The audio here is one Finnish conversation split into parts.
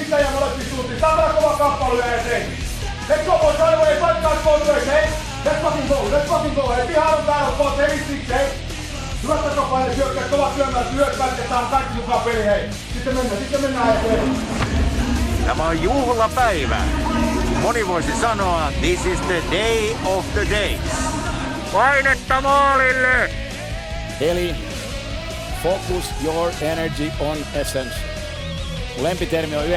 Mitä ja molempi suuntiin? Tämä on kova kappale ja hei. Let's go, boys, right away, fight guys, boys, right, hey? Let's fucking go, hey? Behind the battle, boys, hey, six, hey? Hyvästä kapaille syökkää, kovat syömään, hyökkäätkö, tää on kaikki mukaan peli, hei! Sitten mennään, hei! Tämä on juhlapäivä. Moni voisi sanoa, this is the day of the days. Painetta maalille! Eli focus your energy on essence. Mun lempitermi on 95-50.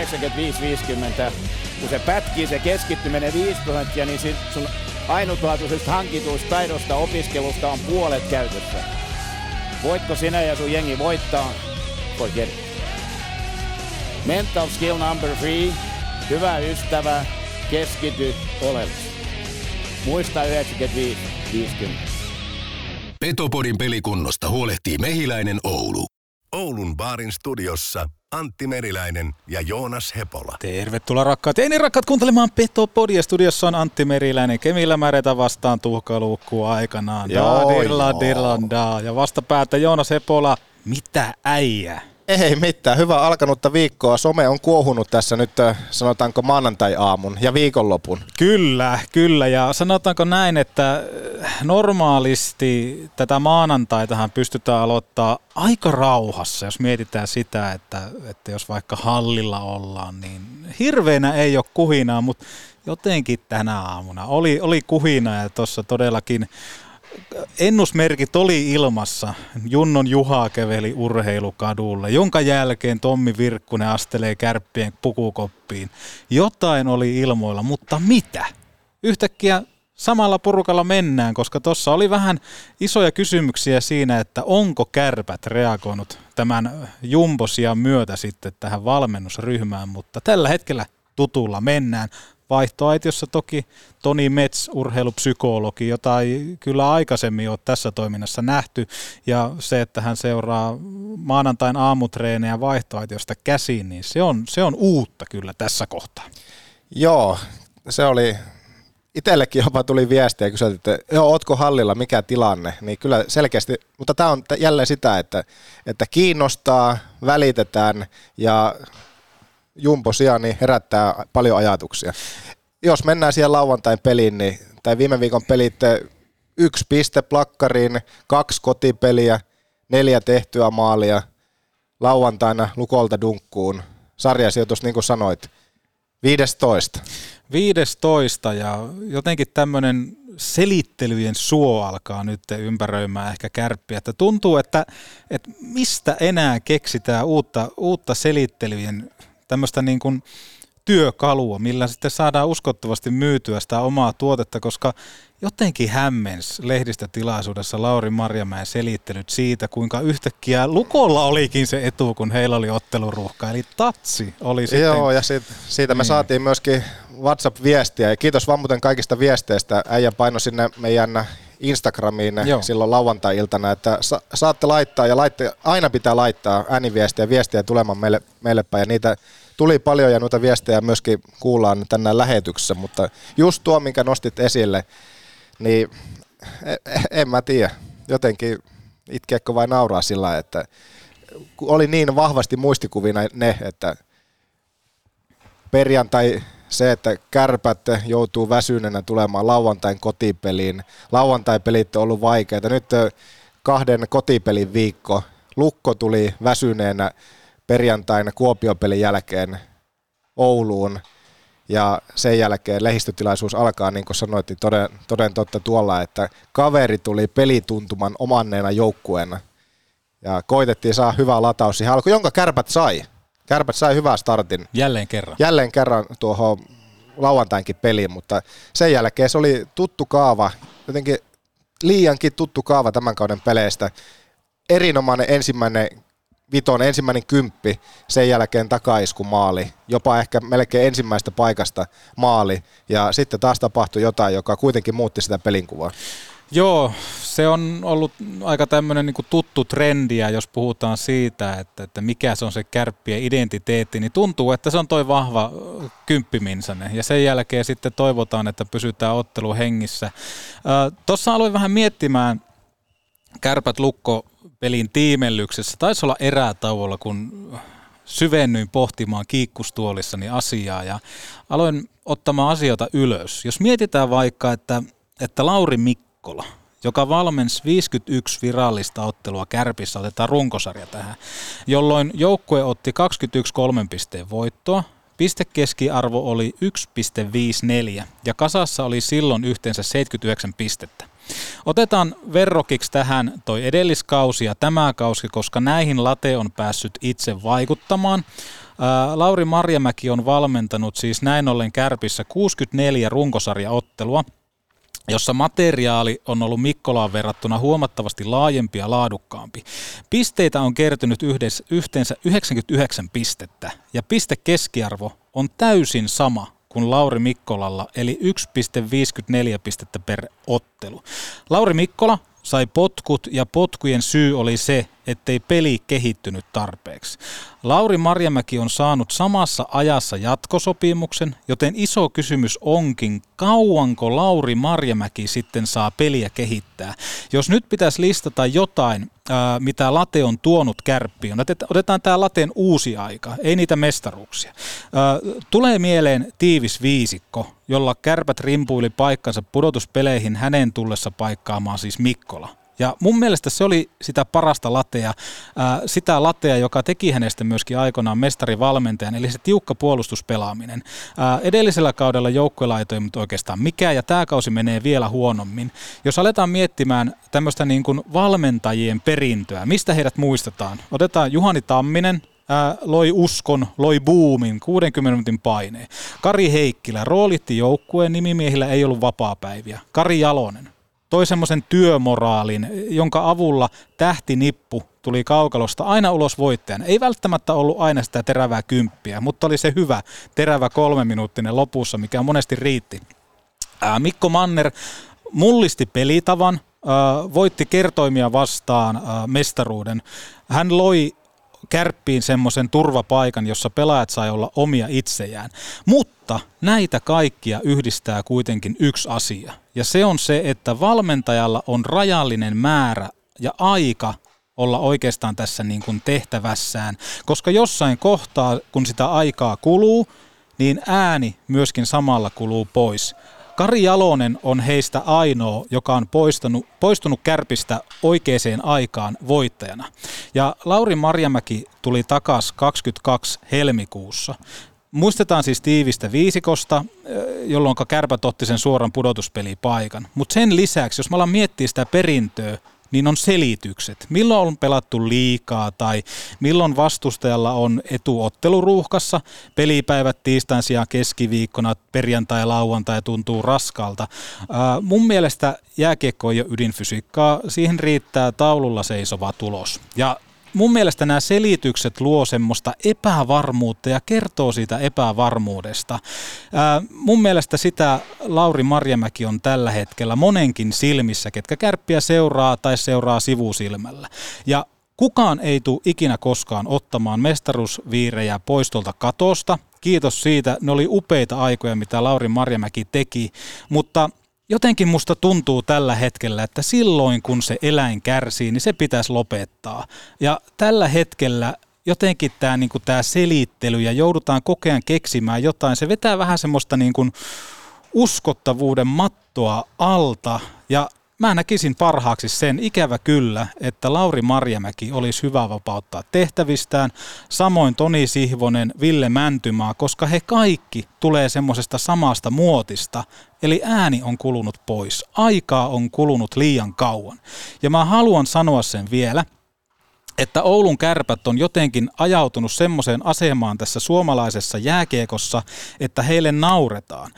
Kun se pätkii, se keskittyminen 5%, niin sit sun ainutlaatuisesta hankituista taidosta opiskelusta on puolet käytössä. Voitko sinä ja sun jengi voittaa? Forget it. Mental skill number 3. Hyvä ystävä, keskity olevaksi. Muista 95-50. Petopodin pelikunnosta huolehtii Mehiläinen Oulu. Oulun Baarin studiossa Antti Meriläinen ja Joonas Hepola. Tervetuloa rakkaat ja ennen rakkaat kuuntelemaan Petopodia. Studiossa on Antti Meriläinen. Kemillä määrätä vastaan tuhkaluukkua aikanaan. Dirla. Ja vastapäätä Joonas Hepola. Mitä äijä? Ei mitään. Hyvää alkanutta viikkoa. Some on kuohunut tässä nyt, sanotaanko maanantai-aamun ja viikonlopun. Kyllä. Ja sanotaanko näin, että normaalisti tätä maanantaitahan pystytään aloittaa aika rauhassa, jos mietitään sitä, että jos vaikka hallilla ollaan, niin hirveänä ei ole kuhinaa, mutta jotenkin tänä aamuna oli kuhinaa ja tuossa todellakin ennusmerkit oli ilmassa. Junnon Juha käveli urheilukadulla, jonka jälkeen Tommi Virkkunen astelee kärppien pukukoppiin. Jotain oli ilmoilla, mutta mitä? Yhtäkkiä samalla porukalla mennään, koska tuossa oli vähän isoja kysymyksiä siinä, että onko kärpät reagoinut tämän jumbosian myötä sitten tähän valmennusryhmään, mutta tällä hetkellä tutulla mennään. Vaihtoaitiossa toki Toni Mets, urheilupsykologi, jota ei kyllä aikaisemmin ole tässä toiminnassa nähty. Ja se, että hän seuraa maanantain aamutreenejä vaihtoaitiosta käsiin, niin se on uutta kyllä tässä kohtaa. Joo, se oli. Itsellekin jopa tuli viestiä ja kyseltiin, että joo, ootko hallilla, mikä tilanne, niin kyllä selkeästi, mutta tämä on jälleen sitä, että kiinnostaa, välitetään ja jumbosia niin herättää paljon ajatuksia. Jos mennään siihen lauantain peliin, niin, tai viime viikon pelit, 1 piste plakkariin, 2 kotipeliä, 4 tehtyä maalia, lauantaina Lukolta dunkkuun, sarjasijoitus niin kuin sanoit, 15. Ja jotenkin tämmöinen selittelyjen suo alkaa nyt ympäröimään ehkä kärppiä. Että tuntuu, että mistä enää keksitään uutta selittelyjen tämmöistä niin kuin työkalua, millä sitten saadaan uskottavasti myytyä sitä omaa tuotetta, koska jotenkin hämmensi lehdistötilaisuudessa Lauri Marjamäen selittelyt siitä, kuinka yhtäkkiä Lukolla olikin se etu, kun heillä oli otteluruuhka, eli tatsi oli sitten. Joo, ja siitä me saatiin myöskin WhatsApp-viestiä, ja kiitos vaan muuten kaikista viesteistä. Äijä paino sinne meidän Instagramiin silloin lauantai-iltana, että saatte laittaa ja aina pitää laittaa ääniviestiä tulemaan meille päin, ja niitä tuli paljon ja noita viestejä myöskin kuullaan tänään lähetyksessä, mutta just tuo, minkä nostit esille, niin en mä tiedä, jotenkin itkeäkö vai nauraa sillä, että oli niin vahvasti muistikuvina ne, että perjantai se, että kärpät joutuu väsyneenä tulemaan lauantain kotipeliin, lauantai-pelit on ollut vaikeita, nyt 2 kotipelin viikko, Lukko tuli väsyneenä perjantaina Kuopiopelin jälkeen Ouluun ja sen jälkeen lehdistötilaisuus alkaa, niin kuin sanoit, niin toden totta tuolla, että kaveri tuli pelituntuman omanneena joukkueena ja koitettiin saada hyvä lataus siihen alkuun, jonka kärpät sai. Kärpät sai hyvän startin. Jälleen kerran tuohon lauantainkin peliin, mutta sen jälkeen se oli tuttu kaava, jotenkin liiankin tuttu kaava tämän kauden peleistä. Erinomainen ensimmäinen vitonen, ensimmäinen kymppi, sen jälkeen takaisku maali, jopa ehkä melkein ensimmäistä paikasta maali, ja sitten taas tapahtui jotain, joka kuitenkin muutti sitä pelinkuvaa. Joo, se on ollut aika tämmöinen niin kuin tuttu trendi, ja jos puhutaan siitä, että mikä se on se Kärppien identiteetti, niin tuntuu, että se on toi vahva kymppiminsanen, ja sen jälkeen sitten toivotaan, että pysytään ottelu hengissä. Tuossa aloin vähän miettimään Kärpät Lukko pelin tiimellyksessä. Taisi olla erätauolla, kun syvennyin pohtimaan kiikkustuolissani asiaa ja aloin ottamaan asioita ylös. Jos mietitään vaikka, että Lauri Mikkola, joka valmensi 51 virallista ottelua Kärpissä, otetaan runkosarja tähän, jolloin joukkue otti 21 kolmen pisteen voittoa, pistekeskiarvo oli 1,54 ja kasassa oli silloin yhteensä 79 pistettä. Otetaan verrokiksi tähän toi edelliskausi ja tämä kausi, koska näihin late on päässyt itse vaikuttamaan. Lauri Marjamäki on valmentanut siis näin ollen Kärpissä 64 runkosarjaottelua, jossa materiaali on ollut Mikkolaan verrattuna huomattavasti laajempi ja laadukkaampi. Pisteitä on kertynyt yhteensä 99 pistettä ja pistekeskiarvo on täysin sama kuin Lauri Mikkolalla, eli 1,54 pistettä per ottelu. Lauri Mikkola sai potkut, ja potkujen syy oli se, ettei peli kehittynyt tarpeeksi. Lauri Marjamäki on saanut samassa ajassa jatkosopimuksen, joten iso kysymys onkin, kauanko Lauri Marjamäki sitten saa peliä kehittää. Jos nyt pitäisi listata jotain, mitä late on tuonut Kärppiin, otetaan tämä lateen uusi aika, ei niitä mestaruuksia. Tulee mieleen tiivis viisikko, jolla Kärpät rimpuili paikkansa pudotuspeleihin hänen tullessa paikkaamaan siis Mikkola. Ja mun mielestä se oli sitä parasta latea, sitä latea, joka teki hänestä myöskin aikoinaan mestarivalmentajan, eli se tiukka puolustuspelaaminen. Edellisellä kaudella joukkueella ei toiminut oikeastaan mikään, ja tämä kausi menee vielä huonommin. Jos aletaan miettimään tämmöistä niin kuin valmentajien perintöä, mistä heidät muistetaan? Otetaan Juhani Tamminen. Loi uskon, loi buumin, 60 minuutin paineen. Kari Heikkilä roolitti joukkueen, nimimiehillä ei ollut vapaapäiviä. Kari Jalonen toi semmoisen työmoraalin, jonka avulla tähtinippu tuli kaukalosta aina ulos voittajana. Ei välttämättä ollut aina sitä terävää kymppiä, mutta oli se hyvä terävä 3-minuuttinen lopussa, mikä monesti riitti. Mikko Manner mullisti pelitavan, voitti kertoimia vastaan mestaruuden. Hän loi Kärppiin semmoisen turvapaikan, jossa pelaajat sai olla omia itsejään. Mutta näitä kaikkia yhdistää kuitenkin yksi asia. Ja se on se, että valmentajalla on rajallinen määrä ja aika olla oikeastaan tässä niin kuin tehtävässään. Koska jossain kohtaa, kun sitä aikaa kuluu, niin ääni myöskin samalla kuluu pois. Kari Jalonen on heistä ainoa, joka on poistunut Kärpistä oikeaan aikaan voittajana. Ja Lauri Marjamäki tuli takaisin 22. helmikuussa. Muistetaan siis tiivistä viisikosta, jolloin Kärpät otti sen suoran pudotuspelipaikan. Mutta sen lisäksi, jos me ollaan miettiä sitä perintöä, niin on selitykset. Milloin on pelattu liikaa tai milloin vastustajalla on etuotteluruuhkassa. Pelipäivät tiistain sijaan keskiviikkona, perjantai, lauantai tuntuu raskalta. Mun mielestä jääkiekko ei ole ydinfysiikkaa. Siihen riittää taululla seisova tulos. Ja mun mielestä nämä selitykset luo semmoista epävarmuutta ja kertoo siitä epävarmuudesta. Mun mielestä sitä Lauri Marjamäki on tällä hetkellä monenkin silmissä, ketkä Kärppiä seuraa tai seuraa sivusilmällä. Ja kukaan ei tule ikinä koskaan ottamaan mestaruusviirejä pois tuolta katosta. Kiitos siitä, ne oli upeita aikoja, mitä Lauri Marjamäki teki, mutta jotenkin musta tuntuu tällä hetkellä, että silloin kun se eläin kärsii, niin se pitäisi lopettaa. Ja tällä hetkellä jotenkin tämä niin kuin tämä selittely ja joudutaan koko ajan keksimään jotain. Se vetää vähän semmoista niin kuin uskottavuuden mattoa alta. Ja mä näkisin parhaaksi sen, ikävä kyllä, että Lauri Marjamäki olisi hyvä vapauttaa tehtävistään, samoin Toni Sihvonen, Ville Mäntymaa, koska he kaikki tulee semmoisesta samasta muotista, eli ääni on kulunut pois, aikaa on kulunut liian kauan. Ja mä haluan sanoa sen vielä, että Oulun Kärpät on jotenkin ajautunut semmoiseen asemaan tässä suomalaisessa jääkiekossa, että heille nauretaan.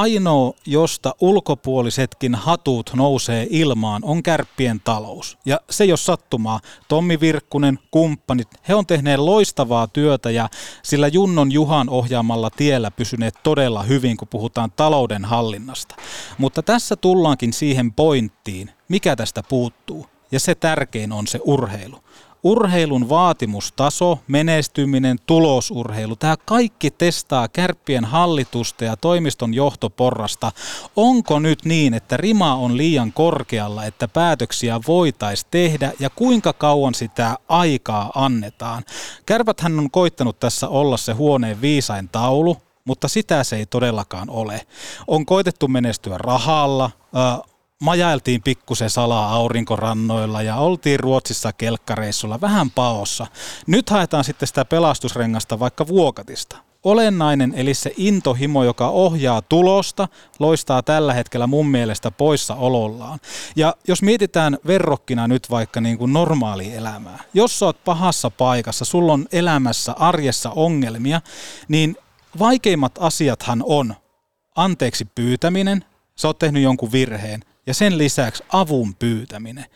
ainoa, josta ulkopuolisetkin hatut nousee ilmaan, on Kärppien talous. Ja se jos sattumaa, Tommi Virkkunen, kumppanit, he on tehneet loistavaa työtä ja sillä Junnon Juhan ohjaamalla tiellä pysyneet todella hyvin, kun puhutaan talouden hallinnasta. Mutta tässä tullaankin siihen pointtiin, mikä tästä puuttuu. Ja se tärkein on se urheilu. Urheilun vaatimustaso, menestyminen, tulosurheilu, tämä kaikki testaa Kärppien hallitusta ja toimiston johtoporrasta. Onko nyt niin, että rima on liian korkealla, että päätöksiä voitaisiin tehdä ja kuinka kauan sitä aikaa annetaan? Kärpäthän on koittanut tässä olla se huoneen viisain taulu, mutta sitä se ei todellakaan ole. On koitettu menestyä rahalla, majailtiin pikkusen salaa aurinkorannoilla ja oltiin Ruotsissa kelkkareissulla vähän paossa. Nyt haetaan sitten sitä pelastusrengasta vaikka Vuokatista. Olennainen eli se intohimo, joka ohjaa tulosta, loistaa tällä hetkellä mun mielestä poissaolollaan. Ja jos mietitään verrokkina nyt vaikka niin kuin normaali elämää. Jos sä oot pahassa paikassa, sulla on elämässä arjessa ongelmia, niin vaikeimmat asiathan on anteeksi pyytäminen, sä oot tehnyt jonkun virheen. Ja sen lisäksi avun pyytäminen.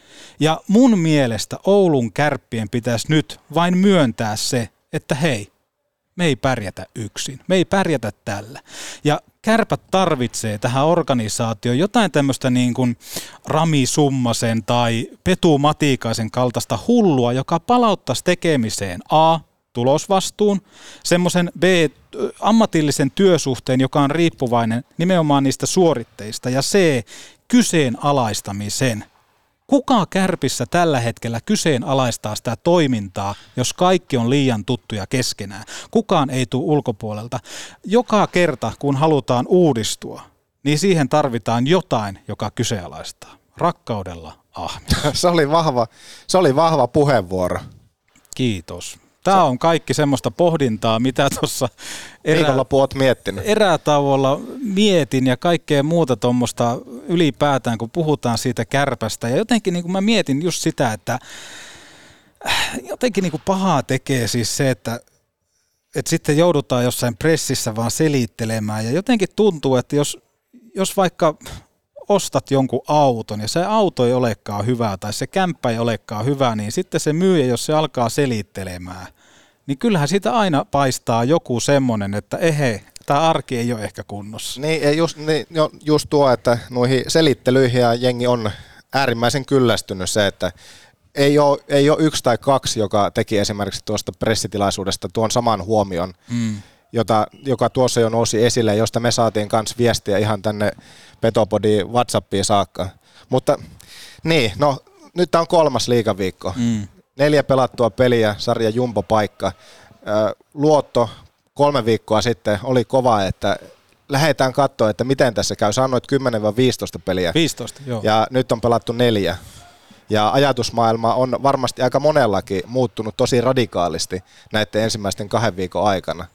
Ja mun mielestä Oulun Kärppien pitäisi nyt vain myöntää se, että hei, me ei pärjätä yksin. Me ei pärjätä tällä. Ja Kärpät tarvitsee tähän organisaatioon jotain tämmöistä niin kuin Rami Summasen tai Petu Matikaisen kaltaista hullua, joka palauttaisi tekemiseen A, tulosvastuun, semmoisen B, ammatillisen työsuhteen, joka on riippuvainen nimenomaan niistä suoritteista, ja C, kyseenalaistamisen. Kuka Kärpissä tällä hetkellä kyseenalaistaa sitä toimintaa, jos kaikki on liian tuttuja keskenään? Kukaan ei tule ulkopuolelta. Joka kerta, kun halutaan uudistua, niin siihen tarvitaan jotain, joka kyseenalaistaa. Rakkaudella, Ahmi. Se oli vahva puheenvuoro. Kiitos. Tämä on kaikki semmoista pohdintaa, mitä tuossa erätauolla mietin ja kaikkea muuta tuommoista ylipäätään, kun puhutaan siitä Kärpästä. Ja jotenkin niin kuin mä mietin just sitä, että jotenkin niin kuin pahaa tekee siis se, että sitten joudutaan jossain pressissä vaan selittelemään. Ja jotenkin tuntuu, että jos vaikka ostat jonkun auton ja se auto ei olekaan hyvää tai se kämppä ei olekaan hyvää, niin sitten se myyjä, jos se alkaa selittelemään, niin kyllähän siitä aina paistaa joku semmoinen, että ehe, tämä arki ei ole ehkä kunnossa. Niin, just tuo, että noihin selittelyihin ja jengi on äärimmäisen kyllästynyt se, että ei ole yksi tai kaksi, joka teki esimerkiksi tuosta pressitilaisuudesta tuon saman huomion, joka tuossa jo nousi esille, josta me saatiin myös viestiä ihan tänne Petopodin WhatsAppiin saakka. Mutta niin, no nyt on 3. liigaviikko. 4 pelattua peliä, sarja jumbopaikka. Luotto 3 viikkoa sitten oli kova, että lähdetään katsoa, että miten tässä käy. Sanoit 10-15 peliä. 15, joo. Ja nyt on pelattu 4. Ja ajatusmaailma on varmasti aika monellakin muuttunut tosi radikaalisti näiden ensimmäisten 2 viikon aikana.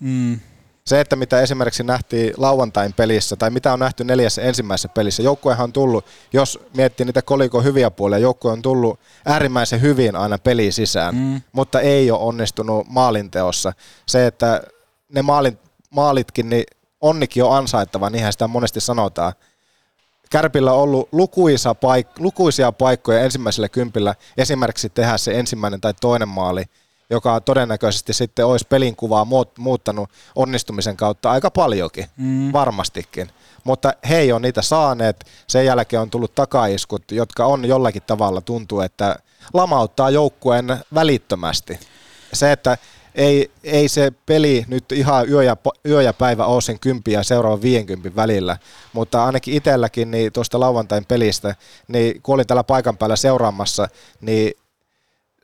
Se, että mitä esimerkiksi nähtiin lauantain pelissä tai mitä on nähty 4 ensimmäisessä pelissä, joukkuehan on tullut, jos miettii niitä kolikon hyviä puolia, joukkue on tullut äärimmäisen hyvin aina peli sisään, mutta ei ole onnistunut maalinteossa. Se, että ne maalitkin, niin onnikin on ansaittava, niinhän sitä monesti sanotaan. Kärpillä on ollut lukuisia paikkoja ensimmäisellä kympillä esimerkiksi tehdä se ensimmäinen tai toinen maali, joka todennäköisesti sitten olisi pelin kuvaa muuttanut onnistumisen kautta aika paljonkin, varmastikin. Mutta he ei ole niitä saaneet, sen jälkeen on tullut takaiskut, jotka on jollakin tavalla tuntuu, että lamauttaa joukkueen välittömästi. Se, että ei se peli nyt ihan yö ja päivä ole sen 10 ja seuraavan 50 välillä, mutta ainakin itselläkin niin tuosta lauantain pelistä, niin kun olin täällä paikan päällä seuraamassa, niin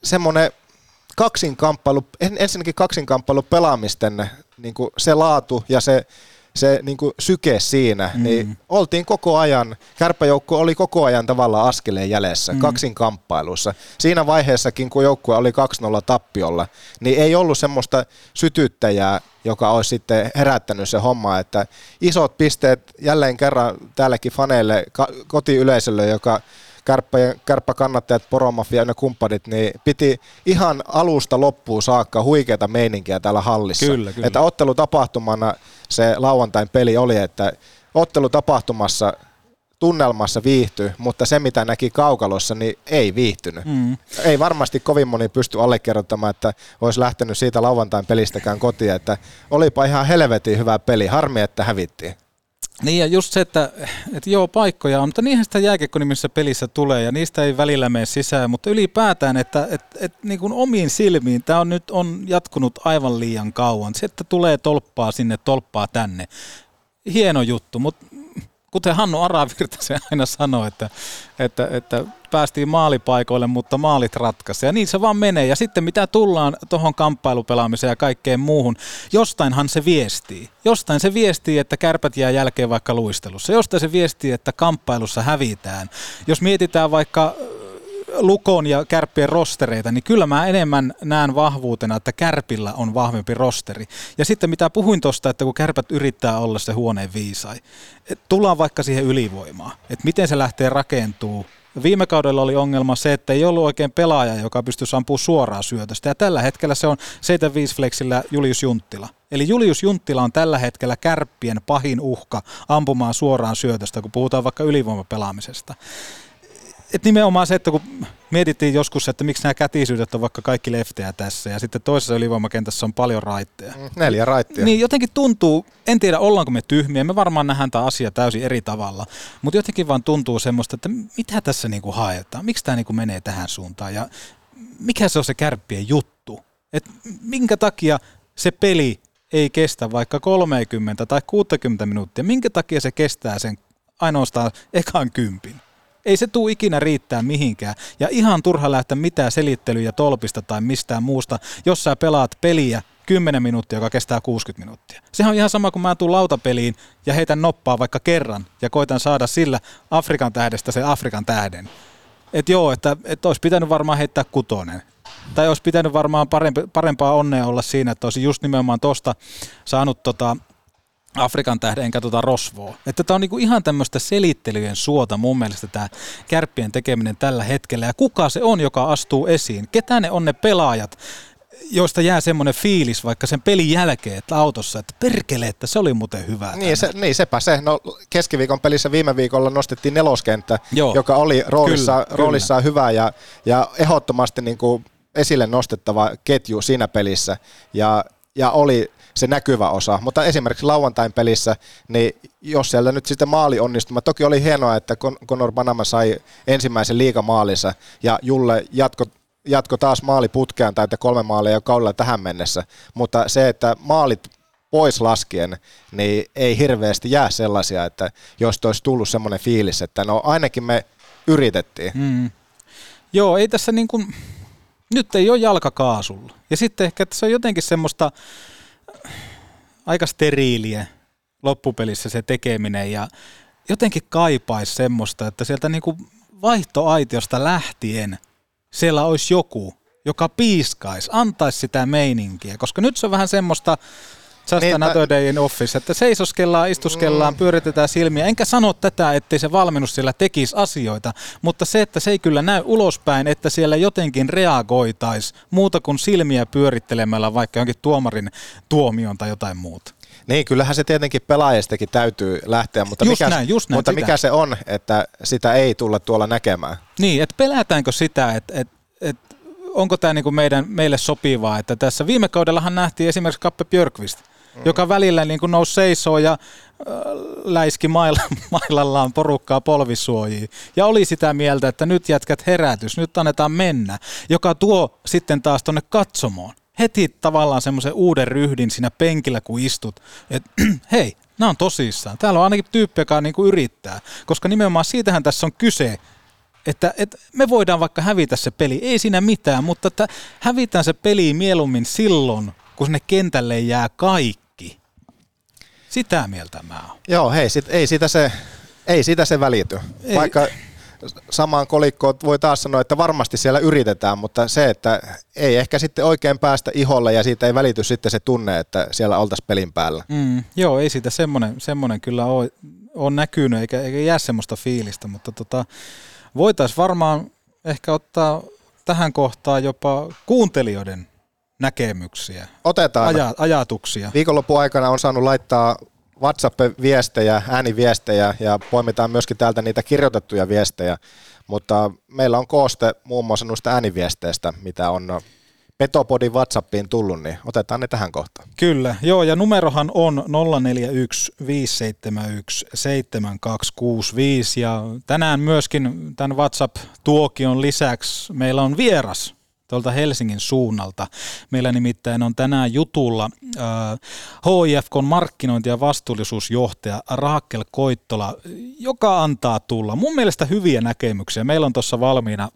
semmoinen ensinnäkin kaksinkamppailu pelaamisten, niin kuin se laatu ja se niin kuin syke siinä, niin oltiin koko ajan, Kärppäjoukko oli koko ajan tavallaan askeleen jäljessä, kaksinkamppailussa. Siinä vaiheessakin, kun joukkue oli 2-0 tappiolla, niin ei ollut semmoista sytyttäjää, joka olisi sitten herättänyt se homma, että isot pisteet jälleen kerran täälläkin faneille, kotiyleisölle, joka kärppäkannattajat, poromafia ja kumppanit, niin piti ihan alusta loppuun saakka huikeata meininkiä täällä hallissa. Kyllä. Että ottelutapahtumana se lauantain peli oli, että ottelutapahtumassa tunnelmassa viihtyi, mutta se mitä näki kaukalossa, niin ei viihtynyt. Mm. Ei varmasti kovin moni pysty allekirjoittamaan, että olisi lähtenyt siitä lauantain pelistäkään kotiin, että olipa ihan helvetin hyvä peli, harmi että hävittiin. Niin ja just se, että joo paikkoja on, mutta niinhän sitä jääkiekkonimissä pelissä tulee ja niistä ei välillä mene sisään, mutta ylipäätään, että niin kuin omiin silmiin tämä on nyt on jatkunut aivan liian kauan. Se, että tulee tolppaa sinne, tolppaa tänne. Hieno juttu, mutta kuten Hannu Aravirtasen aina sanoi, että päästiin maalipaikoille, mutta maalit ratkaisi. Ja niin se vaan menee. Ja sitten mitä tullaan tuohon kamppailupelaamiseen ja kaikkeen muuhun, jostainhan se viestii. Jostain se viestii, että kärpät jää jälkeen vaikka luistelussa. Jostain se viestii, että kamppailussa hävitään. Jos mietitään vaikka Lukon ja kärppien rostereita, niin kyllä mä enemmän näen vahvuutena, että kärpillä on vahvempi rosteri. Ja sitten mitä puhuin tuosta, että kun kärpät yrittää olla se huoneen viisai, tullaan vaikka siihen ylivoimaan, että miten se lähtee rakentuu. Viime kaudella oli ongelma se, että ei ollut oikein pelaaja, joka pystyisi ampumaan suoraan syötöstä. Ja tällä hetkellä se on 75 flexillä Julius Junttila. Eli Julius Junttila on tällä hetkellä kärppien pahin uhka ampumaan suoraan syötöstä, kun puhutaan vaikka ylivoimapelaamisesta. Et nimenomaan se, että kun mietittiin joskus, että miksi nämä kätisyydet on vaikka kaikki leftejä tässä ja sitten toisessa ylivoimakentässä on paljon raitteja. 4 raittia. Niin jotenkin tuntuu, en tiedä ollaanko me tyhmiä, me varmaan nähdään tämä asia täysin eri tavalla, mutta jotenkin vaan tuntuu semmoista, että mitä tässä niinku haetaan, miksi tämä niinku menee tähän suuntaan ja mikä se on se kärppien juttu, että minkä takia se peli ei kestä vaikka 30 tai 60 minuuttia, minkä takia se kestää sen ainoastaan ekan 10. Ei se tule ikinä riittää mihinkään. Ja ihan turha lähteä mitään selittelyjä tolpista tai mistään muusta, jos sä pelaat peliä 10 minuuttia, joka kestää 60 minuuttia. Sehän on ihan sama, kun mä tuun lautapeliin ja heitän noppaa vaikka kerran ja koitan saada sillä Afrikan tähdestä sen Afrikan tähden. Että joo, että olisi pitänyt varmaan heittää 6. Tai olisi pitänyt varmaan parempaa onnea olla siinä, että olisi just nimenomaan tosta saanut Afrikan tähden, enkä rosvoa. Että tämä on niinku ihan tämmöistä selittelyjen suota mun mielestä tämä kärppien tekeminen tällä hetkellä. Ja kuka se on, joka astuu esiin? Ketä ne on ne pelaajat, joista jää semmoinen fiilis vaikka sen pelin jälkeen että autossa, että perkele, että se oli muuten hyvä. Niin sepä se. No, keskiviikon pelissä viime viikolla nostettiin 4. kenttä, joo, joka oli roolissaan hyvä ja ehdottomasti niinku esille nostettava ketju siinä pelissä. Ja oli se näkyvä osa, mutta esimerkiksi lauantain pelissä, niin jos siellä nyt sitten maali onnistuma, toki oli hienoa, että Conor Bunnaman sai ensimmäisen liigamaalinsa ja Julle jatko taas maali putkeen tai 3 maalia jo kaudella tähän mennessä, mutta se, että maalit pois laskien, niin ei hirveästi jää sellaisia, että jos olisi tullut semmoinen fiilis, että no ainakin me yritettiin. Mm. Joo, ei tässä niin kuin, nyt ei ole jalkakaasulla ja sitten ehkä se on jotenkin semmoista aika steriiliä loppupelissä se tekeminen ja jotenkin kaipaisi semmoista, että sieltä niinku vaihtoaitiosta lähtien siellä olisi joku, joka piiskaisi, antaisi sitä meininkiä, koska nyt se on vähän semmoista just niin, another day in office, että seisoskellaan, istuskellaan, pyöritetään silmiä. Enkä sano tätä, ettei se valmennus siellä tekisi asioita, mutta se, että se ei kyllä näy ulospäin, että siellä jotenkin reagoitaisi muuta kuin silmiä pyörittelemällä vaikka jonkin tuomarin tuomion tai jotain muuta. Niin, kyllähän se tietenkin pelaajastakin täytyy lähteä, mutta, mikä se on, että sitä ei tulla tuolla näkemään? Niin, että pelätäänkö sitä, että onko tämä niinku meille sopivaa, että tässä viime kaudellahan nähtiin esimerkiksi Kappe Björkqvist, joka välillä niin kuin nousi seisoo ja läiski mailallaan porukkaa polvisuojiin. Ja oli sitä mieltä, että nyt jätkät herätys, nyt annetaan mennä, joka tuo sitten taas tuonne katsomoon. Heti tavallaan semmoisen uuden ryhdin siinä penkillä, kun istut, että hei, nämä on tosissaan. Täällä on ainakin tyyppi, joka niin kuin yrittää, koska nimenomaan siitähän tässä on kyse, että me voidaan vaikka hävitä se peli, ei siinä mitään, mutta että hävitään se peli mieluummin silloin, kun sinne kentälle jää kaikki. Sitä mieltä mä oon. Joo, hei, ei sitä se välity. Ei. Vaikka samaan kolikkoon voi taas sanoa, että varmasti siellä yritetään, mutta se, että ei ehkä sitten oikein päästä iholle ja siitä ei välity sitten se tunne, että siellä oltaisiin pelin päällä. Joo, ei siitä semmoinen kyllä ole näkynyt, eikä jää semmoista fiilistä, mutta Voitaisiin varmaan ehkä ottaa tähän kohtaan jopa kuuntelijoiden näkemyksiä. Otetaan. Ajatuksia. Viikonloppuaikana on saanut laittaa WhatsApp-viestejä, ääniviestejä ja poimitaan myöskin täältä niitä kirjoitettuja viestejä, mutta meillä on kooste muun muassa noista ääniviesteistä, mitä on Petopodin WhatsAppiin tullut, niin otetaan ne tähän kohtaan. Kyllä, joo, ja numerohan on 0415717265 ja tänään myöskin tämän WhatsApp-tuokion lisäksi meillä on vieras tuolta Helsingin suunnalta. Meillä nimittäin on tänään jutulla HIFK:n markkinointi- ja vastuullisuusjohtaja Raakel Koittola, joka antaa tulla mun mielestä hyviä näkemyksiä. Meillä on tuossa valmiina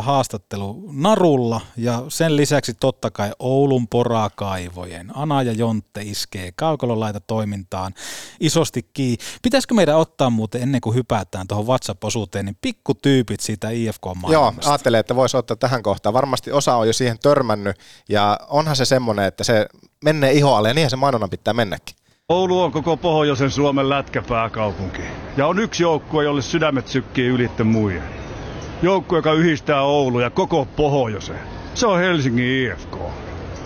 haastattelu narulla ja sen lisäksi totta kai Oulun porakaivojen Ana ja Jontte iskee kaukololaita toimintaan isosti kiinni. Pitäisikö meidän ottaa muuten ennen kuin hypätään tuohon WhatsApp-osuuteen, niin pikkutyypit siitä IFK-maailmasta? Joo, ajattelin, että voisi ottaa tähän kohtaan. Varmasti osa on jo siihen törmännyt ja onhan se semmoinen, että se menee ihoalle ja niinhän se mainonnan pitää mennäkin. Oulu on koko pohjoisen Suomen lätkäpääkaupunki ja on yksi joukkue, jolle sydämet sykkii ylittä muiden. Joukkue, joka yhdistää Oulu ja koko pohjoisen. Se on Helsingin IFK.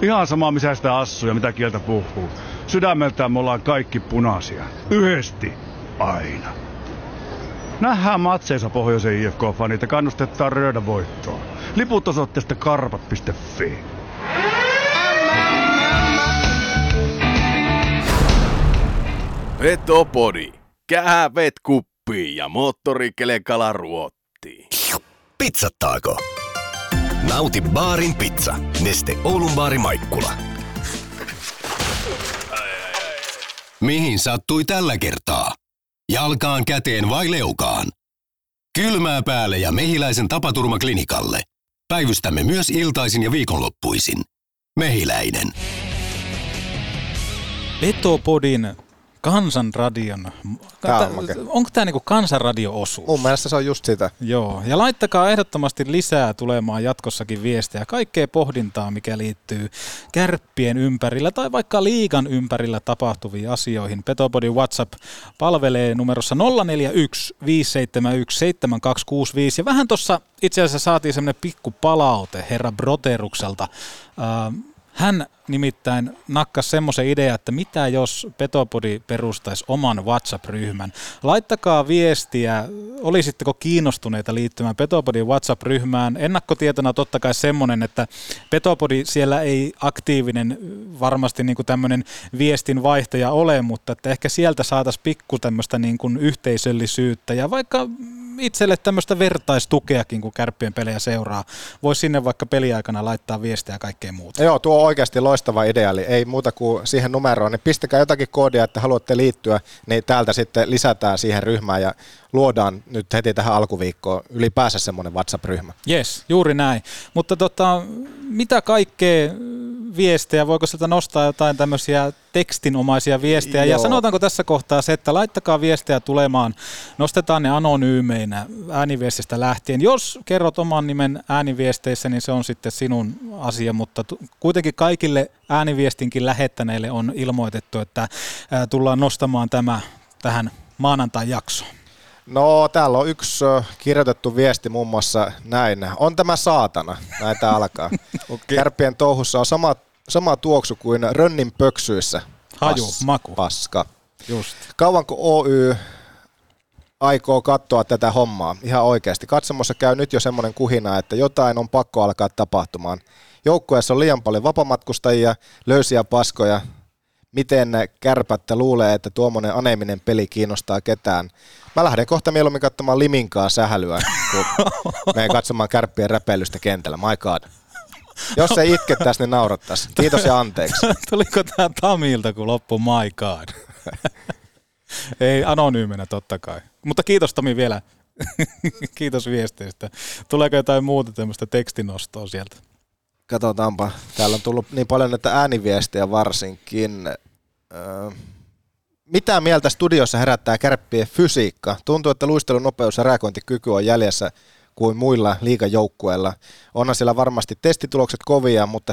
Ihan sama, missä sitä assuu ja mitä kieltä puhuu. Sydämeltään me ollaan kaikki punaisia. Yhdesti. Aina. Nähdään matseissa pohjoisen IFK-fanit ja kannustetaan röydä voittoon. Liput osoitteesta karpat.fi. Petopodi. Kähävet kuppiin ja moottorikelekala ruot. Pizzattaako? Nauti baarin pizza. Neste Oulun Baari Maikkula. Mihin sattui tällä kertaa? Jalkaan, käteen vai leukaan? Kylmää päälle ja Mehiläisen tapaturmaklinikalle. Päivystämme myös iltaisin ja viikonloppuisin. Mehiläinen. Petopodin. Kansanradion. Onko tämä niinku kansanradio-osuus? Mun mielestä se on just sitä. Joo, ja laittakaa ehdottomasti lisää tulemaan jatkossakin viestejä. Kaikkea pohdintaa, mikä liittyy kärppien ympärillä tai vaikka liigan ympärillä tapahtuviin asioihin. Petopodin WhatsApp palvelee numerossa 0415717265. Ja vähän tuossa itse asiassa saatiin semmoinen pikku palaute herra Broterukselta. Hän nimittäin nakkas semmoisen idean, että mitä jos Petopodi perustaisi oman WhatsApp-ryhmän. Laittakaa viestiä, olisitteko kiinnostuneita liittymään Petopodin WhatsApp-ryhmään. Ennakkotietona totta kai semmoinen, että Petopodi siellä ei aktiivinen varmasti niin kuin tämmöinen viestinvaihtaja ole, mutta että ehkä sieltä saataisiin pikku tämmöistä niin kuin yhteisöllisyyttä ja vaikka itselle tämmöistä vertaistukeakin, kun kärppien pelejä seuraa. Voisi sinne vaikka peliaikana laittaa viestiä ja kaikkea muuta. Joo, tuo on oikeasti loistava idea, eli ei muuta kuin siihen numeroon, niin pistäkää jotakin koodia, että haluatte liittyä, niin täältä sitten lisätään siihen ryhmään ja luodaan nyt heti tähän alkuviikkoon ylipäänsä semmoinen WhatsApp-ryhmä. Jes, juuri näin. Mutta mitä kaikkea viestejä, voiko sieltä nostaa jotain tämmöisiä tekstinomaisia viestejä? Joo. Ja sanotaanko tässä kohtaa se, että laittakaa viestejä tulemaan, nostetaan ne anonyymeinä ääniviestistä lähtien. Jos kerrot oman nimen ääniviesteissä, niin se on sitten sinun asia, mutta kuitenkin kaikille ääniviestinkin lähettäneille on ilmoitettu, että tullaan nostamaan tämä tähän maanantai-jaksoon. No, täällä on yksi kirjoitettu viesti muun muassa näin. On tämä saatana. Näitä alkaa. Okay. Kärppien touhussa on sama tuoksu kuin rönnin pöksyissä. Haju, maku. Paska. Just. Kauanko Oy aikoo katsoa tätä hommaa? Ihan oikeasti. Katsomossa käy nyt jo semmoinen kuhina, että jotain on pakko alkaa tapahtumaan. Joukkueessa on liian paljon vapamatkustajia, löysiä paskoja. Miten Kärpättä luulee, että tuommoinen aneeminen peli kiinnostaa ketään? Mä lähden kohta mieluummin katsomaan Liminkaa sähälyä, kun menen katsomaan kärppien räpeilystä kentällä. My God. Jos ei itkettäisi, niin naurattaisi. Kiitos ja anteeksi. Tuliko tää Tamilta, kun loppui my God? Ei, anonyymenä totta kai. Mutta kiitos Tomi vielä. Kiitos viesteistä. Tuleeko jotain muuta tämmöistä tekstinostoa sieltä? Katsotaanpa. Täällä on tullut niin paljon näitä ääniviestejä varsinkin. Mitä mieltä studiossa herättää kärppien fysiikka? Tuntuu, että luistelunopeus ja reagointikyky on jäljessä kuin muilla liigajoukkueilla. Onhan siellä varmasti testitulokset kovia, mutta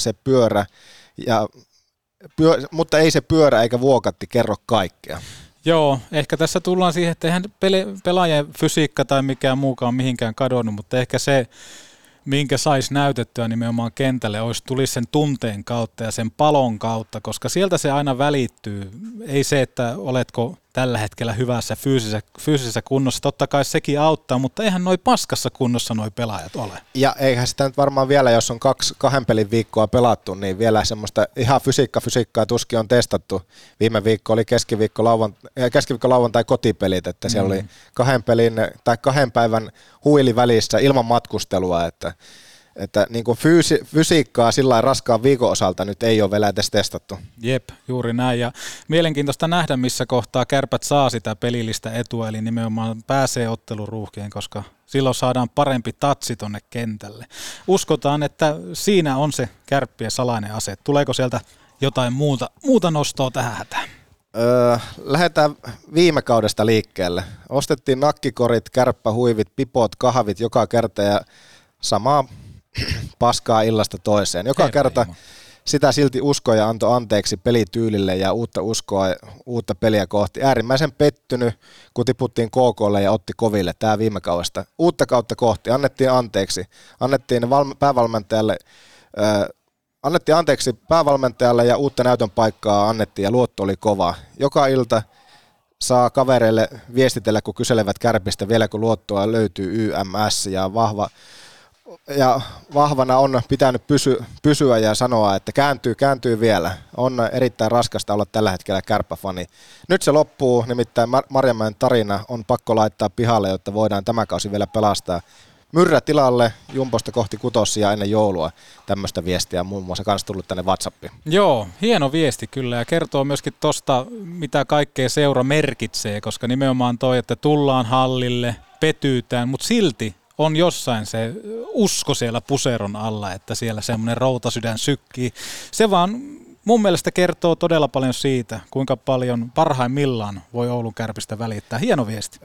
mutta ei se pyörä eikä vuokatti kerro kaikkea. Joo, ehkä tässä tullaan siihen, että eihän pelaajan fysiikka tai mikään muukaan mihinkään kadonnut, mutta ehkä se, minkä saisi näytettyä nimenomaan kentälle, olisi tulisi sen tunteen kautta ja sen palon kautta, koska sieltä se aina välittyy. Ei se, että oletko tällä hetkellä hyvässä fyysisessä kunnossa, totta kai sekin auttaa, mutta eihän noi paskassa kunnossa noi pelaajat ole. Ja eihän sitä nyt varmaan vielä, jos on kahden pelin viikkoa pelattu, niin vielä semmoista ihan fysiikkaa tuskin on testattu. Viime viikko oli keskiviikko lauantai kotipelit, että siellä oli kahden päivän huili välissä ilman matkustelua, että niin kuin fysiikkaa sillä raskaan viikon osalta nyt ei ole vielä edes testattu. Jep, juuri näin. Ja mielenkiintoista nähdä, missä kohtaa Kärpät saa sitä pelillistä etua, eli nimenomaan pääsee otteluruuhkien, koska silloin saadaan parempi tatsi tonne kentälle. Uskotaan, että siinä on se Kärppien salainen ase. Tuleeko sieltä jotain muuta nostoa tähän hätään? Lähdetään viime kaudesta liikkeelle. Ostettiin nakkikorit, kärppähuivit, pipot, kahvit joka kerta ja samaa paskaa illasta toiseen. Joka kerta sitä silti uskoi ja antoi anteeksi pelityylille ja uutta uskoa, uutta peliä kohti. Äärimmäisen pettynyt, kun tiputtiin KK:lle ja otti koville. Tämä viime kaudesta. Uutta kautta kohti. Annettiin anteeksi. Annettiin anteeksi päävalmentajalle ja uutta näytön paikkaa annettiin ja luotto oli kova. Joka ilta saa kavereille viestitellä, kun kyselevät Kärpistä vielä, kun luottoa löytyy YMS ja vahvana on pitänyt pysyä ja sanoa, että kääntyy vielä. On erittäin raskasta olla tällä hetkellä kärppäfani. Nyt se loppuu, nimittäin Marjamäen tarina on pakko laittaa pihalle, jotta voidaan tämä kausi vielä pelastaa. Myrrä tilalle, Jumposta kohti kutossia ennen joulua. Tämmöistä viestiä on muun muassa myös tullut tänne WhatsAppiin. Joo, hieno viesti kyllä ja kertoo myöskin tuosta, mitä kaikkea seura merkitsee, koska nimenomaan toi, että tullaan hallille, petyytään, mutta silti on jossain se usko siellä puseron alla, että siellä semmoinen routasydän sykkii. Se vaan mun mielestä kertoo todella paljon siitä, kuinka paljon parhaimmillaan voi Oulun Kärpistä välittää. Hieno viesti.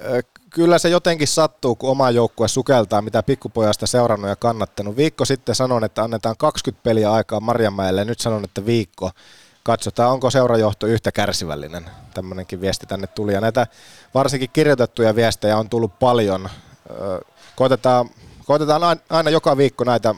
Kyllä se jotenkin sattuu, kun oma joukkue sukeltaa, mitä pikkupojasta seurannut ja kannattanut. Viikko sitten sanon, että annetaan 20 peliä aikaa Marjamäelle. Nyt sanon, että viikko. Katsotaan, onko seurajohto yhtä kärsivällinen. Tämmöinenkin viesti tänne tuli. Ja näitä varsinkin kirjoitettuja viestejä on tullut paljon. Koitetaan aina joka viikko näitä,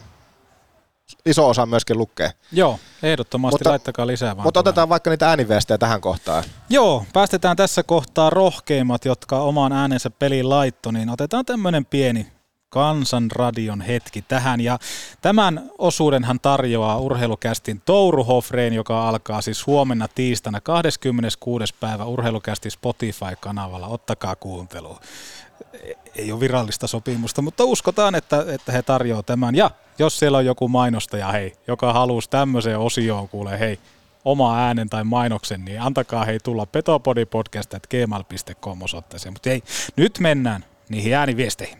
iso osa myöskin lukee. Joo, ehdottomasti, mutta laittakaa lisää vaan. Mutta otetaan vaikka niitä ääniviestejä tähän kohtaan. Joo, päästetään tässä kohtaa rohkeimmat, jotka oman äänensä peliin laittoi, niin otetaan tämmöinen pieni Kansanradion hetki tähän. Ja tämän osuudenhan tarjoaa Urheilukästin Touru Hofreen, joka alkaa siis huomenna tiistaina 26. päivä Urheilukästin Spotify-kanavalla. Ottakaa kuunteluun. Ei ole virallista sopimusta, mutta uskotaan, että he tarjoaa tämän. Ja jos siellä on joku mainostaja, joka halusi tämmöiseen osioon, kuule, oma äänen tai mainoksen, niin antakaa tulla petopodipodcast@gmail.com osoitteeseen. Mutta nyt mennään niihin ääniviesteihin.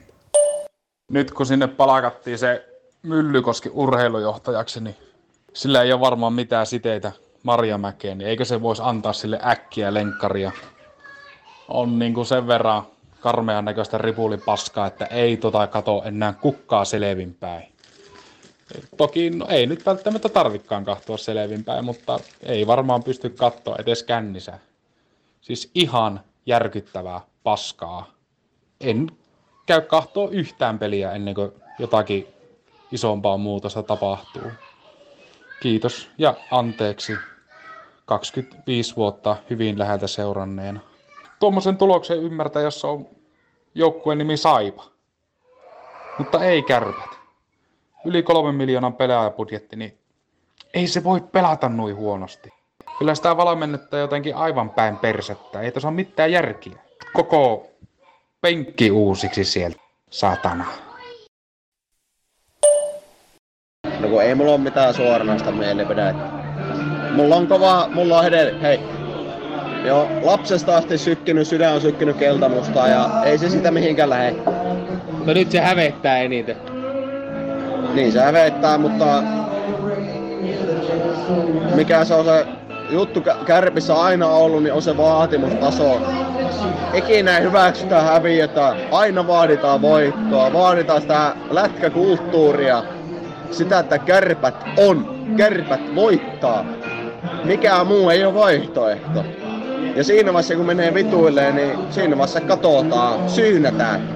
Nyt kun sinne palkattiin se Myllykoski urheilujohtajaksi, niin sillä ei ole varmaan mitään siteitä Marjamäkeen, niin eikö se voisi antaa sille äkkiä lenkkaria. On niin kuin sen verran karmean näköistä ripulipaskaa, että ei kato enää kukkaa selvinpäin. Toki ei nyt välttämättä tarvikaan katsoa selvinpäin, mutta ei varmaan pysty katsoa edes kännissä. Siis ihan järkyttävää paskaa. En käy katsoa yhtään peliä ennen kuin jotakin isompaa muutosta tapahtuu. Kiitos ja anteeksi 25 vuotta hyvin läheltä seuranneena. Tuommoisen tuloksen ymmärtää, jos on joukkueen nimi Saipa. Mutta ei Kärpät. Yli 3 miljoonan pelaajapudjetti, niin ei se voi pelata noin huonosti. Kyllä sitä valmennetta jotenkin aivan päin persettä. Ei tuossa ole mitään järkiä. Koko penkki uusiksi sieltä. Satana. No kun ei mulla ole mitään suoranaista mielipidettä. Joo, lapsesta asti sykkinyt, sydän on sykkinyt keltamustaa ja ei se sitä mihinkään lähe. No nyt se hävettää eniten. Niin se hävettää, mutta mikä se on se juttu Kärpissä aina ollut, niin on se vaatimustaso. Ikinä ei hyväksytä häviötä, aina vaaditaan voittoa, vaaditaan sitä lätkäkulttuuria. Sitä, että Kärpät on, Kärpät voittaa. Mikään muu ei ole vaihtoehto. Ja siinä vaiheessa kun menee vituilleen, niin siinä vaiheessa katsotaan, syynätään,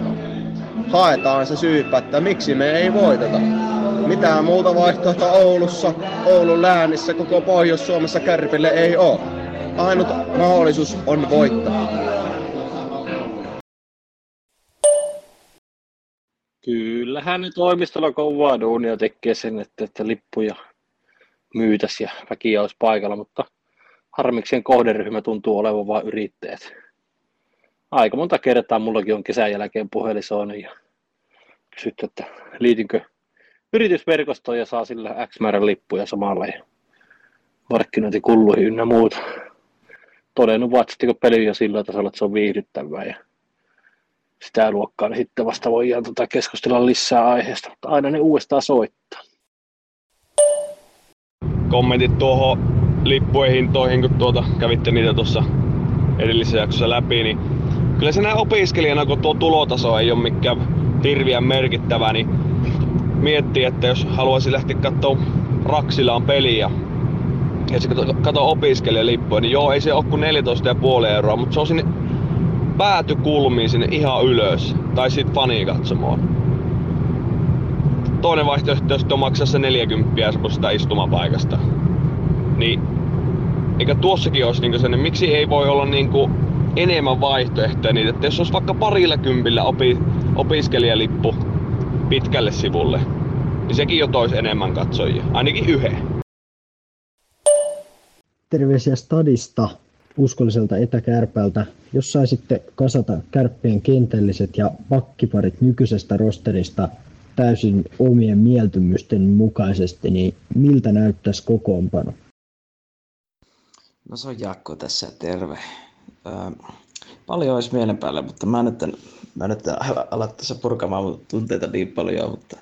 haetaan se syypä, että miksi me ei voiteta. Mitään muuta vaihtoehtoa Oulussa, Oulun läänissä, koko Pohjois-Suomessa Kärpille ei ole. Ainut mahdollisuus on voittaa. Kyllähän nyt toimistolla kovaa duunia tekee sen, että lippuja myytäisi ja väkiä olisi paikalla, mutta harmikseen kohderyhmä tuntuu olevan vain yrittäjät. Aika monta kertaa mullakin on kesän jälkeen puhelisoinut ja kysytty, että liitynkö yritysverkostoon ja saa sillä X määrän lippuja samalla ja markkinointikulluihin ynnä muuta. Todennut vaan, että peli jo sillä tasolla, että se on viihdyttävää ja sitä luokkaa, niin sitten vasta voidaan keskustella lisää aiheesta, mutta aina ne uudestaan soittaa. Kommentit tuohon lippujen hintoihin, kun kävitte niitä tuossa edellisessä jaksossa läpi, niin kyllä se näin opiskelijana, kun tuo tulotaso ei ole mikään hirviän merkittävä, niin miettii, että jos haluaisi lähteä katsoa Raksilaan peliä ja se katsoo opiskelijalippuja, niin joo, ei se ole kuin 14,5 €, mutta se on sinne päätykulmiin sinne ihan ylös, tai sit fanikatsomoon. Toinen vaihtoehto, jos on maksaa se 40 € semmoisesta istumapaikasta. Niin, eikä tuossakin olisi niinku sellainen, miksi ei voi olla niinku enemmän vaihtoehtoja niitä, että jos olisi vaikka 20 € opiskelijalippu pitkälle sivulle, niin sekin jo toisi enemmän katsojia, ainakin yhden. Terveisiä Stadista, uskolliselta etäkärpältä. Jos saisitte kasata Kärppien kentälliset ja pakkiparit nykyisestä rosterista täysin omien mieltymysten mukaisesti, niin miltä näyttäisi kokoonpano? No se on Jaakko tässä, terve. Paljon olisi mielen päällä, mutta mä nyt alan tässä purkamaan mun tunteita niin paljon, mutta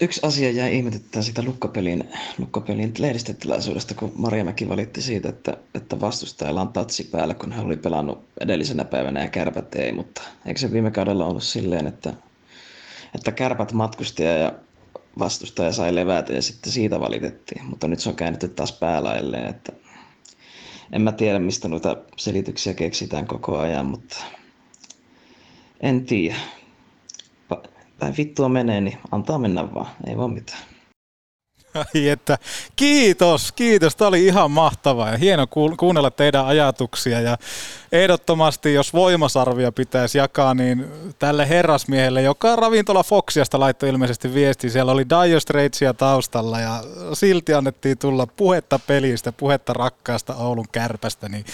yksi asia jäi ihmetyttää siitä Lukkopelin lehdistötilaisuudesta, kun Marjamäki valitti siitä, että vastustajalla on tatsi päällä, kun hän oli pelannut edellisenä päivänä ja Kärpät ei, mutta eikö se viime kaudella ollut silleen, että Kärpät matkustaja ja vastustaja sai levätä ja sitten siitä valitettiin, mutta nyt se on käännetty taas päälailleen, että en mä tiedä mistä noita selityksiä keksitään koko ajan, mutta en tiedä. Päin vittua menee, niin antaa mennä vaan, ei voi mitään. Ai että, kiitos, tämä oli ihan mahtavaa ja hieno kuunnella teidän ajatuksia ja ehdottomasti jos voimasarvia pitäisi jakaa, niin tälle herrasmiehelle, joka ravintola Foxiasta laittoi ilmeisesti viesti, siellä oli Dire Straitsia taustalla ja silti annettiin tulla puhetta pelistä, puhetta rakkaasta Oulun Kärpästä, niin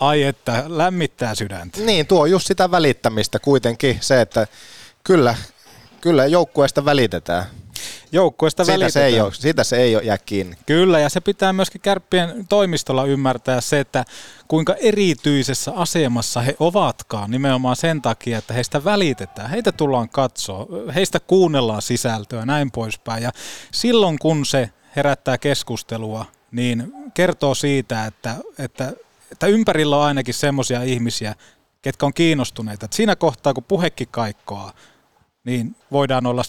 ai että, lämmittää sydäntä. Niin, tuo on just sitä välittämistä kuitenkin, se että kyllä joukkueesta välitetään. Siitä se ei ole jää kiinni. Kyllä, ja se pitää myöskin Kärppien toimistolla ymmärtää se, että kuinka erityisessä asemassa he ovatkaan nimenomaan sen takia, että heistä välitetään, heitä tullaan katsoa, heistä kuunnellaan sisältöä ja näin poispäin. Ja silloin kun se herättää keskustelua, niin kertoo siitä, että ympärillä on ainakin semmoisia ihmisiä, ketkä on kiinnostuneita. Että siinä kohtaa, kun puhekin kaikkoaa, niin voidaan olla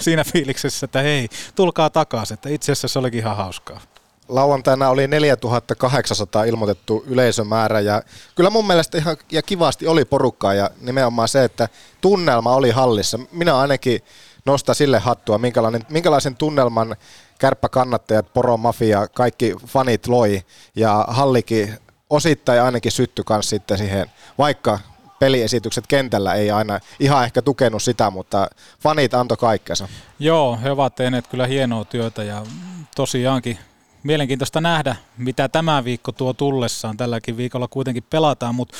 siinä fiiliksessä, että hei, tulkaa takaisin, että itse asiassa se olikin ihan hauskaa. Lauantaina oli 4800 ilmoitettu yleisömäärä ja kyllä mun mielestä ihan ja kivasti oli porukkaa ja nimenomaan se, että tunnelma oli hallissa. Minä ainakin nostan sille hattua, minkälaisen tunnelman kärppäkannattajat, poromafia, kaikki fanit loi ja hallikin osittain ainakin syttyi kanssa sitten siihen, vaikka peliesitykset kentällä ei aina ihan ehkä tukenut sitä, mutta fanit antoi kaikkensa. Joo, he ovat tehneet kyllä hienoa työtä ja tosiaankin mielenkiintoista nähdä, mitä tämä viikko tuo tullessaan. Tälläkin viikolla kuitenkin pelataan, mutta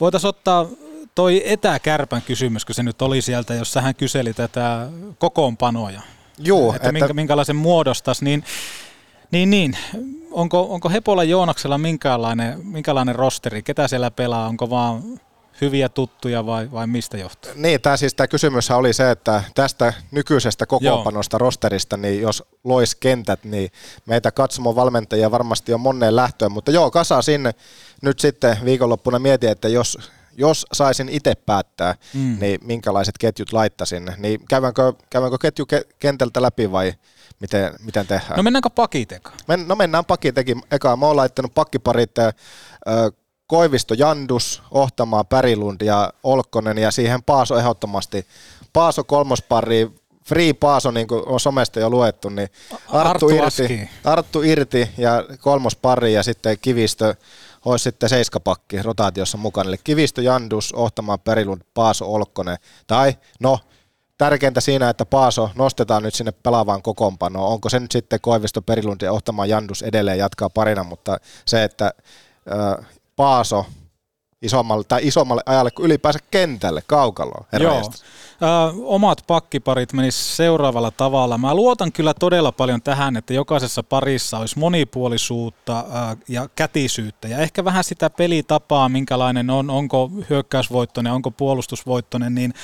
voitaisiin ottaa toi etäkärpän kysymys, kun se nyt oli sieltä, jos sähän kyseli tätä kokoonpanoja. Joo. Että minkälaisen muodostaisi, niin. Onko Hepola Joonaksella minkälainen rosteri? Ketä siellä pelaa? Onko vaan hyviä tuttuja vai mistä johtuu? Niin, tämä kysymyshän oli se, että tästä nykyisestä kokoonpanosta rosterista, niin jos lois kentät, niin meitä katsomon valmentajia varmasti on monneen lähtöön, mutta joo, kasa sinne nyt sitten viikonloppuna mietin, että jos saisin itse päättää, niin minkälaiset ketjut laittaisin, niin käydäänkö ketju kentältä läpi vai miten tehdään? No mennäänkö pakitekaan? Mennään pakitekin. Eka mä oon laittanut pakkiparit Koivisto, Jandus, Ohtamaa, Pärilund ja Olkkonen ja siihen Paaso ehdottomasti. Paaso kolmospariin, Free Paaso, niin kuin on somesta jo luettu, niin Arttu irti ja kolmospariin ja sitten Kivistö olisi sitten seiskapakki rotaatiossa mukana. Eli Kivistö, Jandus, Ohtamaa, Pärilund, Paaso, Olkkonen. Tai no, tärkeintä siinä, että Paaso nostetaan nyt sinne pelaavaan kokoonpanoon. Onko se nyt sitten Koivisto, Pärilund ja Ohtamaa, Jandus edelleen jatkaa parina, mutta se, että Paaso isommalle ajalle kuin ylipäänsä kentälle, kaukaloon. Omat pakkiparit menis seuraavalla tavalla. Mä luotan kyllä todella paljon tähän, että jokaisessa parissa olisi monipuolisuutta ja kätisyyttä ja ehkä vähän sitä pelitapaa, minkälainen on, onko hyökkäysvoittoinen, onko puolustusvoittoinen, niin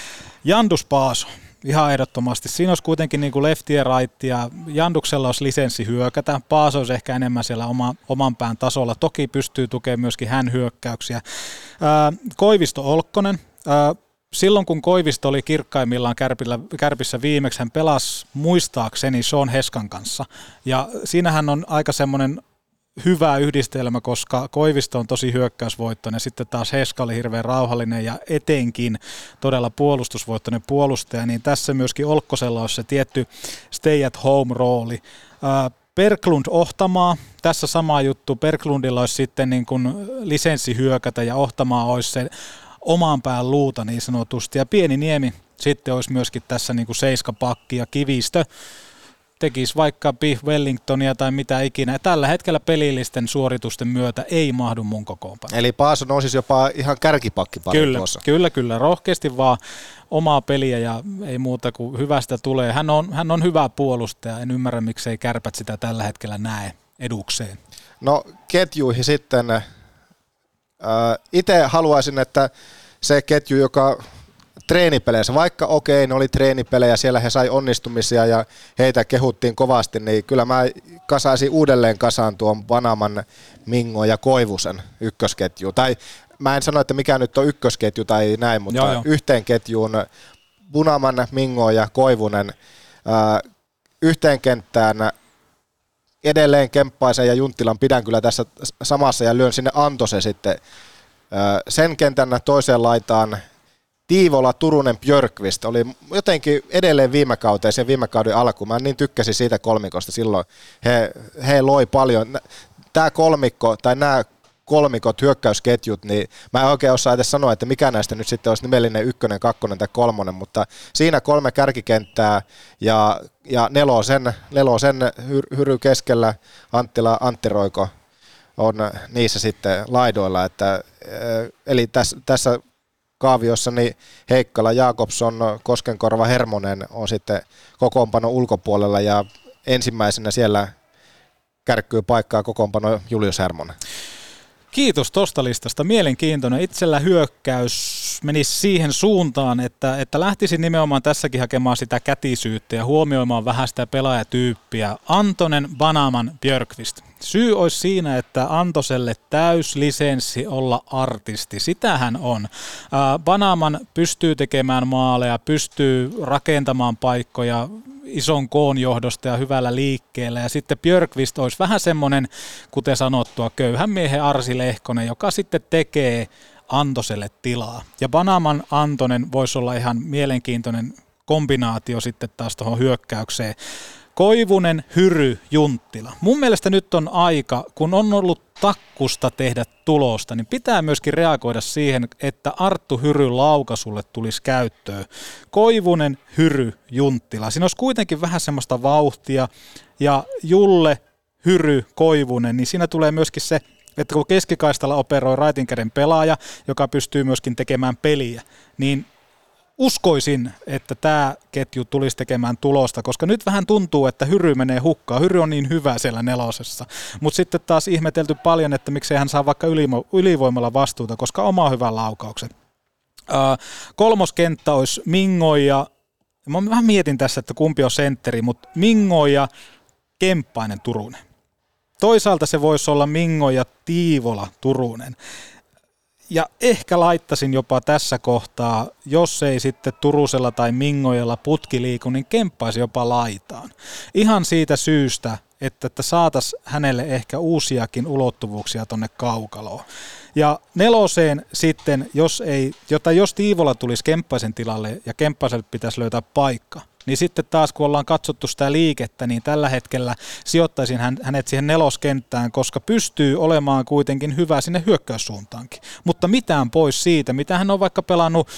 Jandus Paaso. Ihan ehdottomasti. Siinä olisi kuitenkin niin kuin lefti ja right ja Janduksella olisi lisenssi hyökätä. Paaso olisi ehkä enemmän siellä oman pään tasolla. Toki pystyy tukemaan myöskin hän hyökkäyksiä. Koivisto Olkkonen. Silloin kun Koivisto oli kirkkaimmillaan Kärpissä viimeksi, hän pelasi muistaakseni Sean Heskan kanssa. Ja siinähän on aika semmoinen hyvä yhdistelmä, koska Koivisto on tosi hyökkäysvoittoinen, sitten taas Heska oli hirveän rauhallinen ja etenkin todella puolustusvoittoinen puolustaja, niin tässä myöskin Olkkosella on se tietty stay at home rooli. Berglund Ohtamaa, tässä sama juttu, Berglundilla olisi sitten niin kuin lisenssi hyökätä ja Ohtamaa olisi se oman pään luuta niin sanotusti ja Pieni Niemi sitten olisi myöskin tässä niin kuin seiskapakki ja Kivistö tekisi vaikka Biff Wellingtonia tai mitä ikinä. Tällä hetkellä pelillisten suoritusten myötä ei mahdu mun kokoonpanoon. Eli Paaso nousisi jopa ihan kärkipakki paljon tuossa. Kyllä. Rohkeasti vaan omaa peliä ja ei muuta kuin hyvästä tulee. Hän on hyvä puolustaja. En ymmärrä, miksei Kärpät sitä tällä hetkellä näe edukseen. No ketjuihin sitten. Itse haluaisin, että se ketju, joka treenipeleissä, vaikka okei, ne oli treenipelejä, siellä he sai onnistumisia ja heitä kehuttiin kovasti, niin kyllä mä kasaisin uudelleen kasaan tuon Bunnaman, Mingo ja Koivusen ykkösketju. Tai mä en sano, että mikä nyt on ykkösketju tai näin, mutta joo. Yhteen ketjuun Bunnaman, Mingo ja Koivunen yhteen kenttään. Edelleen Kemppaisen ja Junttilan pidän kyllä tässä samassa ja lyön sinne Antosen sitten sen kentän toiseen laitaan. Tiivola, Turunen, Björkqvist oli jotenkin edelleen viime kauteen, sen viime kauden alkuun. Mä niin tykkäsin siitä kolmikosta silloin. He loi paljon. Tämä kolmikko tai nämä kolmikot, hyökkäysketjut, niin mä en oikein osaa edes sanoa, että mikä näistä nyt sitten olisi nimellinen ykkönen, kakkonen tai kolmonen, mutta siinä kolme kärkikenttää ja nelosen hyry keskellä Anttila, Antti Roiko on niissä sitten laidoilla. Eli tässä kaaviossa niin Heikkala, Jakobson, Koskenkorva, Hermonen on sitten kokoonpano ulkopuolella ja ensimmäisenä siellä kärkkyy paikkaa kokoonpano Julius Hermonen. Kiitos tuosta listasta. Mielenkiintoinen. Itsellä hyökkäys menisi siihen suuntaan, että lähtisi nimenomaan tässäkin hakemaan sitä kätisyyttä ja huomioimaan vähän sitä pelaajatyyppiä. Antonen, Bunnaman, Björkqvist. Syy olisi siinä, että Antoselle täyslisenssi olla artisti. Sitähän on. Bunnaman pystyy tekemään maaleja, pystyy rakentamaan paikkoja ison koon johdosta ja hyvällä liikkeellä. Ja sitten Björkqvist olisi vähän semmoinen, kuten sanottua, köyhän miehen Arsi Lehkonen, joka sitten tekee Antoselle tilaa. Ja Bunnaman Antonen voisi olla ihan mielenkiintoinen kombinaatio sitten taas tuohon hyökkäykseen. Koivunen, Hyry, Junttila. Mun mielestä nyt on aika, kun on ollut takkusta tehdä tulosta, niin pitää myöskin reagoida siihen, että Arttu Hyry laukaisulle tulisi käyttöön. Koivunen, Hyry, Junttila. Siinä olisi kuitenkin vähän semmoista vauhtia ja Julle, Hyry, Koivunen, niin siinä tulee myöskin se, että kun keskikaistalla operoi raitin käden pelaaja, joka pystyy myöskin tekemään peliä, niin uskoisin, että tämä ketju tulisi tekemään tulosta, koska nyt vähän tuntuu, että Hyry menee hukkaan. Hyry on niin hyvä siellä nelosessa, mutta sitten taas ihmetelty paljon, että miksei hän saa vaikka ylivoimalla vastuuta, koska oma hyvä laukaukset. Kolmoskenttä olisi Mingo ja, mä vähän mietin tässä, että kumpi on sentteri, mutta Mingo ja Kemppainen Turunen. Toisaalta se voisi olla Mingo ja Tiivola Turunen. Ja ehkä laittaisin jopa tässä kohtaa, jos ei sitten Turusella tai Mingojalla putki liiku, niin Kemppaisi jopa laitaan. Ihan siitä syystä, että saataisiin hänelle ehkä uusiakin ulottuvuuksia tuonne kaukaloon. Ja neloseen sitten, jos Tiivola tulisi Kemppaisen tilalle ja Kemppaiselle pitäisi löytää paikka, niin sitten taas kun ollaan katsottu sitä liikettä, niin tällä hetkellä sijoittaisin hänet siihen neloskenttään, koska pystyy olemaan kuitenkin hyvä sinne hyökkäyssuuntaankin. Mutta mitään pois siitä, mitä hän on vaikka pelannut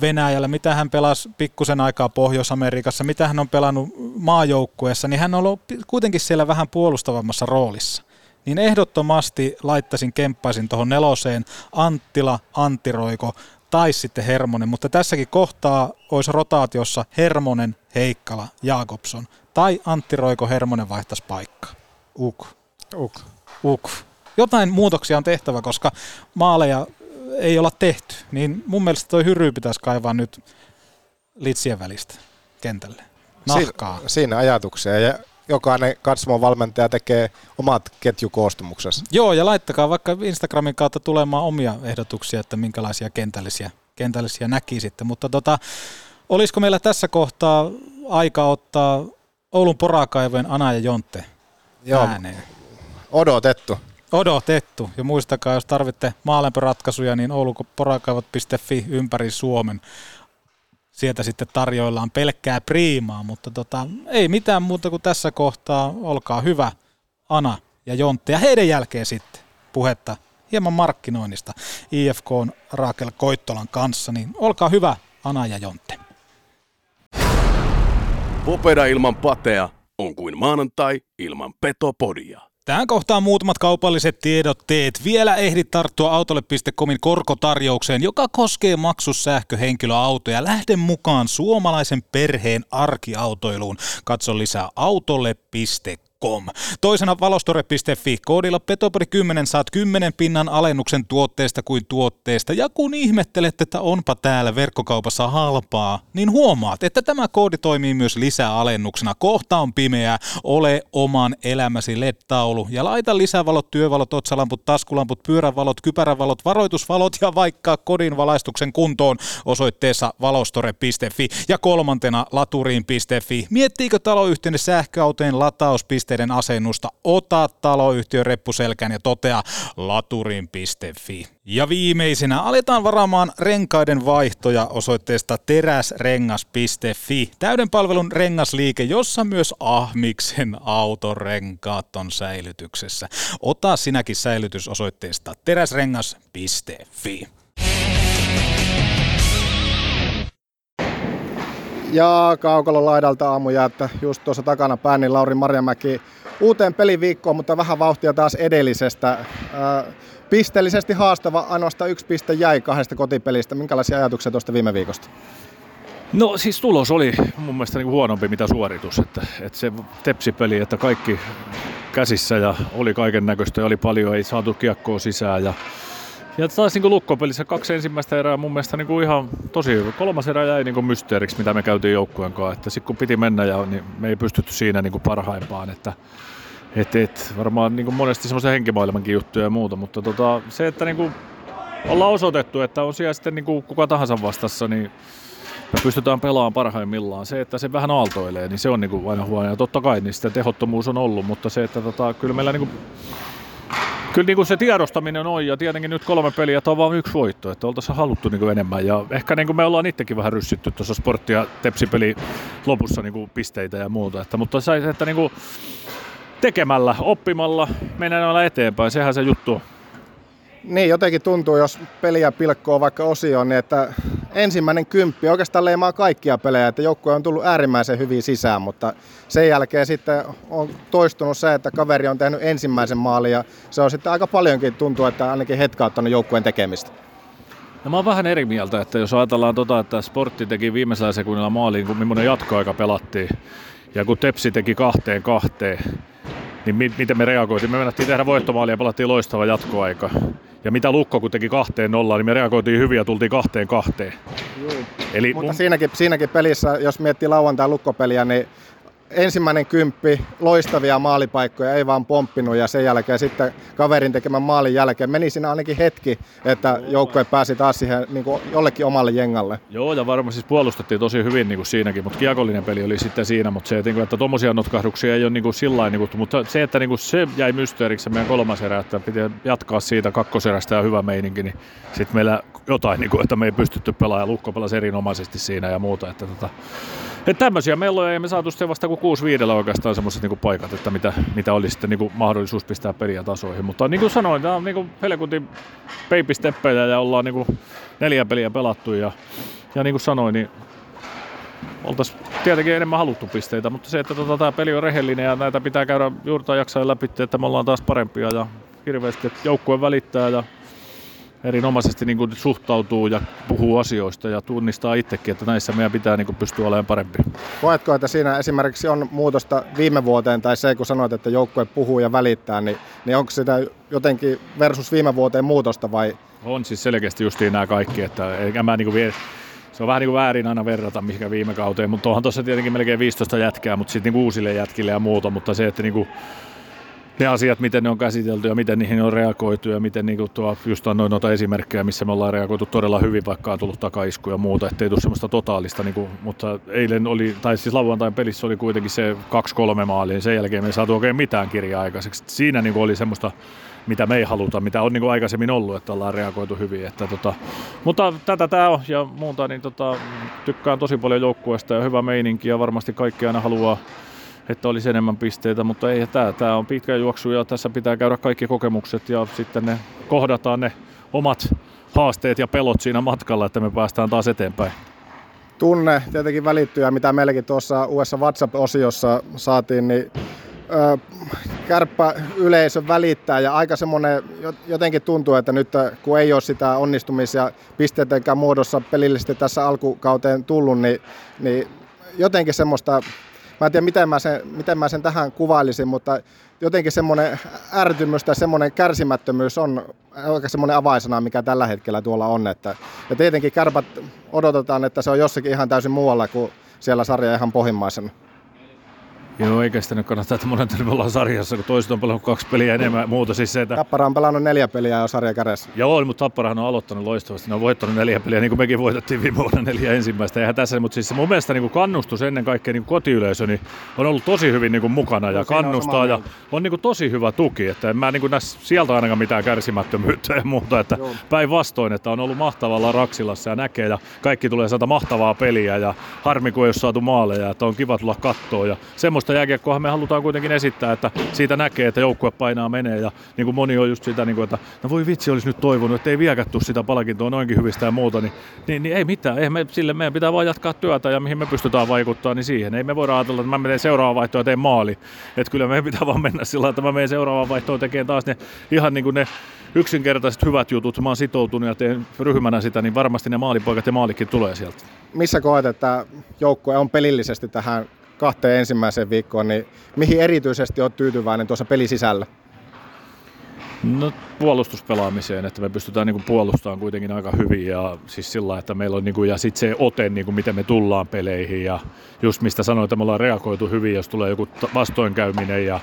Venäjällä, mitä hän pelasi pikkusen aikaa Pohjois-Amerikassa, mitä hän on pelannut maajoukkueessa, niin hän on ollut kuitenkin siellä vähän puolustavammassa roolissa. Niin ehdottomasti laittaisin Kemppaisen tuohon neloseen Anttila, Antti Roiko tai sitten Hermonen, mutta tässäkin kohtaa olisi rotaatiossa Hermonen, Heikkala, Jakobson tai Antti Roiko, Hermonen vaihtaisi paikkaa. Jotain muutoksia on tehtävä, koska maaleja ei olla tehty, niin mun mielestä toi Hyry pitäisi kaivaa nyt litsien välistä kentälle. Nahkaa. Siinä ajatuksia ja jokainen katsomon valmentaja tekee omat ketjukoostumuksensa. Joo, ja laittakaa vaikka Instagramin kautta tulemaan omia ehdotuksia, että minkälaisia kentällisiä näkisitte. Mutta olisiko meillä tässä kohtaa aika ottaa Oulun Porakaivojen Ana ja Jontte ääneen? Odotettu. Ja muistakaa, jos tarvitte maalämpöratkaisuja, niin ouluporakaivat.fi ympäri Suomen. Sieltä sitten tarjoillaan pelkkää priimaa, mutta ei mitään muuta kuin tässä kohtaa. Olkaa hyvä, Ana ja Jontti. Ja heidän jälkeen sitten puhetta hieman markkinoinnista IFK:n Raakel Koittolan kanssa. Niin olkaa hyvä, Ana ja Jontti. Popeda ilman patea on kuin maanantai ilman Petopodia. Tähän kohtaan muutamat kaupalliset tiedotteet. Vielä ehdit tarttua autolle.comin korkotarjoukseen, joka koskee maksussähköhenkilöautoja. Lähde mukaan suomalaisen perheen arkiautoiluun. Katso lisää autolle.com. Toisena valostore.fi. Koodilla Petopodi10 saat 10% alennuksen tuotteesta kuin tuotteesta. Ja kun ihmettelet, että onpa täällä verkkokaupassa halpaa, niin huomaat, että tämä koodi toimii myös lisäalennuksena. Kohta on pimeää. Ole oman elämäsi LED-taulu. Ja laita lisävalot, työvalot, otsalamput, taskulamput, pyörävalot, kypärävalot, varoitusvalot ja vaikka kodin valaistuksen kuntoon osoitteessa valostore.fi. Ja kolmantena laturiin.fi. Miettiikö taloyhtiönne sähköautojen latauspisteitä? Asennusta. Ota taloyhtiön reppuselkään ja totea laturin.fi. Ja viimeisenä aletaan varaamaan renkaiden vaihtoja osoitteesta teräsrengas.fi. Täyden palvelun rengasliike, jossa myös Ahmiksen autorenkaat on säilytyksessä. Ota sinäkin säilytys osoitteesta teräsrengas.fi. Ja kaukalon laidalta aamuja, että just tuossa takana päin, niin Lauri Marjamäki uuteen peliviikkoon, mutta vähän vauhtia taas edellisestä. Pisteellisesti haastava, ainoastaan 1 piste jäi 2 kotipelistä. Minkälaisia ajatuksia tuosta viime viikosta? No siis tulos oli mun mielestä niin huonompi mitä suoritus. Että se tepsipeli, että kaikki käsissä ja oli kaiken näköistä ja oli paljon, ei saatu kiekkoa sisään. Ja taas niin Lukko-pelissä 2 ensimmäistä erää mun mielestä niin ihan tosi, 3. erä jäi niin mysteeriksi, mitä me käytiin joukkueen kanssa. Että sit kun piti mennä, niin me ei pystytty siinä niin parhaimpaan. Että varmaan niin monesti semmoisia henkimaailmankin juttuja ja muuta, mutta se, että niin ollaan osoitettu, että on siellä sitten niin kuka tahansa vastassa, niin me pystytään pelaamaan parhaimmillaan. Se, että se vähän aaltoilee, niin se on niin aina huono. Ja totta kai niin sitä tehottomuus on ollut, mutta se, että kyllä meillä... Kyllä niin kuin se tiedostaminen on, ja tietenkin nyt 3 peliä, tämä on vaan 1 voitto, että oltaisiin haluttu niin kuin enemmän. Ja ehkä niin kuin me ollaan itsekin vähän ryssitty tuossa sportti- ja tepsipeli lopussa niin kuin pisteitä ja muuta. Mutta se, että niin kuin tekemällä, oppimalla, mennään aina eteenpäin, sehän se juttu on. Niin, jotenkin tuntuu, jos peliä pilkkoo vaikka osioon, niin että ensimmäinen 10 oikeastaan leimaa kaikkia pelejä, että joukkue on tullut äärimmäisen hyvin sisään, mutta sen jälkeen sitten on toistunut se, että kaveri on tehnyt ensimmäisen maalin ja se on sitten aika paljonkin tuntuu, että ainakin hetki ottanut joukkueen tekemistä. No mä oon vähän eri mieltä, että jos ajatellaan että Sportti teki viimeisellä sekunnilla maaliin, kun millainen jatkoaika pelattiin ja kun Tepsi teki 2-2, niin miten me reagoitiin? Me menettiin tehdä voittomaali ja pelattiin loistava jatkoaika. Ja mitä Lukko kun teki 2-0, niin me reagoitiin hyvin ja tultiin 2-2. Eli mutta siinäkin pelissä, jos miettii lauantai-lukkopeliä, niin ensimmäinen kymppi, loistavia maalipaikkoja, ei vaan pomppinut, ja sen jälkeen sitten kaverin tekemän maalin jälkeen meni siinä ainakin hetki, että joukkue pääsi taas siihen niin kuin jollekin omalle jengalle. Joo, ja varmaan siis puolustettiin tosi hyvin niin kuin siinäkin, mutta kiekollinen peli oli sitten siinä, mutta se, että tuommoisia notkahduksia ei ole niin kuin sillain, niin kuin, mutta se, että niin kuin se jäi mysteeriksi meidän kolmas erä, että piti jatkaa siitä kakkoserästä ja hyvä meininki, niin sitten meillä jotain, niin kuin, että me ei pystytty pelaamaan, Lukko pelasi erinomaisesti siinä ja muuta, että tämmöisiä meillä ei me saatu sitten vasta kuin 6-5 oikeastaan semmoiset niinku paikat, että mitä oli sitten niinku mahdollisuus pistää peliä tasoihin. Mutta niin kuin sanoin, tämä on niinku helkutin peipisteppeillä ja ollaan niinku 4 peliä pelattu ja niin kuin sanoin, niin oltaisiin tietenkin enemmän haluttu pisteitä, mutta se, että tämä peli on rehellinen ja näitä pitää käydä juurtaan jaksain läpi, että me ollaan taas parempia ja hirveästi, että joukkue välittää ja erinomaisesti niin kuin suhtautuu ja puhuu asioista ja tunnistaa itsekin, että näissä meidän pitää niin kuin pystyä olemaan parempi. Koetko, että siinä esimerkiksi on muutosta viime vuoteen, tai se kun sanoit, että joukkue puhuu ja välittää, niin onko sitä jotenkin versus viime vuoteen muutosta vai? On siis selkeästi justiin nämä kaikki, että eikä mä niin kuin se on vähän niin kuin väärin aina verrata mihinkä viime kauteen, mutta onhan tuossa tietenkin melkein 15 jätkää, mutta sitten niin uusille jätkille ja muuta, mutta se, että niin kuin ne asiat, miten ne on käsitelty ja miten niihin on reagoitu ja miten niin tuo, just annoin noita esimerkkejä, missä me ollaan reagoitu todella hyvin, vaikka on tullut takaisku ja muuta, ettei tule semmoista totaalista, niin kuin, mutta eilen oli, tai siis lauantain pelissä oli kuitenkin se 2-3 maalia, sen jälkeen me ei saatu oikein mitään kirjaa aikaiseksi. Siinä niin oli semmoista, mitä me ei haluta, mitä on niin aikaisemmin ollut, että ollaan reagoitu hyvin. Että, mutta tätä tämä on ja muuta, niin tykkään tosi paljon joukkueesta ja hyvä meininki ja varmasti kaikki aina haluaa, että olisi enemmän pisteitä, mutta ei tämä on pitkä juoksu ja tässä pitää käydä kaikki kokemukset ja sitten ne kohdataan ne omat haasteet ja pelot siinä matkalla, että me päästään taas eteenpäin. Tunne tietenkin välittyy ja mitä meilläkin tuossa uudessa WhatsApp-osiossa saatiin, niin Kärppä-yleisö välittää ja aika semmoinen jotenkin tuntuu, että nyt kun ei ole sitä onnistumisia pisteitäkään muodossa pelillisesti tässä alkukauteen tullut, niin jotenkin semmoista. Mä en tiedä, miten mä sen tähän kuvailisin, mutta jotenkin semmoinen ärtymys tai semmoinen kärsimättömyys on oikein semmoinen avainsana, mikä tällä hetkellä tuolla on. Ja tietenkin Kärpät odotetaan, että se on jossakin ihan täysin muualla kuin siellä sarja ihan pohjimmaisena. Joo, eikä sitä nyt kannattaa, että monen ollaan sarjassa, kun toiset on pelannut 2 peliä enemmän muuta. Siis se, että Tappara on pelannut 4 peliä ja on sarja kädessä. Joo, mutta Tapparahan on aloittanut loistavasti. Ne on voittanut 4 peliä, niin kuin mekin voitettiin viime vuonna 4 ensimmäistä. Eihän tässä, mutta siis mun mielestä niin kannustus ennen kaikkea niin kotiyleisö niin on ollut tosi hyvin niin mukana ja kannustaa. Ja on niin tosi hyvä tuki, että en mä niin näe sieltä ainakaan mitään kärsimättömyyttä ja muuta. Että päinvastoin, että on ollut mahtavalla Raksilassa ja näkee ja kaikki tulee sieltä mahtavaa peliä ja harmi, kun ei ole saatu maaleja, että on kiva tulla kattoon ja semmoista jääkiekkoahan me halutaan kuitenkin esittää, että siitä näkee, että joukkue painaa menee ja niin kuin moni on just sitä, niin kuin, että no voi vitsi, olisi nyt toivonut, että ei viekattu sitä palkintoa noinkin hyvistä ja muuta, niin ei mitään, sille meidän pitää vaan jatkaa työtä ja mihin me pystytään vaikuttamaan, niin siihen. Ei me voida ajatella, että mä menen seuraavaan vaihtoon ja teen maali, että kyllä meidän pitää vaan mennä sillä tavalla, että mä menen seuraavaan vaihtoon tekemään taas ne ihan niin kuin ne yksinkertaiset hyvät jutut, mä oon sitoutunut ja teen ryhmänä sitä, niin varmasti ne maalipaikat ja maalikin tulee sieltä. Missä koet, että joukkue on pelillisesti tähän 2 ensimmäiseen viikkoon, niin mihin erityisesti olet tyytyväinen tuossa pelisisällä? No puolustuspelaamiseen, että me pystytään niin kuin puolustamaan kuitenkin aika hyvin ja siis sillä, että meillä on niin kuin, ja sitten se ote, niin kuin, miten me tullaan peleihin ja just mistä sanoin, että me ollaan reagoitu hyvin, jos tulee joku vastoinkäyminen ja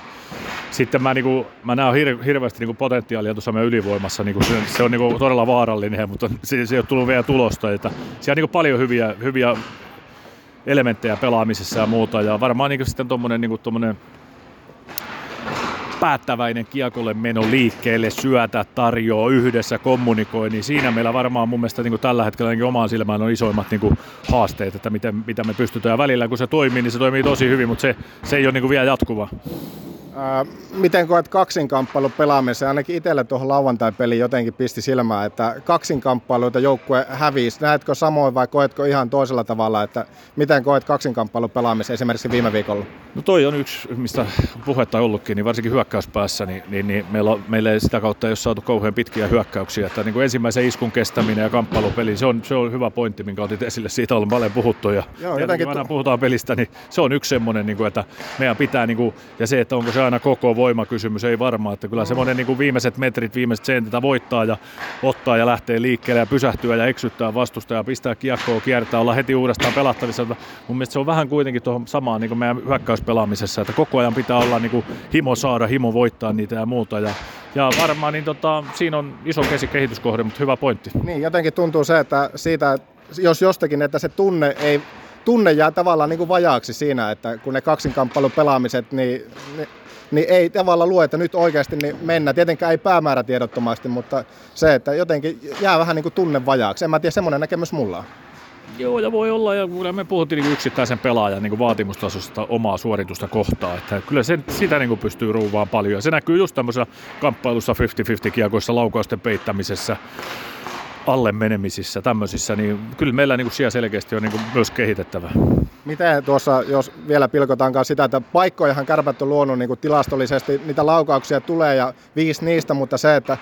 sitten mä näen hirveästi niin potentiaalia tuossa meidän ylivoimassa, niin se on niin todella vaarallinen, mutta se ei ole tullut vielä tulosta, että siellä on niin paljon hyviä elementtejä pelaamisessa ja muuta ja varmaan niin sitten tuommoinen päättäväinen kiekolle meno liikkeelle, syötä, tarjoaa yhdessä, kommunikoi, niin siinä meillä varmaan mun mielestä niin tällä hetkellä niin omaan silmään on isoimmat niin haasteet, että mitä me pystytään välillä, kun se toimii, niin se toimii tosi hyvin, mutta se ei ole niin vielä jatkuva. Miten koet kaksinkamppailun pelaamisen? Ainakin itselle tuohon lauantai-peliin jotenkin pisti silmään, että kaksinkamppailuita joukkue hävisi. Näetkö samoin vai koetko ihan toisella tavalla, että miten koet kaksinkamppailun pelaamisen esimerkiksi viime viikolla? No toi on yksi, mistä puhetta on ollutkin, niin varsinkin hyökkäyspäässä, niin meillä ei sitä kautta ole saatu kauhean pitkiä hyökkäyksiä. Että niin kuin ensimmäisen iskun kestäminen ja kamppailupeli, se on hyvä pointti, minkä otit esille. Siitä ollaan paljon puhuttu ja aina puhutaan pelistä, niin se on yksi semmoinen, että meidän pitää, ja se, että onko se se aina koko voimakysymys, ei varmaan, että kyllä semmoinen niin kuin viimeiset metrit, viimeiset sentit voittaa ja ottaa ja lähtee liikkeelle ja pysähtyä ja eksyttää vastustajaa, pistää kiekkoa, kiertää, olla heti uudestaan pelattavissa. Mun mielestä se on vähän kuitenkin tuohon samaan niin kuin meidän hyökkäyspelaamisessa, että koko ajan pitää olla niin kuin himo saada, himo voittaa niitä ja muuta. Ja varmaan niin siinä on iso kehityskohde, mutta hyvä pointti. Niin, jotenkin tuntuu se, että siitä, jos jostakin, että se tunne jää tavallaan niin kuin vajaaksi siinä, että kun ne kaksinkamppailun pelaamiset, niin ei tavallaan lue, että nyt oikeasti niin mennään. Tietenkään ei päämäärä tiedottomasti, mutta se, että jotenkin jää vähän niin kuin tunne vajaaksi. En mä tiedä, semmoinen näkemys mulla on. Joo, ja voi olla, ja me puhuttiin yksittäisen pelaajan niin vaatimustasosta omaa suoritusta kohtaan, että kyllä sen, sitä niin pystyy ruuvaan paljon, ja se näkyy just tämmöisessä kamppailussa 50-50-kiekoissa, laukausten peittämisessä, alle menemisissä, tämmöisissä, niin kyllä meillä niin siellä selkeästi on niin myös kehitettävää. Miten tuossa, jos vielä pilkotaankaan sitä, että paikkojahan Kärpät on luonut niin tilastollisesti, niitä laukauksia tulee, ja 5 niistä, mutta se, että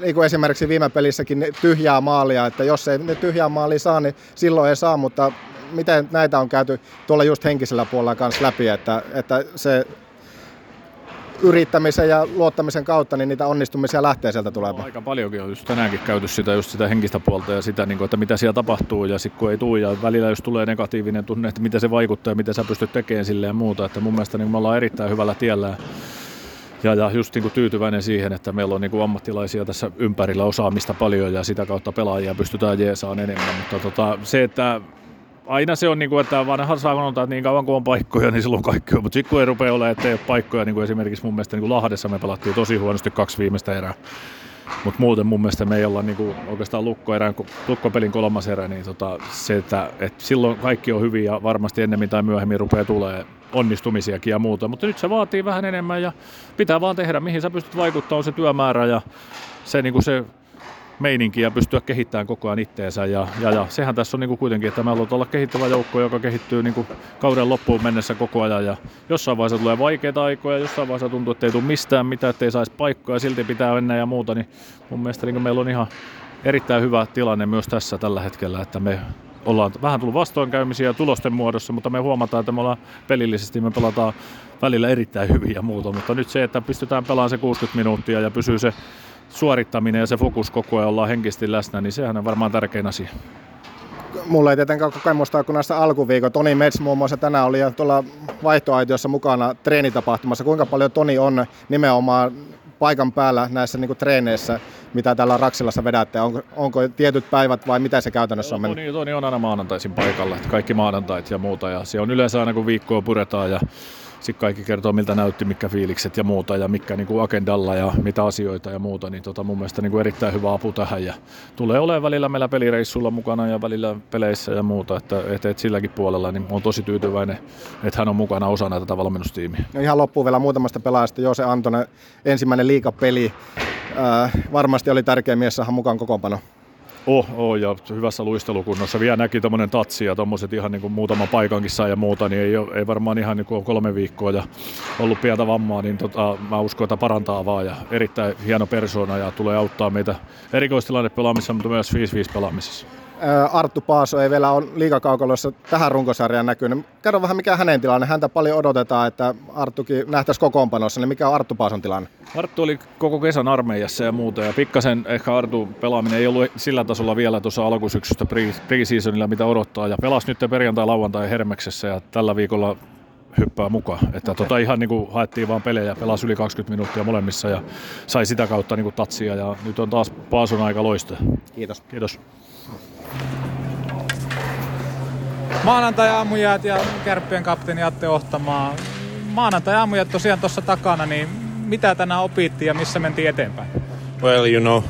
niin kuin esimerkiksi viime pelissäkin tyhjää maalia, että jos ei ne tyhjää maalia saa, niin silloin ei saa, mutta miten näitä on käyty tuolla just henkisellä puolella kanssa läpi, että se yrittämisen ja luottamisen kautta niin niitä onnistumisia lähtee sieltä tulemaan. No, aika paljonkin on just tänäänkin käyty sitä henkistä puolta ja sitä, että mitä siellä tapahtuu ja sitten kun ei tule ja välillä jos tulee negatiivinen tunne, että mitä se vaikuttaa ja mitä sä pystyt tekemään sille ja muuta, että mun mielestä niin me ollaan erittäin hyvällä tiellä. Ja just niin kuin tyytyväinen siihen, että meillä on niin kuin ammattilaisia tässä ympärillä osaamista paljon ja sitä kautta pelaajia pystytään jeesaan enemmän. Mutta se, että aina se on niin kuin, että vanha sanonta, että niin kauan kuin on paikkoja, niin silloin kaikki on. Mutta sitten kun ei rupea olemaan, ettei ole paikkoja, niin kuin esimerkiksi mun mielestä niin kuin Lahdessa me pelattiin tosi huonosti 2 viimeistä erää. Mutta muuten mun mielestä me ei olla niinku oikeastaan lukkopelin 3. erä, niin se, että silloin kaikki on hyvin ja varmasti ennemmin tai myöhemmin rupeaa tulemaan onnistumisiakin ja muuta. Mutta nyt se vaatii vähän enemmän ja pitää vaan tehdä, mihin sä pystyt vaikuttamaan, on se työmäärä ja se, niinku se meininki ja pystyä kehittämään koko ajan itteensä. Ja sehän tässä on niinku kuitenkin, että me halutaan olla kehittävä joukko, joka kehittyy niinku kauden loppuun mennessä koko ajan. Ja jossain vaiheessa tulee vaikeita aikoja, jossain vaiheessa tuntuu, että ei tule mistään mitään, ettei saisi paikkaa ja silti pitää mennä ja muuta. Niin mun mielestä niinku meillä on ihan erittäin hyvä tilanne myös tässä tällä hetkellä, että me ollaan vähän tullut vastoinkäymisiä tulosten muodossa, mutta me huomataan, että me ollaan pelillisesti, me pelataan välillä erittäin hyvin ja muuta. Mutta nyt se, että pystytään pelaamaan se 60 minuuttia ja pysyy se suorittaminen ja se fokus koko ajan ollaan henkisesti läsnä, niin sehän on varmaan tärkein asia. Mulla ei tietenkään kokemusta kuin näissä alkuviikolla. Toni Mets muun muassa tänään oli tuolla vaihtoaitiossa mukana treenitapahtumassa. Kuinka paljon Toni on nimenomaan paikan päällä näissä niin kuin treeneissä, mitä täällä Raksilassa vedätte? Onko tietyt päivät vai mitä se käytännössä on mennyt? Toni on aina maanantaisin paikalla, että kaikki maanantait ja muuta. Ja se on yleensä aina kun viikkoa puretaan ja sitten kaikki kertoo, miltä näytti, mitkä fiilikset ja muuta ja mitkä niin kuin agendalla ja mitä asioita ja muuta. Niin mun mielestä niin kuin erittäin hyvä apu tähän. Ja tulee olemaan välillä meillä pelireissulla mukana ja välillä peleissä ja muuta. Että silläkin puolella niin on tosi tyytyväinen, että hän on mukana osana tätä valmennustiimiä. No ihan loppuun vielä muutamasta pelaajasta. Joose Antonen, ensimmäinen liigapeli. Varmasti oli tärkeä mies saada mukaan kokoonpano. Ja hyvässä luistelukunnossa. Vielä näki tommonen tatsi ja tommoset ihan niinku muutama paikankin sai ja muuta, niin ei varmaan ihan niinku 3 viikkoa ja ollut pientä vammaa, niin mä uskon, että parantaa vaan ja erittäin hieno persoona ja tulee auttaa meitä erikoistilanne pelaamisessa, mutta myös 5-5 pelaamisessa. Arttu Paaso ei vielä ole liigakaukaloissa tähän runkosarjaan näkynyt. Kerro vähän, mikä hänen tilanne. Häntä paljon odotetaan, että Arttukin nähtäisiin kokoonpanossa. Niin mikä on Arttu Paason tilanne? Arttu oli koko kesän armeijassa ja muuta. Ja pikkasen ehkä Artun pelaaminen ei ollut sillä tasolla vielä tuossa alkusyksystä pre-seasonilla, mitä odottaa. Ja pelasi nyt perjantai-lauantai Hermeksessä ja tällä viikolla hyppää mukaan. Että ihan niin kuin haettiin vaan pelejä, pelasi yli 20 minuuttia molemmissa ja sai sitä kautta niin kuin tatsia. Ja nyt on taas Paason aika loistaa. Kiitos. Maanantai-aamujäät ja Kärppien kapteeni Atte Ohtamaa. Maanantai-aamujäät tosiaan tuossa takana, niin mitä tänään opittiin ja missä mentiin eteenpäin? Well, you know.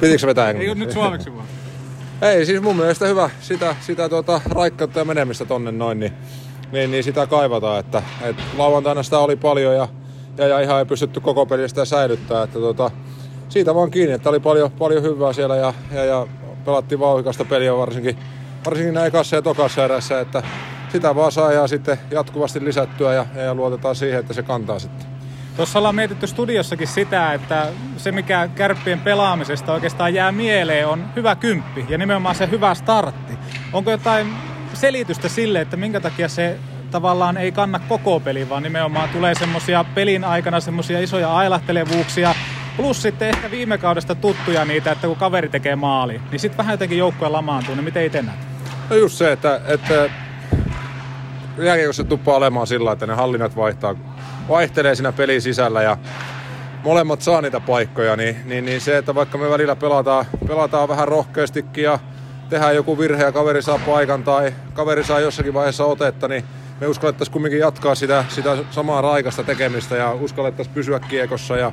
Pitikö vetää englantia? Ei nyt suomeksi vaan. Ei, siis mun mielestä hyvä sitä raikkautta ja menemistä tonne noin, niin sitä kaivataan. Että lauantaina sitä oli paljon ja ihan ei pystytty koko pelistä säilyttämään. Että siitä vaan kiinni, että oli paljon hyvää siellä ja pelattiin vauhikasta peliä varsinkin näin ekassa ja tokassa erässä, että sitä vaan saa ja sitten jatkuvasti lisättyä ja luotetaan siihen, että se kantaa sitten. Tuossa ollaan mietitty studiossakin sitä, että se mikä Kärppien pelaamisesta oikeastaan jää mieleen on hyvä kymppi ja nimenomaan se hyvä startti. Onko jotain selitystä sille, että minkä takia se tavallaan ei kanna koko peli, vaan nimenomaan tulee semmoisia pelin aikana semmoisia isoja ailahtelevuuksia. Plus sitten ehkä viime kaudesta tuttuja niitä, että kun kaveri tekee maali, niin sitten vähän jotenkin joukkue lamaantuu, niin miten itse näet? No just se, että jääkiekossa tuppaa olemaan sillä, että ne hallinnat vaihtelee siinä pelin sisällä ja molemmat saa niitä paikkoja, niin se, että vaikka me välillä pelataan vähän rohkeastikin ja tehdään joku virhe ja kaveri saa paikan tai kaveri saa jossakin vaiheessa otetta, niin me uskallettaisiin kumminkin jatkaa sitä samaa raikasta tekemistä ja uskallettaisiin pysyä kiekossa ja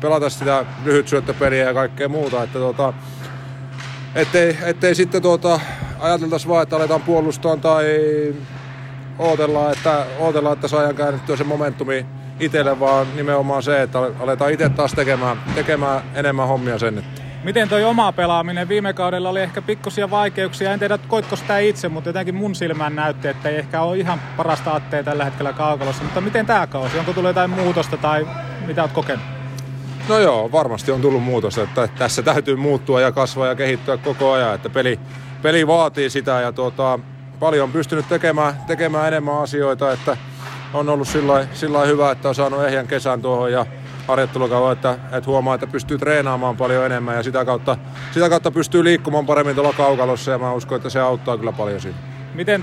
pelata sitä lyhytsyöttöpeliä ja kaikkea muuta, että ettei sitten ajateltaisi vaan, että aletaan puolustaan tai odotellaan, että saadaan käännettyä se momentumi itselle, vaan nimenomaan se, että aletaan itse taas tekemään enemmän hommia sen. Miten toi oma pelaaminen? Viime kaudella oli ehkä pikkusia vaikeuksia. En tiedä, koitko sitä itse, mutta jotenkin mun silmään näytti, että ei ehkä ole ihan parasta Attea tällä hetkellä kaukalossa. Mutta miten tää kausi? Onko tullut jotain muutosta tai mitä oot kokenut? No joo, varmasti on tullut muutosta. Että tässä täytyy muuttua ja kasvaa ja kehittyä koko ajan. Että peli vaatii sitä ja paljon on pystynyt tekemään enemmän asioita. Että on ollut sillä hyvä, että on saanut ehjän kesän tuohon ja harjoittelukaudella, että huomaa, että pystyy treenaamaan paljon enemmän ja sitä kautta pystyy liikkumaan paremmin tuolla kaukalossa ja mä uskon, että se auttaa kyllä paljon siinä. Miten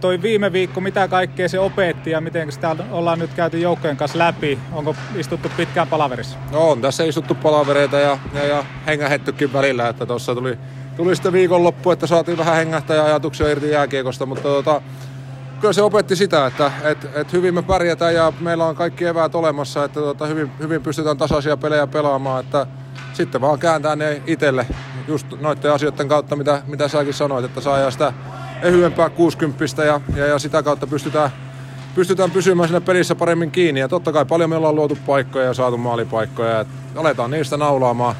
toi viime viikko, mitä kaikkea se opetti ja miten sitä ollaan nyt käyty joukkojen kanssa läpi? Onko istuttu pitkään palaverissa? No on tässä istuttu palavereita ja hengähettykin välillä, että tuossa tuli sitten viikonloppu, että saatiin vähän hengähtää ja ajatuksia irti jääkiekosta, mutta kyllä se opetti sitä, että hyvin me pärjätään ja meillä on kaikki eväät olemassa, että hyvin pystytään tasaisia pelejä pelaamaan, että sitten vaan kääntää ne itselle just noiden asioiden kautta, mitä säkin sanoit, että saadaan sitä ehyempää 60 ja sitä kautta pystytään pysymään siinä pelissä paremmin kiinni ja totta kai paljon me ollaan luotu paikkoja ja saatu maalipaikkoja, että aletaan niistä naulaamaan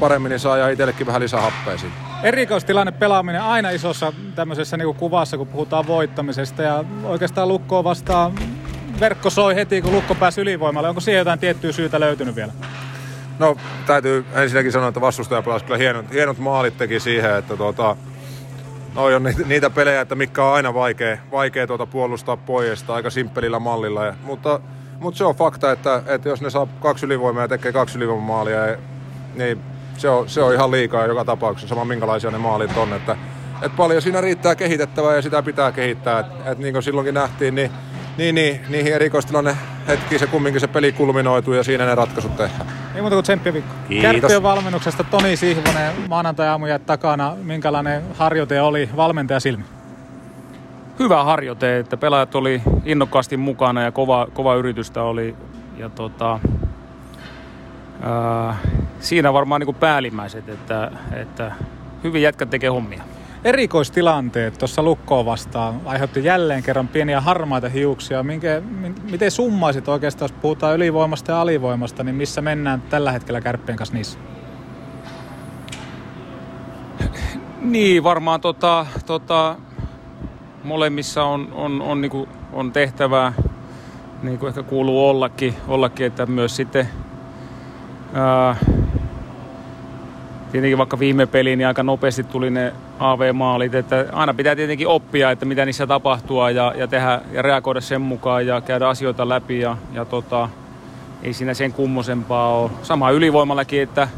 paremmin, niin saadaan itsellekin vähän lisää happea siitä. Erikoistilanne pelaaminen aina isossa tämmöisessä niin kuin kuvassa, kun puhutaan voittamisesta ja oikeastaan Lukkoa vastaan verkko soi heti, kun Lukko pääsi ylivoimalle. Onko siihen jotain tiettyä syytä löytynyt vielä? No täytyy ensinnäkin sanoa, että vastustaja pelasi kyllä hienot maalit teki siihen, että noi on niitä pelejä, että mitkä on aina vaikea puolustaa pois aika simppelillä mallilla. Mutta se on fakta, että jos ne saa 2 ylivoimaa ja tekee 2 ylivoimamaalia, niin se on ihan liikaa joka tapauksessa, sama minkälaisia ne maalit on. Että paljon siinä riittää kehitettävää ja sitä pitää kehittää. Että niin kuin silloinkin nähtiin, niin niihin erikoistilanne hetki se kumminkin se peli kulminoituu ja siinä ne ratkaisut tehdään. Ei muuta kuin tsemppiä viikko. Kiitos. Kärppien valmennuksesta Toni Sihvonen maanantai-aamu jäi takana. Minkälainen harjoite oli valmentaja silmin? Hyvä harjoite, että pelaajat oli innokkaasti mukana ja kova yritystä oli. Ja siinä varmaan niin kuin päällimmäiset, että hyvin jätkät tekee hommia. Erikoistilanteet tuossa Lukkoa vastaan aiheutti jälleen kerran pieniä harmaita hiuksia. Miten summaisit oikeastaan, jos puhutaan ylivoimasta ja alivoimasta, niin missä mennään tällä hetkellä Kärppien kanssa niissä? Niin, varmaan molemmissa on niin kuin, on tehtävää, niin kuin ehkä kuuluu ollakin, että myös sitten tietenkin vaikka viime peliin niin aika nopeasti tuli ne AV-maalit, että aina pitää tietenkin oppia, että mitä niissä tapahtuu ja tehdä ja reagoida sen mukaan ja käydä asioita läpi ja ei siinä sen kummosempaa ole. Sama ylivoimallakin, että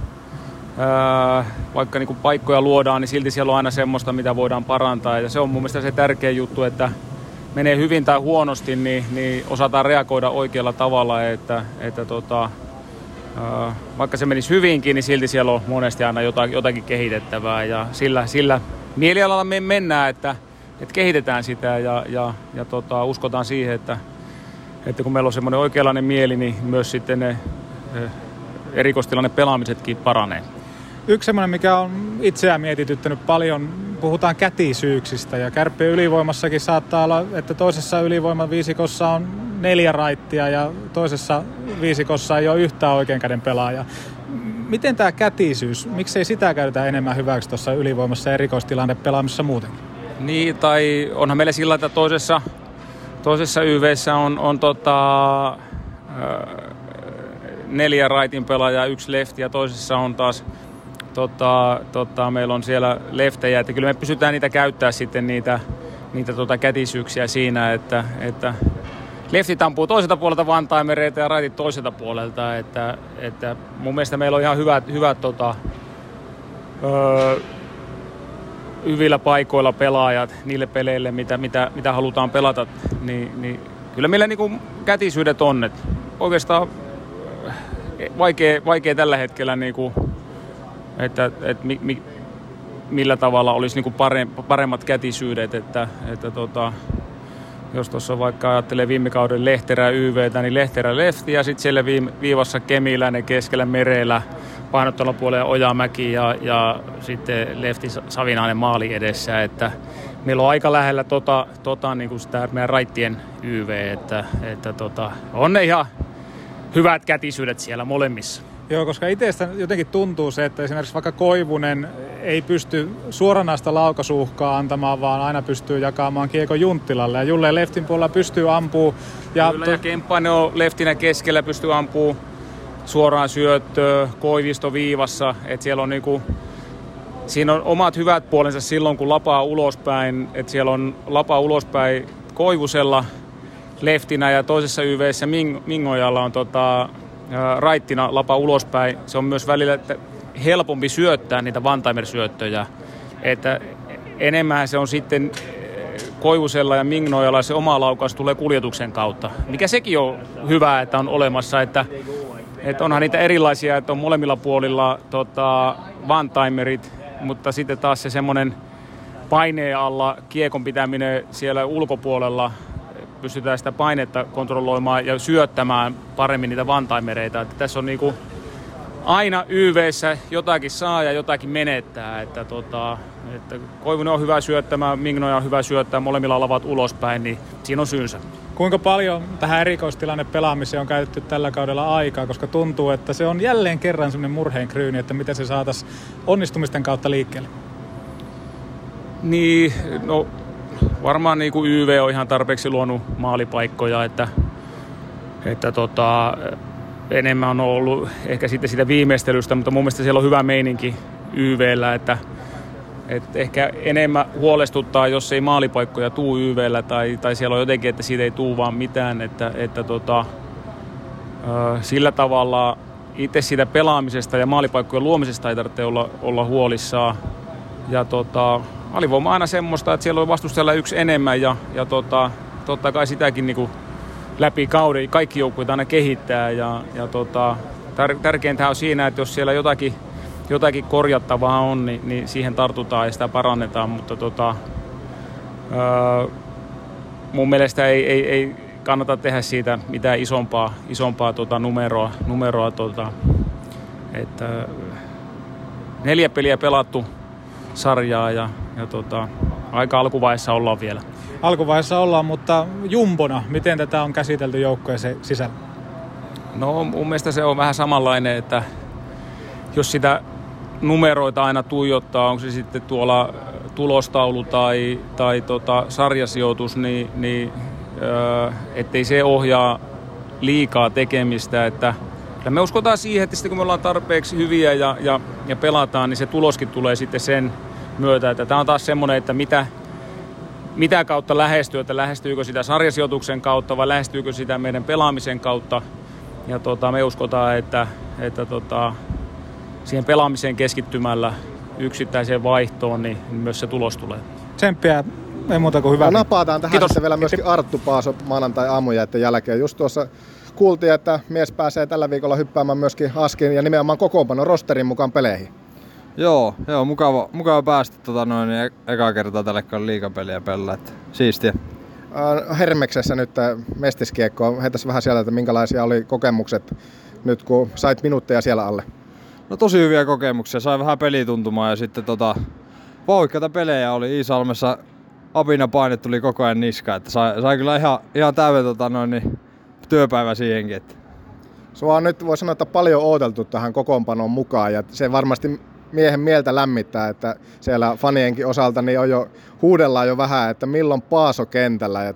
vaikka niinku paikkoja luodaan, niin silti siellä on aina semmoista, mitä voidaan parantaa ja se on mun mielestä se tärkeä juttu, että menee hyvin tai huonosti, niin osataan reagoida oikealla tavalla, että vaikka se menisi hyvinkin, niin silti siellä on monesti aina jotakin kehitettävää ja sillä mielialalla me mennään, että kehitetään sitä ja uskotaan siihen, että kun meillä on semmoinen oikeanlainen mieli, niin myös sitten ne erikoistilanne pelaamisetkin paranee. Yksi semmoinen, mikä on itseään mietityttänyt paljon, puhutaan kätisyyksistä ja Kärppien ylivoimassakin saattaa olla, että toisessa ylivoimaviisikossa on 4 raittia ja toisessa viisikossa ei ole yhtään oikean käden pelaajaa. Miten tämä kätisyys, miksei sitä käytetä enemmän hyväksi tuossa ylivoimassa ja erikoistilanne pelaamisessa muutenkin? Niin, tai onhan meillä sillä, että toisessa YV:ssä on 4 raitin pelaajaa, 1 lefti ja toisessa on taas meillä on siellä leftejä, että kyllä me pystytään niitä käyttämään sitten niitä niitä kätisyyksiä siinä, että leftit ampuu toiselta puolelta vantaimereitä ja raitit toiselta puolelta, että mun mielestä meillä on ihan hyvillä paikoilla pelaajat niille peleille, mitä halutaan pelata, niin kyllä meillä niin kätisyydet on. Et oikeastaan vaikea tällä hetkellä, niin kuin, että millä tavalla olisi niin paremmat kätisyydet. Että jos tuossa vaikka ajattelee viime kauden Lehterä YVtä, niin Lehterä lefti ja sitten siellä viivassa Kemiläinen keskellä Merellä, painottavalla puolella Ojamäki ja sitten lefti Savinainen maali edessä. Että meillä on aika lähellä niin sitä meidän raittien YV, että on ne ihan hyvät kätisyydet siellä molemmissa. Joo, koska itsestä jotenkin tuntuu se, että esimerkiksi vaikka Koivunen ei pysty suoranaista laukaisuuhkaa antamaan, vaan aina pystyy jakamaan kiekko Junttilalle. Ja Julle leftin puolella pystyy ampuu. Ja Kemppainen on leftinä keskellä, pystyy ampuu suoraan syöttöön, Koivisto viivassa. Että siellä on niinku, siinä on omat hyvät puolensa silloin, kun lapaa ulospäin. Että siellä on lapaa ulospäin Koivusella leftinä ja toisessa YV:ssä Mingojalla on raittina lapa ulospäin. Se on myös välillä helpompi syöttää niitä vantaimersyöttöjä. Että enemmän se on sitten Koivusella ja Mingnojalla se oma laukaus tulee kuljetuksen kautta. Mikä sekin on hyvä, että on olemassa. Että onhan niitä erilaisia, että on molemmilla puolilla vantaimerit, mutta sitten taas se semmoinen paineen alla kiekon pitäminen siellä ulkopuolella, pystytään sitä painetta kontrolloimaan ja syöttämään paremmin niitä vantaimereitä. Että tässä on niinku aina YV:ssä jotakin saa ja jotakin menettää. Että Koivunen on hyvä syöttämään, Mingnoja on hyvä syöttää, molemmilla lavat ulospäin, niin siinä on syynsä. Kuinka paljon tähän erikoistilanne pelaamiseen on käytetty tällä kaudella aikaa, koska tuntuu, että se on jälleen kerran sellainen murheenkryyni, että miten se saataisiin onnistumisten kautta liikkeelle? Niin, no varmaan niin kuin YV on ihan tarpeeksi luonut maalipaikkoja, että enemmän on ollut ehkä sitten sitä viimeistelystä, mutta mun mielestä siellä on hyvä meininki YV:llä, että ehkä enemmän huolestuttaa, jos ei maalipaikkoja tuu YV:llä tai siellä on jotenkin, että siitä ei tuu vaan mitään, että sillä tavalla itse siitä pelaamisesta ja maalipaikkojen luomisesta ei tarvitse olla huolissaan ja alivoima on aina semmoista, että siellä on vastustajalla yksi enemmän ja totta kai sitäkin niin kuin läpi kauden kaikki joukkueet aina kehittää ja tärkeintä on siinä, että jos siellä jotakin korjattavaa on, niin siihen tartutaan ja sitä parannetaan, mutta mun mielestä ei kannata tehdä siitä mitään isompaa numeroa, että 4 peliä pelattu sarjaa ja aika alkuvaiheessa ollaan vielä. Alkuvaiheessa ollaan, mutta jumbona, miten tätä on käsitelty joukkojen sisällä? No mun mielestä se on vähän samanlainen, että jos sitä numeroita aina tuijottaa, onko se sitten tuolla tulostaulu tai sarjasijoitus, niin ettei se ohjaa liikaa tekemistä, että ja me uskotaan siihen, että sitten kun me ollaan tarpeeksi hyviä ja pelataan, niin se tuloskin tulee sitten sen myötä. Että tämä on taas semmoinen, että mitä kautta lähestyy, että lähestyykö sitä sarjasijoituksen kautta vai lähestyykö sitä meidän pelaamisen kautta. Ja me uskotaan, että siihen pelaamiseen keskittymällä yksittäiseen vaihtoon, niin myös se tulos tulee. Tsemppiä, ei muuta kuin hyvää. Napataan tähän vielä myöskin Arttu Paaso maanantai-aamujaiden jälkeen. Just tuossa kuultiin, että mies pääsee tällä viikolla hyppäämään myöskin askiin ja nimenomaan kokoonpano rosterin mukaan peleihin. Joo, mukava päästä ekaa kertaa tälle liigapeliä pelaa, että siistiä. Hermeksessä nyt mestiskiekko, heitäs vähän sieltä, että minkälaisia oli kokemukset nyt kun sait minuutteja siellä alle? No tosi hyviä kokemuksia, sai vähän pelituntumaa ja sitten vauhikkaita pelejä oli Iisalmessa, apinapaine tuli koko ajan niska, että sai kyllä ihan täyden työpäivä siihenkin. Että. Sua on nyt, voi sanoa, että paljon odoteltu tähän kokoonpanoon mukaan ja se varmasti miehen mieltä lämmittää, että siellä fanienkin osalta niin on huudellaan jo vähän, että milloin Paaso kentällä ja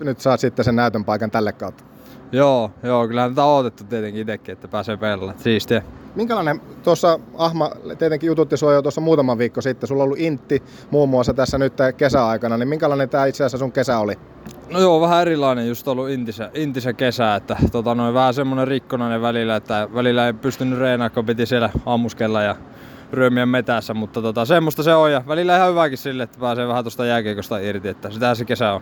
nyt saat sitten sen näytön paikan tälle kautta. Joo, kyllähän tätä on odotettu tietenkin itsekin, että pääsee pelaamaan. Siistiä. Minkälainen tuossa Ahma, tietenkin jututti sua jo tuossa muutama viikko sitten, sulla on ollut intti muun muassa tässä nyt kesäaikana, niin minkälainen tämä itse asiassa sun kesä oli? No joo, vähän erilainen just ollut intisä kesä, että vähän semmoinen rikkonainen välillä, että välillä ei pystynyt reenaamaan, kun piti siellä ammuskella ja ryömiä metässä, mutta semmoista se on ja välillä ihan hyväkin sille, että pääsee vähän tuosta jääkiekosta irti, että sitähän se kesä on.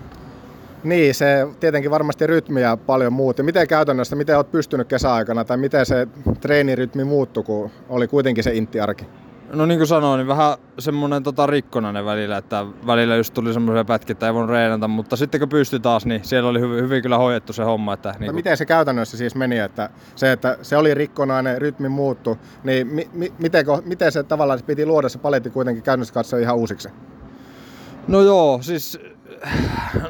Niin, se tietenkin varmasti rytmiä paljon muutti. Miten käytännössä, miten olet pystynyt kesäaikana tai miten se treenirytmi muuttui, kun oli kuitenkin se intti-arki? No niin kuin sanoin, niin vähän semmoinen rikkonainen välillä, että välillä just tuli semmoisia pätkiä, että ei voinut reenata, mutta sitten kun pystyi taas, niin siellä oli hyvin kyllä hoidettu se homma. Että niin miten se käytännössä siis meni, että se oli rikkonainen, rytmi muuttui, niin miten se tavallaan piti luoda se paletti kuitenkin käytännössä katsoa ihan uusiksi? No joo, siis...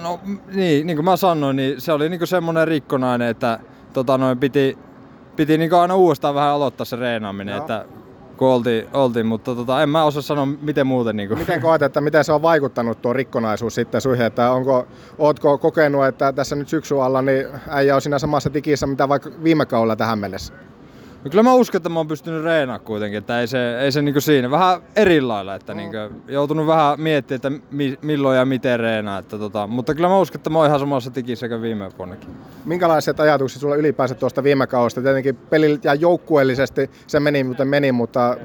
No niin kuin mä sanoin, niin se oli semmoinen rikkonainen, että piti aina uudestaan vähän aloittaa se reenaaminen, no. Että kun oltiin mutta en mä osaa sanoa miten muuten. Miten koet, että miten se on vaikuttanut tuo rikkonaisuus sitten suihin, että ootko kokenut, että tässä nyt syksyn alla niin äijä on siinä samassa tikissä mitä vaikka viime kaudella tähän mennessä? No kyllä mä uskon, että mä oon pystynyt reenaamaan kuitenkin, että ei se siinä. Vähän eri lailla, että joutunut vähän miettimään, että milloin ja miten reenaa. Että mutta kyllä mä uskon, että mä oon ihan samassa tikissä kuin viime vuonnakin. Minkälaiset ajatukset sulla ylipäänsä tuosta viime kaudesta? Tietenkin pelillä ja joukkueellisesti se meni, mutta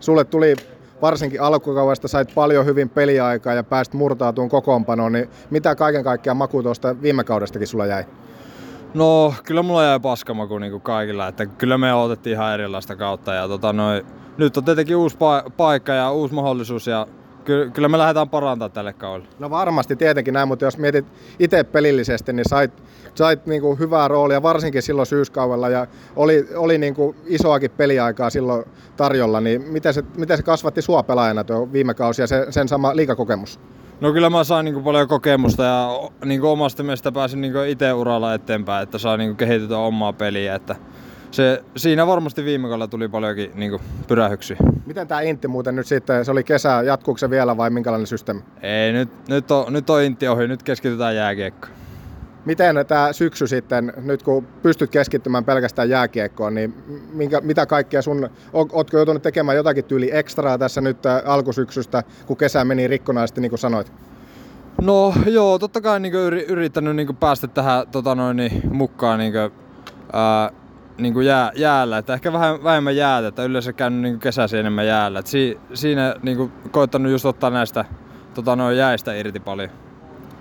sulle tuli varsinkin alkukaudesta, sait paljon hyvin peliaikaa ja pääsit murtautumaan kokoonpanoon. Niin mitä kaiken kaikkiaan maku tuosta viime kaudestakin sulla jäi? No, kyllä mulla jäi paskamaku niin kuin kaikilla, että kyllä me otettiin ihan erilaista kautta ja nyt on tietenkin uusi paikka ja uusi mahdollisuus ja kyllä me lähdetään parantamaan tälle kaudelle. No varmasti tietenkin näin, mutta jos mietit itse pelillisesti, niin sait niin kuin hyvää roolia varsinkin silloin syyskaudella ja oli niin kuin isoakin peliaikaa silloin tarjolla, niin miten se kasvatti sua pelaajana tuo viime kausi ja sen sama liigakokemus? No kyllä mä sain paljon kokemusta ja omasta mielestä pääsin itse uralla eteenpäin, että saa kehitettyä omaa peliä. Että siinä varmasti viime kaudella tuli paljonkin pyrähyksiä. Miten tämä intti muuten nyt sitten, se oli kesä, jatkuuko se vielä vai minkälainen systeemi? Ei, nyt on intti ohi, nyt keskitytään jääkiekkoon. Miten tämä syksy sitten, nyt kun pystyt keskittymään pelkästään jääkiekkoon, niin mitä kaikkea ootko joutunut tekemään jotakin tyyli ekstraa tässä nyt alkusyksystä, kun kesä meni rikkonaisesti, niin kuin sanoit? No joo, totta kai yrittänyt päästä tähän mukaan jäällä, että ehkä vähän vähemmän jäätä, että yleensä käynyt kesäsi enemmän jäällä. Et siinä koittanut just ottaa näistä jäistä irti paljon.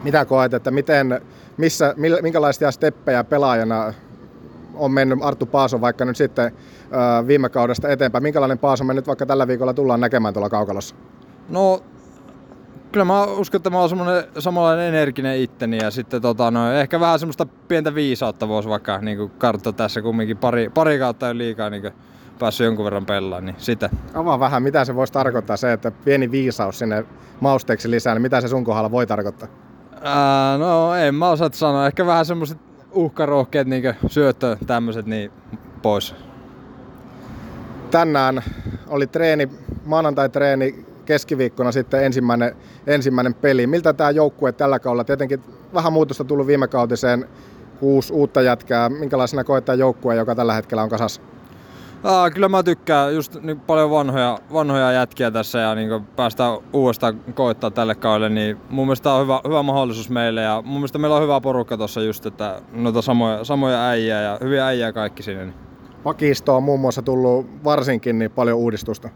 Mitä koet, että minkälaisia steppejä pelaajana on mennyt Arttu Paaso vaikka nyt sitten viime kaudesta eteenpäin? Minkälainen Paaso me nyt vaikka tällä viikolla tullaan näkemään tuolla kaukalossa? No, kyllä mä uskon, että mä oon samanlainen energinen itteni ja sitten ehkä vähän semmoista pientä viisautta voisi vaikka karttaa tässä kumminkin pari kautta jo liikaa päässyt jonkun verran pellaan, niin sitä. Avaa vähän, mitä se voisi tarkoittaa se, että pieni viisaus sinne mausteeksi lisää, niin mitä se sun kohdalla voi tarkoittaa? No en mä osaa sanoa. Ehkä vähän semmoiset uhkarohkeet syöttö tämmöiset niin pois. Tänään oli treeni, maanantai-treeni, keskiviikkona sitten ensimmäinen peli. Miltä tää joukkue tällä kaudella? Tietenkin vähän muutosta tullut viime kautiseen, 6 uutta jätkää. Minkälaisena koet tää joukkue, joka tällä hetkellä on kasassa? Kyllä mä tykkään just paljon vanhoja jätkiä tässä ja päästään uudestaan koittaa tälle kaudelle, niin mun mielestä tää on hyvä mahdollisuus meille ja mun mielestä meillä on hyvä porukka tuossa just, että noita samoja äijää ja hyviä äijää kaikki siinä. Niin. Pakistoa on muun muassa tullut varsinkin niin paljon uudistusta.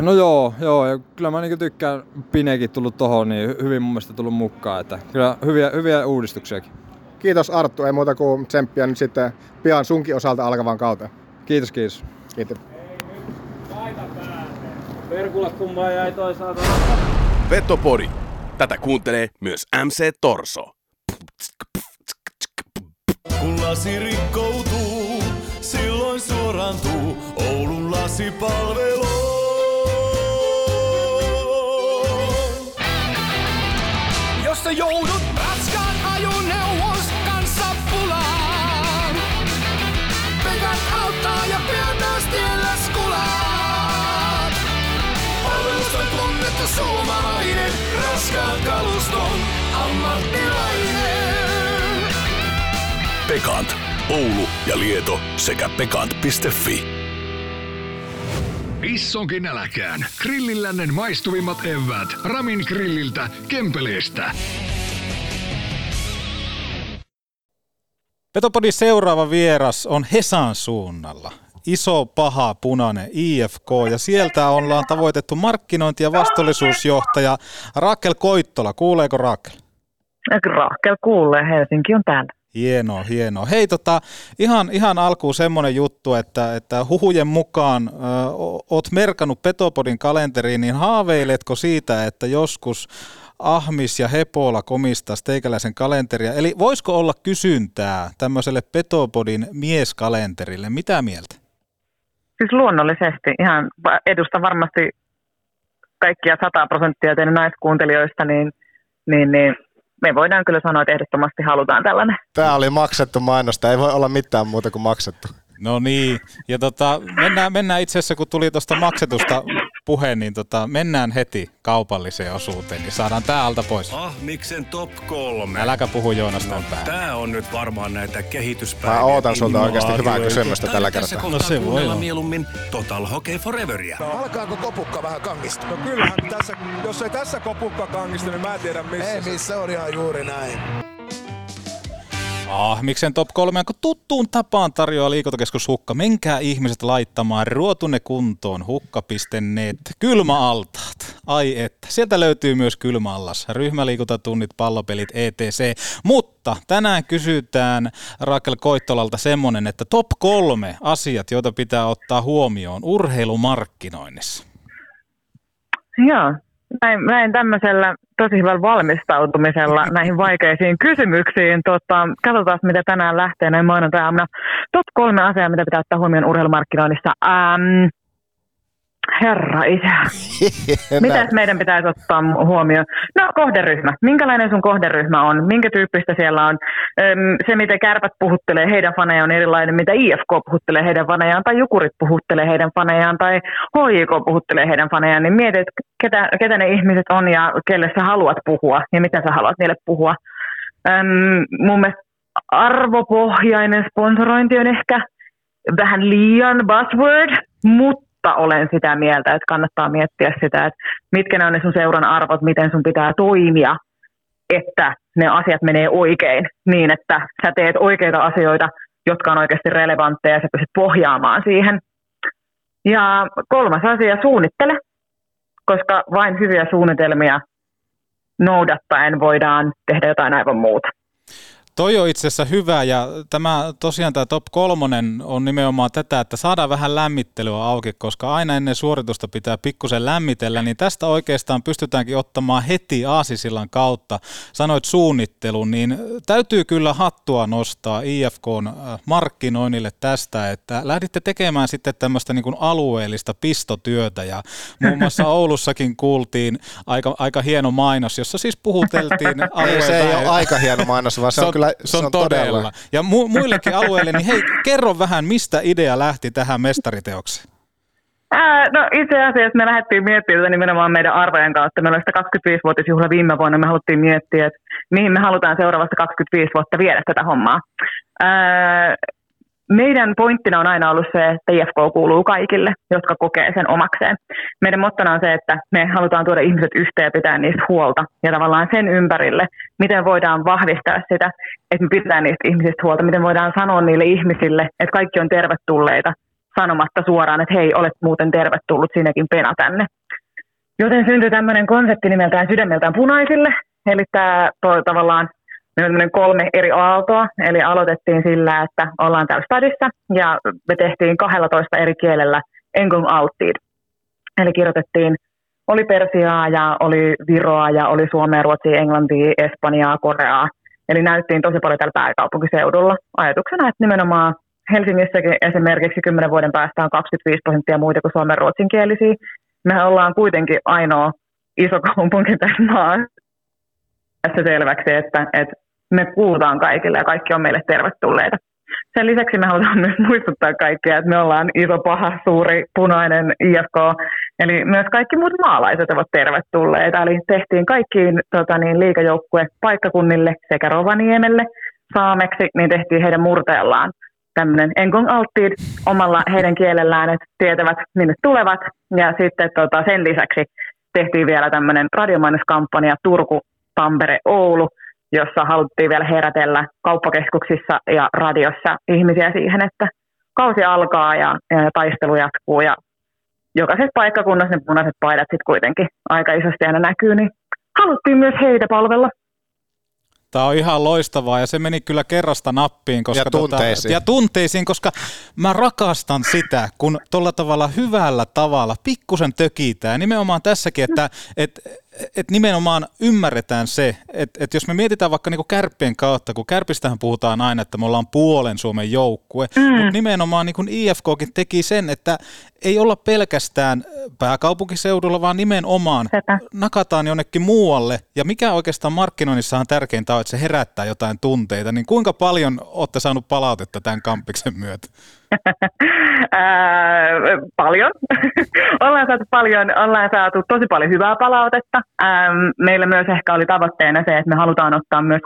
No joo ja kyllä mä tykkään, Pinekin tullut tohon, niin hyvin mun mielestä tullut mukaan, että kyllä hyviä uudistuksiakin. Kiitos Arttu, ei muuta kuin tsemppiä nyt sitten pian sunkin osalta alkavaan kauteen. Kiitos. Kiitos. Perkulat kummaa jäi toisaalta. Petopodi. Tätä kuuntelee myös MC Torso. Kun lasi rikkoutuu, silloin suorantuu Oulun lasipalvelu. Jos sä joudut raskaan ajoneuvos kanssa pulaan, Pekat auttaa ja pian taas tielläs kulaat. Oulusta tunnettu suomalainen, raskaan kaluston ammattilainen. Pekant, Oulu ja Lieto sekä pekant.fi. Issonkin äläkään. Grillillännen maistuvimmat evät. Ramin grilliltä, Kempeleestä. Petopodin seuraava vieras on Hesan suunnalla. Iso, paha, punainen IFK, ja sieltä ollaan tavoitettu markkinointi- ja vastuullisuusjohtaja Raakel Koittola. Kuuleeko Raakel? Raakel kuulee, Helsinki on täällä. Hienoa, hienoa. Hei, ihan alkuun semmoinen juttu, että huhujen mukaan oot merkannut Petopodin kalenteriin, niin haaveiletko siitä, että joskus Ahmis ja Hepola komistas teikäläisen kalenteria? Eli voisiko olla kysyntää tämmöiselle Petopodin mieskalenterille? Mitä mieltä? Siis luonnollisesti. Ihan edustan varmasti kaikkia 100% teidän naiskuuntelijoista, niin me voidaan kyllä sanoa, että ehdottomasti halutaan tällainen. Tämä oli maksettu mainosta, ei voi olla mitään muuta kuin maksettu. No niin, ja mennään itse asiassa, kun tuli tuosta maksetusta puhe, niin mennään heti kaupalliseen osuuteen, niin saadaan tää alta pois. Ahmiksen top 3. Äläkä puhu Joonas tämän päälle. Tää on nyt varmaan näitä kehityspäivien. Mä ootan sulta oikeasti hyvää kysymystä tällä kertaa. No se voi olla. Mieluummin Total Hockey Foreveria. No, alkaako kopukka vähän kangista? No kyllähän tässä, jos ei tässä kopukka kangista, niin mä en tiedä missä. Ei missä, on ihan juuri näin. Ahmiksen top 3, kun tuttuun tapaan tarjoaa Liikuntakeskus Hukka. Menkää ihmiset laittamaan ruotunne kuntoon hukka.net. Kylmäaltaat. Ai että. Sieltä löytyy myös kylmäallas. Ryhmäliikuntatunnit, pallopelit, etc. Mutta tänään kysytään Raakel Koittolalta semmoinen, että top 3 asiat, joita pitää ottaa huomioon urheilumarkkinoinnissa. Joo. Näin tämmöisellä tosi hyvällä valmistautumisella näihin vaikeisiin kysymyksiin. Katsotaan, mitä tänään lähtee näin maanantai-aamuna. Top 3 asiaa, mitä pitää ottaa huomioon urheilumarkkinoinnissa. Herra isä. Mitäs meidän pitäisi ottaa huomioon? No, kohderyhmä. Minkälainen sun kohderyhmä on? Minkä tyyppistä siellä on? Se, mitä Kärpät puhuttelee heidän fanejaan, on erilainen, mitä IFK puhuttelee heidän fanejaan, tai Jukurit puhuttelee heidän fanejaan, tai HJK puhuttelee heidän fanejaan, niin mieti, että ketä ne ihmiset on ja kelle sä haluat puhua, ja mitä sä haluat niille puhua. Mun mielestä arvopohjainen sponsorointi on ehkä vähän liian buzzword, mutta olen sitä mieltä, että kannattaa miettiä sitä, että mitkä ne on ne sun seuran arvot, miten sun pitää toimia, että ne asiat menee oikein niin, että sä teet oikeita asioita, jotka on oikeasti relevantteja ja sä pystyt pohjaamaan siihen. Ja 3. asia, suunnittele, koska vain hyviä suunnitelmia noudattaen voidaan tehdä jotain aivan muuta. Toi on itse asiassa hyvä, ja tämä top 3 on nimenomaan tätä, että saadaan vähän lämmittelyä auki, koska aina ennen suoritusta pitää pikkusen lämmitellä, niin tästä oikeastaan pystytäänkin ottamaan heti aasisillan kautta. Sanoit suunnittelun, niin täytyy kyllä hattua nostaa IFK:n markkinoinnille tästä, että lähditte tekemään sitten tämmöistä niin kuin alueellista pistotyötä, ja muun muassa Oulussakin kuultiin aika hieno mainos, jossa siis puhuteltiin alueella. Se ei ole aika hieno mainos, vaan se on todella. Ja muillekin alueille, niin hei, kerro vähän, mistä idea lähti tähän mestariteokseen? No itse asiassa me lähdettiin miettimään nimenomaan meidän arvojen kautta. Meillä oli sitä 25-vuotisjuhla viime vuonna, me haluttiin miettiä, että mihin me halutaan seuraavasta 25 vuotta viedä tätä hommaa. Meidän pointtina on aina ollut se, että IFK kuuluu kaikille, jotka kokee sen omakseen. Meidän mottona on se, että me halutaan tuoda ihmiset yhteen ja pitää niistä huolta. Ja tavallaan sen ympärille, miten voidaan vahvistaa sitä, että me pitää niistä ihmisistä huolta. Miten voidaan sanoa niille ihmisille, että kaikki on tervetulleita sanomatta suoraan, että hei, olet muuten tervetullut sinäkin pena tänne. Joten syntyi tämmöinen konsepti nimeltään Sydämeltään punaisille. Eli tämä tavallaan... Meillä on 3 eri aaltoa, eli aloitettiin sillä, että ollaan täällä stadissa, ja me tehtiin 12 eri kielellä Engum Altid. Eli kirjoitettiin, oli persiaa, ja oli viroa, ja oli suomea, ruotsia, englantia, espanjaa, koreaa. Eli näyttiin tosi paljon täällä pääkaupunkiseudulla ajatuksena, että nimenomaan Helsingissäkin esimerkiksi 10 vuoden päästä on 25% muita kuin suomen ruotsinkielisiä. Mehän ollaan kuitenkin ainoa iso kaupunki tässä maassa. Tässä selväksi, että me kuulutaan kaikille ja kaikki on meille tervetulleita. Sen lisäksi me halutaan myös muistuttaa kaikkia, että me ollaan iso, paha, suuri, punainen IFK. Eli myös kaikki muut maalaiset ovat tervetulleita. Eli tehtiin kaikkiin liigajoukkuepaikkakunnille sekä Rovaniemelle, saameksi, niin tehtiin heidän murteellaan tämmöinen enkong alttiid omalla heidän kielellään, että tietävät minne tulevat. Ja sitten sen lisäksi tehtiin vielä tämmöinen radiomainoskampanja Turku, Tampere, Oulu, jossa haluttiin vielä herätellä kauppakeskuksissa ja radiossa ihmisiä siihen, että kausi alkaa ja taistelu jatkuu. Ja jokaisessa paikkakunnassa ne punaiset paidat sitten kuitenkin aika isosti aina näkyy, niin haluttiin myös heitä palvella. Tämä on ihan loistavaa ja se meni kyllä kerrasta nappiin. Koska ja tunteisiin. Koska mä rakastan sitä, kun tuolla tavalla hyvällä tavalla pikkusen tökitään. Nimenomaan tässäkin, että nimenomaan ymmärretään se, että jos me mietitään vaikka niinku Kärppien kautta, kun Kärpistähän puhutaan aina, että me ollaan puolen Suomen joukkue, mutta nimenomaan niin kuin IFKkin teki sen, että ei olla pelkästään pääkaupunkiseudulla, vaan nimenomaan nakataan jonnekin muualle. Ja mikä oikeastaan markkinoinnissahan tärkeintä on, että se herättää jotain tunteita, niin kuinka paljon olette saanut palautetta tämän kampiksen myötä? Paljon. Ollaan saatu tosi paljon hyvää palautetta. Meillä myös ehkä oli tavoitteena se, että me halutaan ottaa myös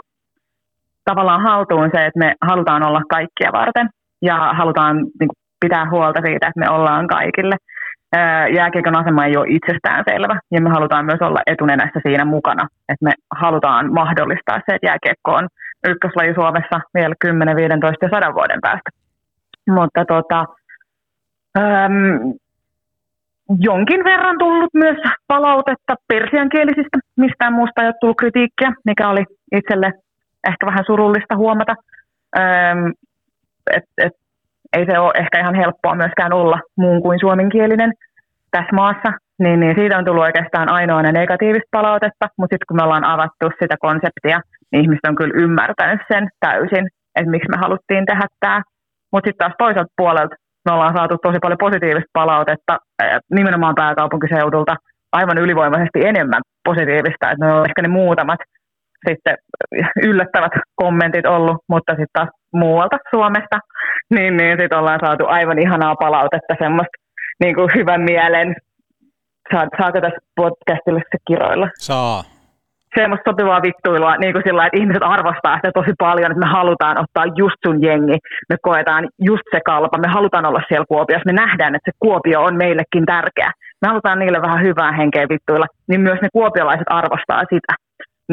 tavallaan haltuun se, että me halutaan olla kaikkia varten ja halutaan niin kuin, pitää huolta siitä, että me ollaan kaikille. Jääkiekon asema ei ole itsestäänselvä ja me halutaan myös olla etunenässä siinä mukana, että me halutaan mahdollistaa se, että jääkiekko on ykköslaji Suomessa vielä 10, 15 ja 100 vuoden päästä. Mutta jonkin verran tullut myös palautetta persiankielisistä, mistään muusta ei ole tullut kritiikkiä, mikä oli itselle ehkä vähän surullista huomata. Ei se ole ehkä ihan helppoa myöskään olla muun kuin suomenkielinen tässä maassa, niin siitä on tullut oikeastaan ainoana negatiivista palautetta, mutta sitten kun me ollaan avattu sitä konseptia, niin ihmiset on kyllä ymmärtänyt sen täysin, että miksi me haluttiin tehdä tämä. Mutta sitten taas toiselta puolelta me ollaan saatu tosi paljon positiivista palautetta, nimenomaan pääkaupunkiseudulta aivan ylivoimaisesti enemmän positiivista. Että ne on ehkä ne muutamat sitten yllättävät kommentit ollut, mutta sitten taas muualta Suomesta, niin sitten ollaan saatu aivan ihanaa palautetta, semmoista niin kuin hyvän mielen. Saako tässä podcastille se kiroilla? Saa. Semmoista sopivaa vittuilua, niin kuin sillä, että ihmiset arvostaa sitä tosi paljon, että me halutaan ottaa just sun jengi, me koetaan just se kalpa, me halutaan olla siellä Kuopiossa, me nähdään, että se Kuopio on meillekin tärkeä. Me halutaan niille vähän hyvää henkeä vittuilla, niin myös ne kuopiolaiset arvostaa sitä.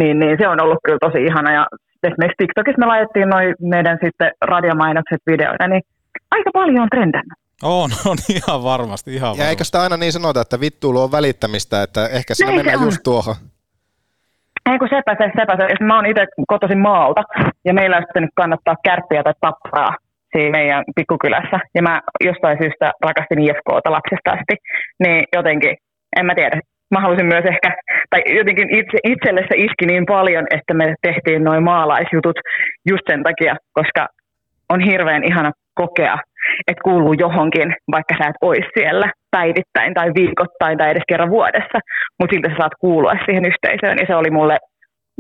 Niin se on ollut kyllä tosi ihana. Ja esimerkiksi TikTokissa me laitettiin noi meidän sitten radiomainokset videoita, niin aika paljon on trendännyt. On ihan varmasti. Ja eikö sitä aina niin sanota, että vittuilu on välittämistä, että ehkä siinä mennään just tuohon. Ei kun sepä se. Mä oon itse kotoisin maalta ja meillä olisi pitänyt kannattaa Kärppiä tai Tapparaa siinä meidän pikkukylässä. Ja mä jostain syystä rakastin IFK:ta lapsesta asti, niin jotenkin, en mä tiedä. Mä halusin myös ehkä, tai jotenkin itselle se iski niin paljon, että me tehtiin noi maalaisjutut just sen takia, koska on hirveän ihana kokea, että kuuluu johonkin, vaikka sä et ois siellä päivittäin tai viikoittain tai edes kerran vuodessa, mutta siltä sä saat kuulua siihen yhteisöön, ja se oli mulle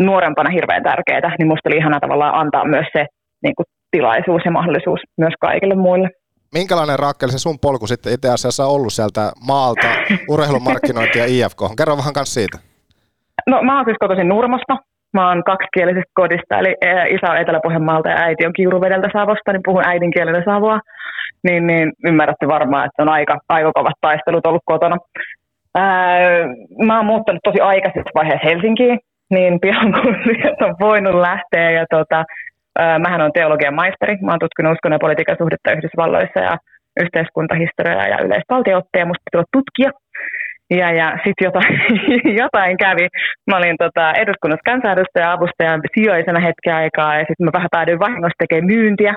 nuorempana hirveän tärkeää, niin musta oli ihana tavallaan antaa myös se niin kuin tilaisuus ja mahdollisuus myös kaikille muille. Minkälainen, Raakel, se sun polku sitten itse asiassa on ollut sieltä maalta urheilumarkkinointia IFK:hon? Kerro vähän kanssa siitä. No mä oon siis kotoisin Nurmosta. Mä oon kaksikielisestä kodista, eli isä on Etelä-Pohjanmaalta ja äiti on Kiuruvedeltä Savosta, niin puhun äidinkielellä savoa. Niin ymmärrätte varmaan, että on aika kovat taistelut ollut kotona. Mä oon muuttanut tosi aikaisessa vaiheessa Helsinkiin, niin pian kun sieltä on voinut lähteä. Ja mähän on teologian maisteri. Mä oon tutkinut uskonnon ja politiikan suhdetta Yhdysvalloissa ja yhteiskuntahistoriaa ja yleisvaltiootteja, ja musta pitää tutkia. Ja sitten jotain kävi. Mä olin eduskunnassa kansanedustaja-avustajan sijoisena hetken aikaa, ja sitten mä vähän päädyin vahingossa tekemään myyntiä.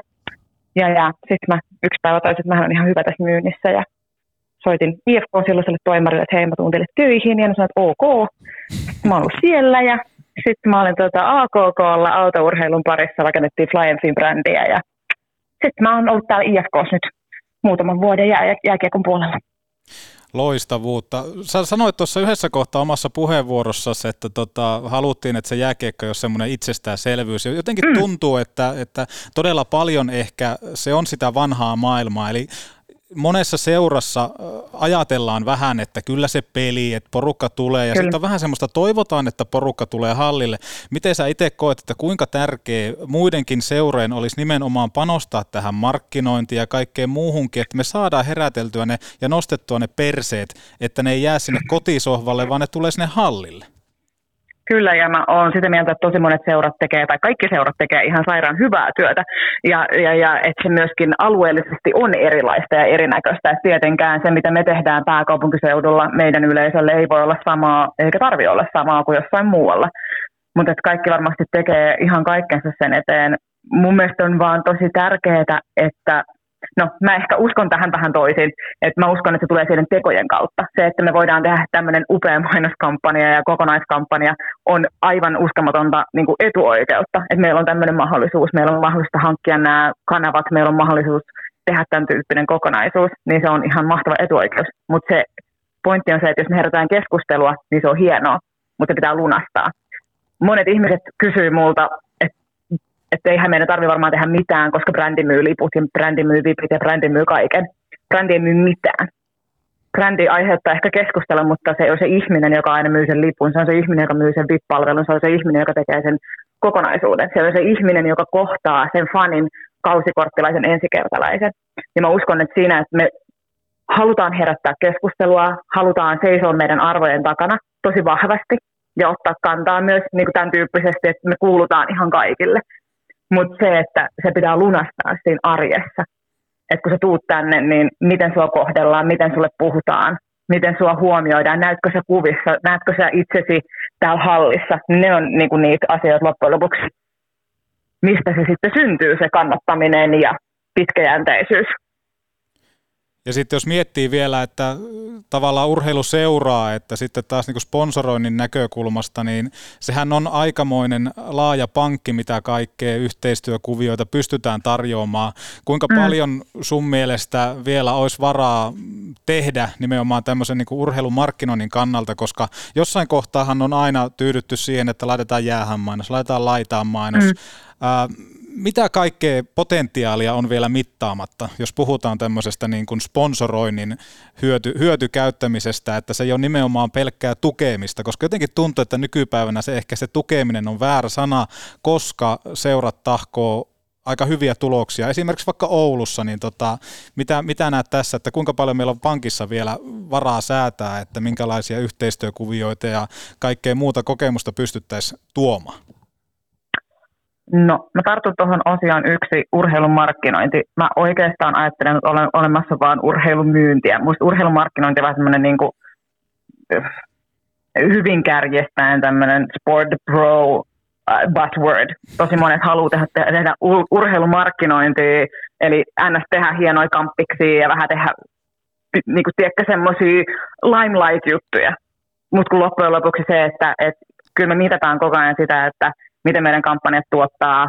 Ja sitten mä yksi päivä taisin, että mähän on ihan hyvä tässä myynnissä, ja soitin IFK:n silloiselle toimarille, että hei, mä tuun teille töihin, ja ne sanoin, että ok. Mä oon ollut siellä, ja sitten mä olin AKK:lla autourheilun parissa, rakennettiin Fly and Fin-brändiä, ja sitten mä oon ollut täällä IFK:ssa nyt muutaman vuoden jääkiekon puolella. Loistavuutta. Sä sanoit tuossa yhdessä kohtaa omassa puheenvuorossasi, että haluttiin, että se jääkiekko ei ole semmoinen itsestäänselvyys. Jotenkin tuntuu, että todella paljon ehkä se on sitä vanhaa maailmaa. Eli monessa seurassa ajatellaan vähän, että kyllä se peli, että porukka tulee, ja sitten vähän semmoista toivotaan, että porukka tulee hallille. Miten sä itse koet, että kuinka tärkeä muidenkin seurojen olisi nimenomaan panostaa tähän markkinointiin ja kaikkeen muuhunkin, että me saadaan heräteltyä ne ja nostettua ne perseet, että ne ei jää sinne kotisohvalle, vaan ne tulee sinne hallille? Kyllä, ja mä oon sitä mieltä, että tosi monet seurat tekee, tai kaikki seurat tekee ihan sairaan hyvää työtä, ja että se myöskin alueellisesti on erilaista ja erinäköistä, että tietenkään se, mitä me tehdään pääkaupunkiseudulla meidän yleisölle, ei voi olla samaa, eikä tarvitse olla samaa kuin jossain muualla, mutta että kaikki varmasti tekee ihan kaikkensa sen eteen. Mun mielestä on vaan tosi tärkeää, että no, mä ehkä uskon tähän vähän toisin, että mä uskon, että se tulee siihen tekojen kautta. Se, että me voidaan tehdä tämmöinen upea mainoskampanja ja kokonaiskampanja on aivan uskomatonta niin kuin etuoikeutta. Että meillä on tämmöinen mahdollisuus, meillä on mahdollista hankkia nämä kanavat, meillä on mahdollisuus tehdä tämän tyyppinen kokonaisuus, niin se on ihan mahtava etuoikeus. Mutta se pointti on se, että jos me herätään keskustelua, niin se on hienoa, mutta se pitää lunastaa. Monet ihmiset kysyy multa, että eihän meidän tarvitse varmaan tehdä mitään, koska brändi myy liput ja brändi myy vipit ja brändi myy kaiken. Brändi ei myy mitään. Brändi aiheuttaa ehkä keskustella, mutta se on se ihminen, joka aina myy sen lipun. Se on se ihminen, joka myy sen VIP-palvelun. Se on se ihminen, joka tekee sen kokonaisuuden. Se on se ihminen, joka kohtaa sen fanin kausikorttilaisen ensikertalaisen. Ja mä uskon, että siinä, että me halutaan herättää keskustelua, halutaan seisoa meidän arvojen takana tosi vahvasti ja ottaa kantaa myös niin kuin tämän tyyppisesti, että me kuulutaan ihan kaikille. Mutta se, että se pitää lunastaa siinä arjessa, että kun sä tuut tänne, niin miten sua kohdellaan, miten sulle puhutaan, miten sua huomioidaan, näetkö sä kuvissa, näetkö sä itsesi täällä hallissa, ne on niinku niitä asioita loppujen lopuksi, mistä se sitten syntyy se kannattaminen ja pitkäjänteisyys. Ja sitten jos miettii vielä, että tavallaan urheilu seuraa, että sitten taas niin sponsoroinnin näkökulmasta, niin sehän on aikamoinen laaja pankki, mitä kaikkea yhteistyökuvioita pystytään tarjoamaan. Kuinka paljon sun mielestä vielä olisi varaa tehdä nimenomaan tämmöisen niin urheilumarkkinoinnin kannalta, koska jossain kohtaahan on aina tyydytty siihen, että laitetaan jäähän mainos, laitetaan laitaan mainos. Mitä kaikkea potentiaalia on vielä mittaamatta, jos puhutaan tämmöisestä niin kuin sponsoroinnin hyötykäyttämisestä, että se ei ole nimenomaan pelkkää tukemista, koska jotenkin tuntuu, että nykypäivänä se ehkä se tukeminen on väärä sana, koska seurat tahkoo aika hyviä tuloksia. Esimerkiksi vaikka Oulussa, niin mitä näet tässä, että kuinka paljon meillä on pankissa vielä varaa säätää, että minkälaisia yhteistyökuvioita ja kaikkea muuta kokemusta pystyttäisiin tuomaan? No, mä tartun tuohon osioon yksi, urheilumarkkinointi. Mä oikeastaan ajattelen, että olen olemassa vaan urheilumyyntiä. Musta urheilumarkkinointi on vähän semmoinen niin kuin hyvin kärjestäen tämmöinen sport pro buzzword. Tosi monet haluaa tehdä urheilumarkkinointia, eli ns. Tehdä hienoja kamppiksia ja vähän tehdä niin kuin tiedätkö semmoisia limelight-juttuja. Mutta kun loppujen lopuksi se, että kyllä me mitataan koko ajan sitä, että miten meidän kampanjat tuottaa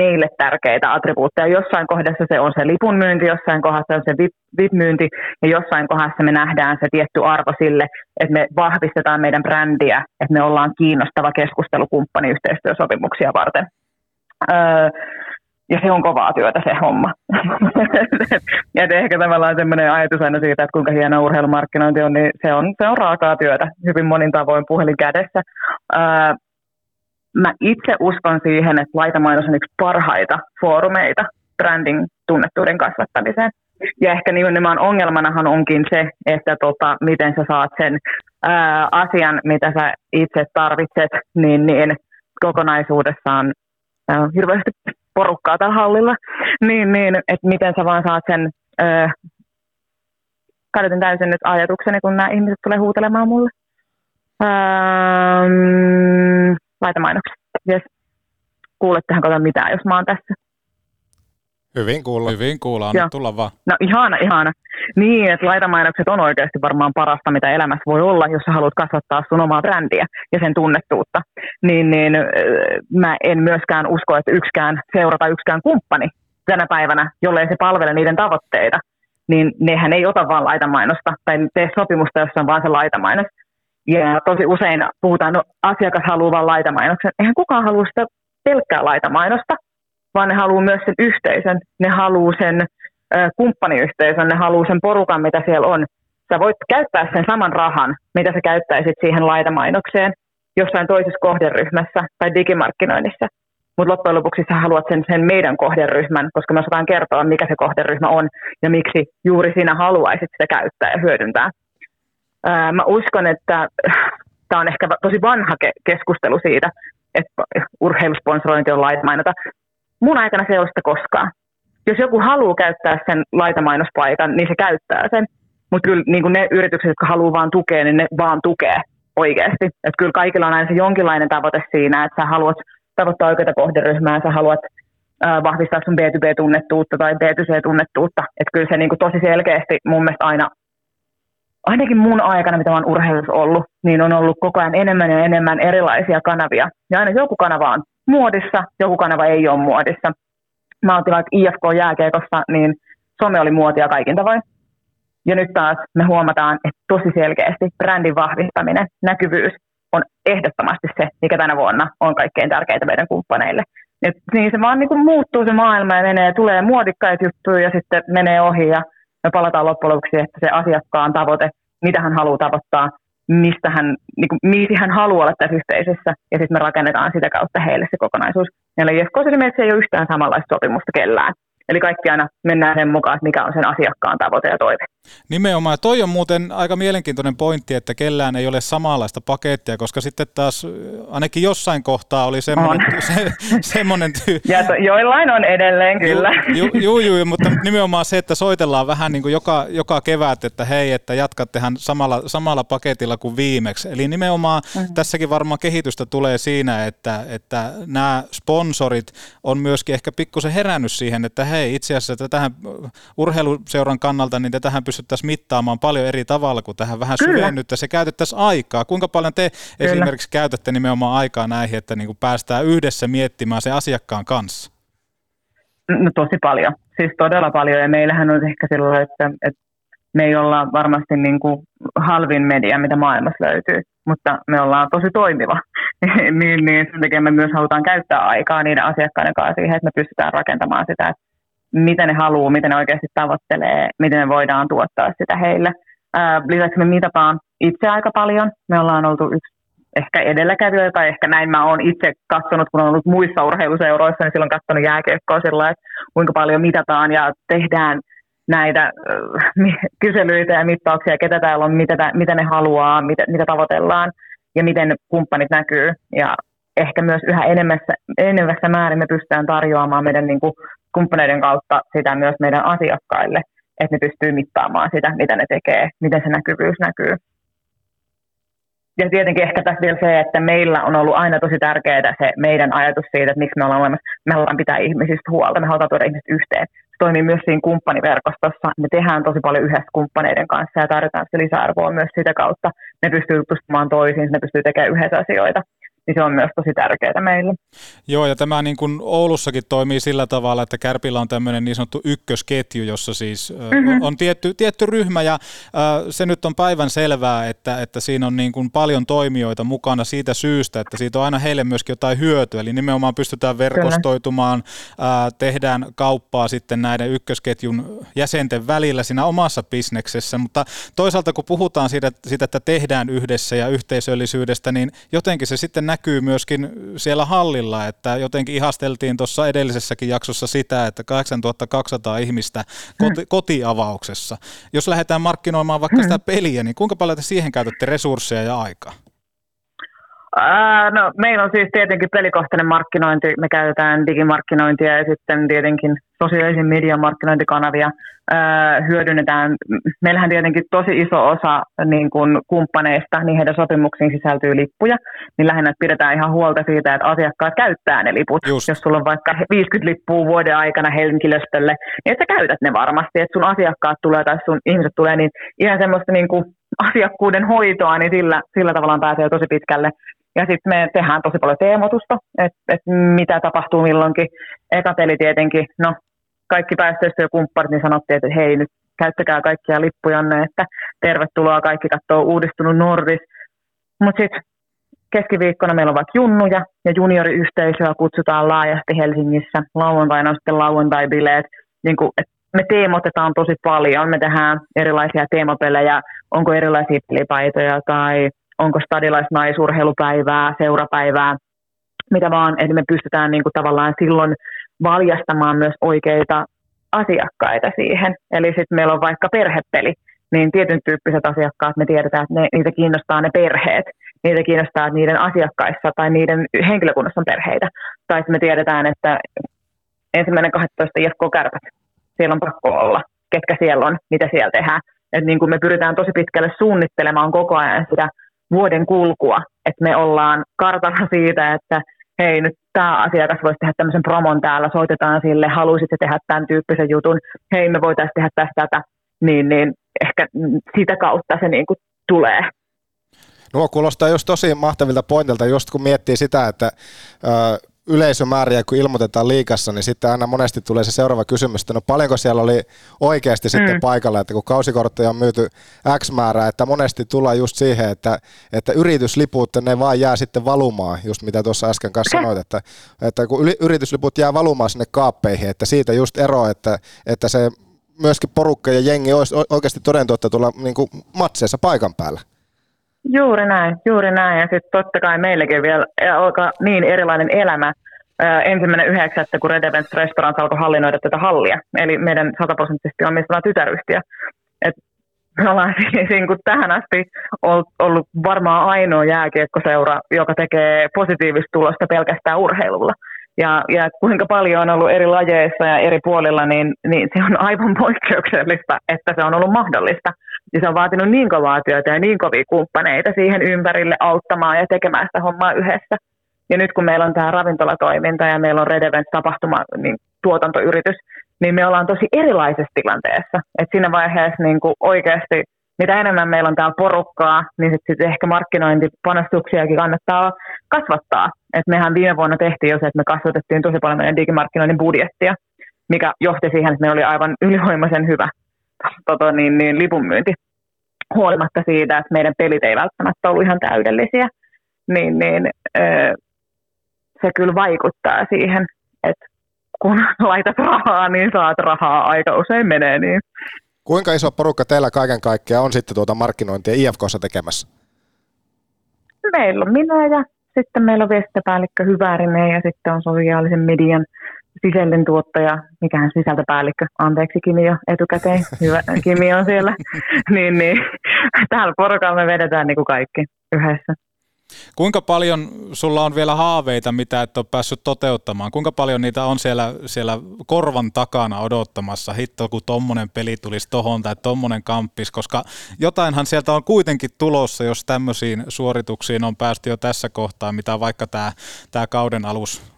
meille tärkeitä attribuutteja. Jossain kohdassa se on se lipun myynti, jossain kohdassa on se VIP-myynti ja jossain kohdassa me nähdään se tietty arvo sille, että me vahvistetaan meidän brändiä, että me ollaan kiinnostava keskustelukumppani yhteistyösopimuksia varten. Ja se on kovaa työtä se homma. Ja ehkä tavallaan sellainen ajatus aina siitä, että kuinka hieno urheilumarkkinointi on, niin se on raakaa työtä hyvin monin tavoin puhelin kädessä. Mä itse uskon siihen, että laitamainos on yksi parhaita foorumeita brändin tunnettuuden kasvattamiseen. Ja ehkä nimenomaan ongelmanahan onkin se, että miten sä saat sen asian, mitä sä itse tarvitset, niin kokonaisuudessaan hirveästi porukkaa tällä hallilla, niin että miten sä vaan saat sen, kadotin täysin nyt ajatukseni, kun nämä ihmiset tulee huutelemaan mulle. Laita mainokset. Yes. Kuulettehan kato mitään, jos mä oon tässä. Hyvin kuulla. Anna tulla vaan. No ihana. Niin, että laitamainokset on oikeasti varmaan parasta, mitä elämässä voi olla, jos sä haluat kasvattaa sun omaa brändiä ja sen tunnettuutta. Niin mä en myöskään usko, että yksikään seura tai yksikään kumppani tänä päivänä, jollei se palvele niiden tavoitteita, niin nehän ei ota vaan laitamainosta tai tee sopimusta, jossa on vaan se laitamainos. Ja tosi usein puhutaan, että asiakas haluaa vain laitamainoksen. Eihän kukaan halua sitä pelkkää laitamainosta, vaan ne haluaa myös sen yhteisön. Ne haluaa sen kumppaniyhteisön, ne haluaa sen porukan, mitä siellä on. Sä voit käyttää sen saman rahan, mitä sä käyttäisit siihen laitamainokseen jossain toisessa kohderyhmässä tai digimarkkinoinnissa. Mutta loppujen lopuksi sä haluat sen meidän kohderyhmän, koska me osataan kertoa, mikä se kohderyhmä on ja miksi juuri sinä haluaisit sitä käyttää ja hyödyntää. Mä uskon, että tämä on ehkä tosi vanha keskustelu siitä, että urheilusponsorointi on laitamainota. Mun aikana se ei ole sitä koskaan. Jos joku haluaa käyttää sen laitamainospaikan, niin se käyttää sen. Mutta kyllä niin ne yritykset, jotka haluaa vaan tukea, niin ne vaan tukee oikeasti. Että kyllä kaikilla on aina se jonkinlainen tavoite siinä, että sä haluat tavoittaa oikeaa kohderyhmää, sä haluat vahvistaa sun B2B-tunnettuutta tai B2C-tunnettuutta. Että kyllä se niin tosi selkeästi mun mielestä aina, ainakin mun aikana, mitä mä oon urheilussa ollut, niin on ollut koko ajan enemmän ja enemmän erilaisia kanavia. Ja aina joku kanava on muodissa, joku kanava ei ole muodissa. Mä otin vaikka IFK-jääkiekossa, niin some oli muotia kaikin tavoin. Ja nyt taas me huomataan, että tosi selkeästi brändin vahvistaminen, näkyvyys on ehdottomasti se, mikä tänä vuonna on kaikkein tärkeintä meidän kumppaneille. Et niin se vaan niin kuin muuttuu se maailma ja menee, tulee muodikkaita juttuja ja sitten menee ohi ja me palataan loppujen lopuksi, että se asiakkaan tavoite, mitä hän haluaa tavoittaa, mistä hän, niin kuin, miisi hän haluaa olla tässä yhteisössä ja sitten me rakennetaan sitä kautta heille se kokonaisuus. Meillä IFK:ssa esimerkiksi ei ole yhtään samanlaista sopimusta kellään. Eli kaikki aina mennään sen mukaan, mikä on sen asiakkaan tavoite ja toive. Nimenomaan. Toi on muuten aika mielenkiintoinen pointti, että kellään ei ole samanlaista pakettia, koska sitten taas ainakin jossain kohtaa oli semmoinen joillain on edelleen, kyllä. Joo, mutta nimenomaan se, että soitellaan vähän niin kuin joka kevät, että hei, että jatkattehan samalla paketilla kuin viimeksi. Eli nimenomaan tässäkin varmaan kehitystä tulee siinä, että nämä sponsorit on myöskin ehkä pikkusen herännyt siihen, että hei, itse asiassa tätähän urheiluseuran kannalta, niin tätähän pystyttäisiin mittaamaan paljon eri tavalla, kun tähän vähän syvennyttäisiin ja käytettäisiin aikaa. Kuinka paljon te esimerkiksi käytätte nimenomaan aikaa näihin, että niin kuin päästään yhdessä miettimään se asiakkaan kanssa? No tosi paljon, siis todella paljon, ja meillähän on ehkä silloin, että me ei olla varmasti niin kuin halvin media, mitä maailmassa löytyy, mutta me ollaan tosi toimiva. niin sen takia me myös halutaan käyttää aikaa niiden asiakkaiden kanssa siihen, että me pystytään rakentamaan sitä, että mitä ne haluaa, miten ne oikeasti tavoittelee, miten me voidaan tuottaa sitä heille. Lisäksi me mitataan itse aika paljon. Me ollaan oltu yksi ehkä edelläkävijöitä, tai ehkä näin mä oon itse katsonut, kun olen ollut muissa urheiluseuroissa, niin silloin katsonut jääkiekkoa sillä, että kuinka paljon mitataan ja tehdään näitä kyselyitä ja mittauksia, ketä täällä on, mitä ne haluaa, mitä tavoitellaan ja miten kumppanit näkyy. Ja ehkä myös yhä enemmässä määrin me pystytään tarjoamaan meidän niin kuin kumppaneiden kautta sitä myös meidän asiakkaille, että ne pystyy mittaamaan sitä, mitä ne tekee, miten se näkyvyys näkyy. Ja tietenkin ehkä tässä vielä se, että meillä on ollut aina tosi tärkeää se meidän ajatus siitä, että miksi me ollaan olemassa. Me halutaan pitää ihmisistä huolta, me halutaan tuoda ihmiset yhteen. Se toimii myös siinä kumppaniverkostossa. Me tehdään tosi paljon yhdessä kumppaneiden kanssa ja tarjotaan se lisäarvoa myös sitä kautta. Ne pystyy tutustumaan toisiin, ne pystyy tekemään yhdessä asioita. Niin se on myös tosi tärkeää meille. Joo, ja tämä niin kuin Oulussakin toimii sillä tavalla, että Kärpillä on tämmöinen niin sanottu ykkösketju, jossa siis on tietty ryhmä, ja se nyt on päivän selvää, että siinä on niin kuin paljon toimijoita mukana siitä syystä, että siitä on aina heille myöskin jotain hyötyä, eli nimenomaan pystytään verkostoitumaan, tehdään kauppaa sitten näiden ykkösketjun jäsenten välillä siinä omassa bisneksessä, mutta toisaalta kun puhutaan siitä, että tehdään yhdessä ja yhteisöllisyydestä, niin jotenkin se sitten näkyy myöskin siellä hallilla, että jotenkin ihasteltiin tuossa edellisessäkin jaksossa sitä, että 8200 ihmistä kotiavauksessa. Jos lähdetään markkinoimaan vaikka sitä peliä, niin kuinka paljon te siihen käytätte resursseja ja aikaa? No, meillä on siis tietenkin pelikohtainen markkinointi. Me käytetään digimarkkinointia ja sitten tietenkin sosiaalisen median markkinointikanavia hyödynnetään. Meillähän tietenkin tosi iso osa niin kun kumppaneista, niin heidän sopimuksiin sisältyy lippuja, niin lähinnä pidetään ihan huolta siitä, että asiakkaat käyttää ne liput. Just. Jos sulla on vaikka 50 lippua vuoden aikana henkilöstölle, niin et sä käytät ne varmasti, että sun asiakkaat tulee tai sun ihmiset tulee, niin ihan semmoista niin kun asiakkuuden hoitoa, niin sillä tavallaan pääsee tosi pitkälle. Ja sitten me tehdään tosi paljon teemotusta, että mitä tapahtuu milloinkin. Eka peli tietenkin, no kaikki päästöistökumppanit niin sanottiin, että hei nyt käyttäkää kaikkia lippujanne, että tervetuloa, kaikki katsoo uudistunut Nordis. Mutta sitten keskiviikkona meillä on vaikka junnuja ja junioriyhteisöä kutsutaan laajasti Helsingissä. Lauantaina on sitten lauantai-bileet, niin kun, et me teemotetaan tosi paljon, me tehdään erilaisia teemapelejä, onko erilaisia pelipaitoja tai onko stadilaisnaisurheilupäivää, seurapäivää, mitä vaan, eli me pystytään niin kuin tavallaan silloin valjastamaan myös oikeita asiakkaita siihen. Eli sitten meillä on vaikka perhepeli, niin tietyn tyyppiset asiakkaat me tiedetään, että niitä kiinnostaa ne perheet, niitä kiinnostaa, että niiden asiakkaissa tai niiden henkilökunnassa on perheitä. Tai sitten me tiedetään, että 1.12. HIFK-Kärpät, siellä on pakko olla, ketkä siellä on, mitä siellä tehdään. Että niin kuin me pyritään tosi pitkälle suunnittelemaan koko ajan sitä vuoden kulkua, että me ollaan kartalla siitä, että hei, nyt tämä asiakas voisi tehdä tämmöisen promon täällä, soitetaan sille, haluaisitko tehdä tämän tyyppisen jutun, hei, me voitaisiin tehdä tästä, niin ehkä sitä kautta se niin kuin tulee. No kuulostaa just tosi mahtavilta pointilta, just kun miettii sitä, että yleisömääriä kun ilmoitetaan liigassa, niin sitten aina monesti tulee se seuraava kysymys, että no paljonko siellä oli oikeasti sitten paikalla, että kun kausikortteja on myyty X määrää, että monesti tullaan just siihen, että yritysliput, ne vaan jää sitten valumaan, just mitä tuossa äsken kanssa sanoit, että kun yritysliput jää valumaan sinne kaappeihin, että siitä just ero, että se myöskin porukka ja jengi olisi oikeasti todentotta tulla niin kuin matseissa paikan päällä. Juuri näin. Ja sitten totta kai meilläkin vielä alkaa niin erilainen elämä 1.9., kun Red Events Restaurants alkoi hallinnoida tätä hallia. Eli meidän 100% on mistään tytäryhtiö. Et me ollaan siinä, kun tähän asti ollut varmaan ainoa jääkiekkoseura, joka tekee positiivista tulosta pelkästään urheilulla. Ja kuinka paljon on ollut eri lajeissa ja eri puolilla, niin se on aivan poikkeuksellista, että se on ollut mahdollista. Ja se on vaatinut niin kovaa työtä ja niin kovia kumppaneita siihen ympärille auttamaan ja tekemään sitä hommaa yhdessä. Ja nyt kun meillä on tämä ravintolatoiminta ja meillä on Red Event -tapahtuma, niin tuotantoyritys, niin me ollaan tosi erilaisessa tilanteessa. Et siinä vaiheessa niin kuin oikeasti, mitä enemmän meillä on täällä porukkaa, niin sitten ehkä markkinointipanostuksiakin kannattaa kasvattaa. Et mehän viime vuonna tehtiin jo se, että me kasvatettiin tosi paljon meidän digimarkkinoinnin budjettia, mikä johti siihen, että meillä oli aivan ylivoimaisen hyvä lipunmyynti. Huolimatta siitä, että meidän pelit ei välttämättä ollut ihan täydellisiä, niin se kyllä vaikuttaa siihen, että kun laitat rahaa, niin saat rahaa, aika usein menee niin. Kuinka iso porukka teillä kaiken kaikkiaan on sitten tuota markkinointia IFK:ssa tekemässä? Meillä on minä ja sitten meillä on viestintäpäällikkö Hyvärinen ja sitten on sosiaalisen median sisällöntuottaja, mikähän sisältöpäällikkö, anteeksi Kimi jo etukäteen, hyvä Kimi on siellä, niin täällä porukalla me vedetään niin kuin kaikki yhdessä. Kuinka paljon sulla on vielä haaveita, mitä et ole päässyt toteuttamaan? Kuinka paljon niitä on siellä korvan takana odottamassa? Hitto, kun tommonen peli tulisi tohon tai tommonen kamppis, koska jotainhan sieltä on kuitenkin tulossa, jos tämmöisiin suorituksiin on päästy jo tässä kohtaa, mitä vaikka tämä kauden alus,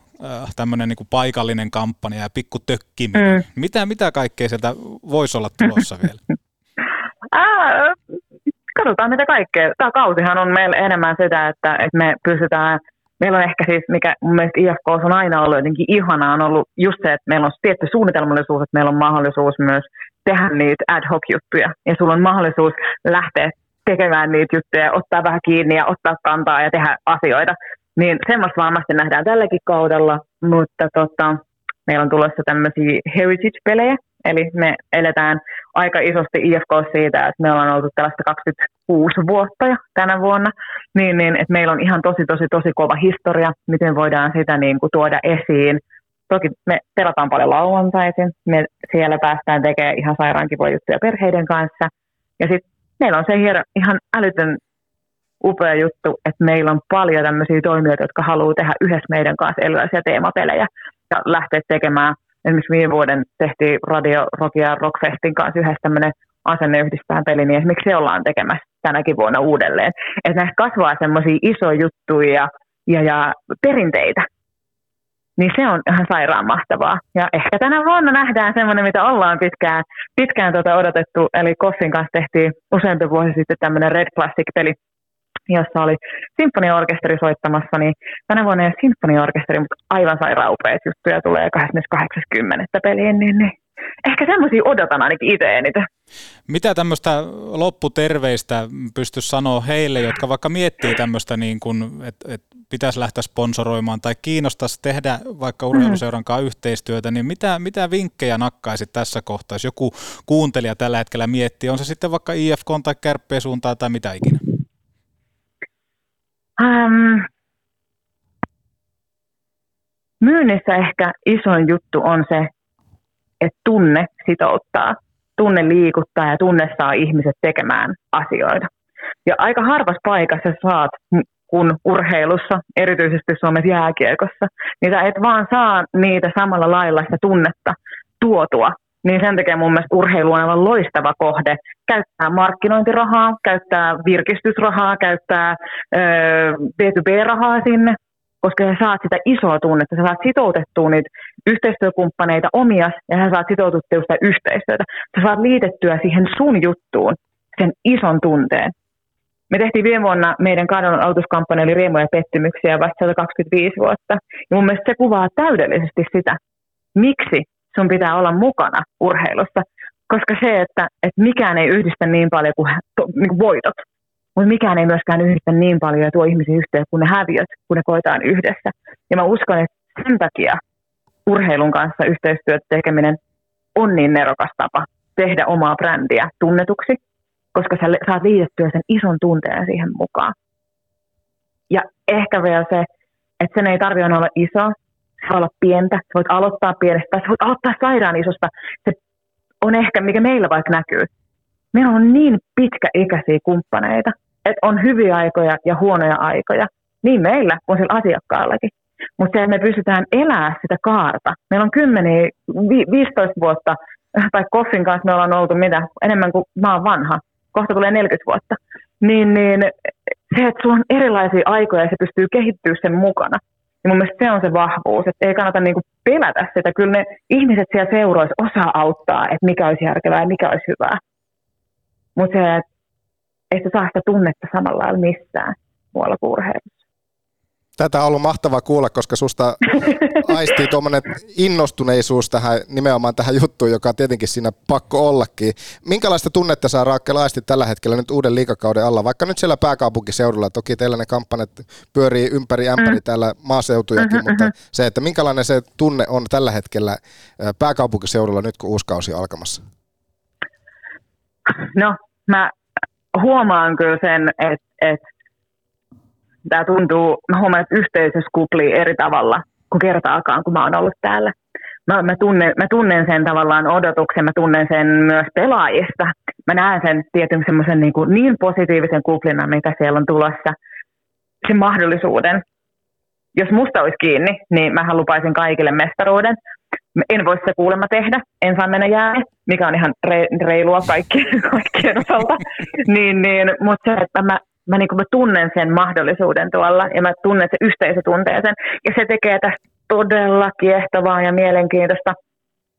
tämmöinen niin kuin paikallinen kampanja ja pikku tökkiminen. Mitä kaikkea sieltä voisi olla tulossa vielä? Katsotaan mitä kaikkea. Tämä kausihan on meillä enemmän sitä, että me pystytään, meillä on ehkä siis, mikä mun mielestä IFK:ssa on aina ollut jotenkin ihanaa, on ollut just se, että meillä on tietty suunnitelmallisuus, että meillä on mahdollisuus myös tehdä niitä ad hoc juttuja. Ja sulla on mahdollisuus lähteä tekemään niitä juttuja, ottaa vähän kiinni ja ottaa kantaa ja tehdä asioita. Niin semmoista varmasti nähdään tälläkin kaudella, mutta meillä on tulossa tämmöisiä heritage-pelejä, eli me eletään aika isosti IFK siitä, että me ollaan oltu tällaista 26 vuotta jo tänä vuonna, niin että meillä on ihan tosi kova historia, miten voidaan sitä niin kuin tuoda esiin. Toki me pelataan paljon lauantaisin, me siellä päästään tekemään ihan sairaankivoja juttuja perheiden kanssa, ja sitten meillä on se ihan älytön upea juttu, että meillä on paljon tämmöisiä toimijoita, jotka haluaa tehdä yhdessä meidän kanssa erilaisia teemapelejä ja lähteä tekemään. Esimerkiksi viime vuoden tehtiin Radio Rockin ja Rockfestin kanssa yhdessä tämmöinen asenneyhdistään peli, niin esimerkiksi se ollaan tekemässä tänäkin vuonna uudelleen. Että näistä kasvaa semmoisia isoja juttuja ja perinteitä, niin se on ihan sairaan mahtavaa. Ja ehkä tänä vuonna nähdään semmoinen, mitä ollaan pitkään odotettu, eli Koffin kanssa tehtiin useampi vuosi sitten tämmöinen Red Classic-peli, jossa oli sinfoniaorkesteri soittamassa, niin tänä vuonna ei ole sinfoniaorkesteri, mutta aivan sairaan upeat juttuja tulee 28.10. peliin, niin ehkä semmoisia odotan ainakin itse eniten. Mitä tämmöistä lopputerveistä pystyisi sanoa heille, jotka vaikka miettii tämmöistä, niin että pitäisi lähteä sponsoroimaan tai kiinnostaisi tehdä vaikka urheiluseuran kanssa yhteistyötä, niin mitä vinkkejä nakkaisit tässä kohtaa, jos joku kuuntelija tällä hetkellä miettii, on se sitten vaikka IFK tai Kärppien suuntaan tai mitä ikinä? Myynnissä ehkä isoin juttu on se, että tunne sitouttaa, tunne liikuttaa ja tunne saa ihmiset tekemään asioita. Ja aika harvassa paikassa saat, kun urheilussa, erityisesti Suomessa jääkiekossa, niin sä et vaan saa niitä samalla lailla sitä tunnetta tuotua. Niin sen takia mun mielestä urheilu on aivan loistava kohde. Käyttää markkinointirahaa, käyttää virkistysrahaa, käyttää B2B-rahaa sinne, koska sä saat sitä isoa tunnetta, sä saat sitoutettua niitä yhteistyökumppaneita omias ja sä saat sitoutettua sitä yhteistyötä. Sä saat liitettyä siihen sun juttuun, sen ison tunteen. Me tehtiin viime vuonna meidän kadon autuskampanja, eli Riemoja ja pettymyksiä, vasta 125 vuotta. Ja mun mielestä se kuvaa täydellisesti sitä, miksi sun pitää olla mukana urheilussa. Koska se, että mikään ei yhdistä niin paljon kuin voitot. Mutta mikään ei myöskään yhdistä niin paljon ja tuo ihmisiä yhteen kuin ne häviöt, kun ne koetaan yhdessä. Ja mä uskon, että sen takia urheilun kanssa yhteistyötä tekeminen on niin nerokas tapa tehdä omaa brändiä tunnetuksi, koska sä saat liitettyä sen ison tunteen siihen mukaan. Ja ehkä vielä se, että sen ei tarvitse olla iso, se voi olla pientä, sä voit aloittaa pienestä, sä voit aloittaa sairaan isosta. Se on ehkä, mikä meillä vaikka näkyy. Meillä on niin pitkäikäisiä kumppaneita, että on hyviä aikoja ja huonoja aikoja, niin meillä kuin sillä asiakkaallakin. Mutta se, että me pystytään elämään sitä kaarta. Meillä on 10-15 vuotta, tai Koffin kanssa me ollaan oltu mitä, enemmän kuin mä oon vanha, kohta tulee 40 vuotta. Niin se, että sulla on erilaisia aikoja ja se pystyy kehittyä sen mukana. Ja mun mielestä se on se vahvuus, että ei kannata niinku pelätä sitä. Kyllä ne ihmiset siellä seuroissa osaa auttaa, että mikä olisi järkevää ja mikä olisi hyvää. Mutta ei se saa sitä tunnetta samalla lailla missään muualla kuin urheilussa. Tätä on ollut mahtavaa kuulla, koska susta aistii tuommoinen innostuneisuus tähän, nimenomaan tähän juttuun, joka tietenkin siinä pakko ollakin. Minkälaista tunnetta saa Raakel aistit tällä hetkellä nyt uuden liigakauden alla, vaikka nyt siellä pääkaupunkiseudulla? Toki teillä ne kampanjat pyörii ympäri ämpäri täällä maaseutujakin, mutta se, että minkälainen se tunne on tällä hetkellä pääkaupunkiseudulla nyt, kun uusi kausi on alkamassa? No, mä huomaan kyllä sen, että tämä tuntuu, mä huomaan, että yhteisössä kuplii eri tavalla kuin kertaakaan, kun mä oon ollut täällä. Mä tunnen sen tavallaan odotuksen, mä tunnen sen myös pelaajista. Mä näen sen tietyn semmoisen niin positiivisen kuplinan, mikä siellä on tulossa, sen mahdollisuuden. Jos musta olisi kiinni, niin mähän lupaisin kaikille mestaruuden. En voi sitä kuulemma tehdä, en saa mennä jäälle, mikä on ihan reilua kaikkien osalta. Mutta se, että mä tunnen sen mahdollisuuden tuolla ja mä tunnen sen yhteisötunteeseen. Ja se tekee tästä todella kiehtovaa ja mielenkiintoista.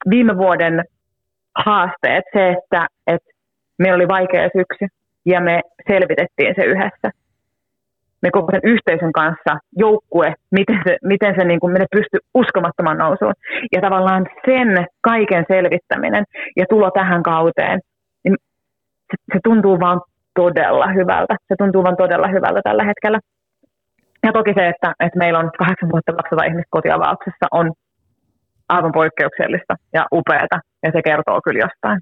Viime vuoden haasteet, se, että meillä oli vaikea syksy ja me selvitettiin se yhdessä. Me koko sen yhteisön kanssa, joukkue, miten se niin kuin pystyi uskomattoman nousuun. Ja tavallaan sen kaiken selvittäminen ja tulo tähän kauteen, niin se tuntuu vaan todella hyvältä. Se tuntuu vaan todella hyvältä tällä hetkellä. Ja toki se, että meillä on 8200 ihmistä kotiavauksessa, on aivan poikkeuksellista ja upeata. Ja se kertoo kyllä jostain.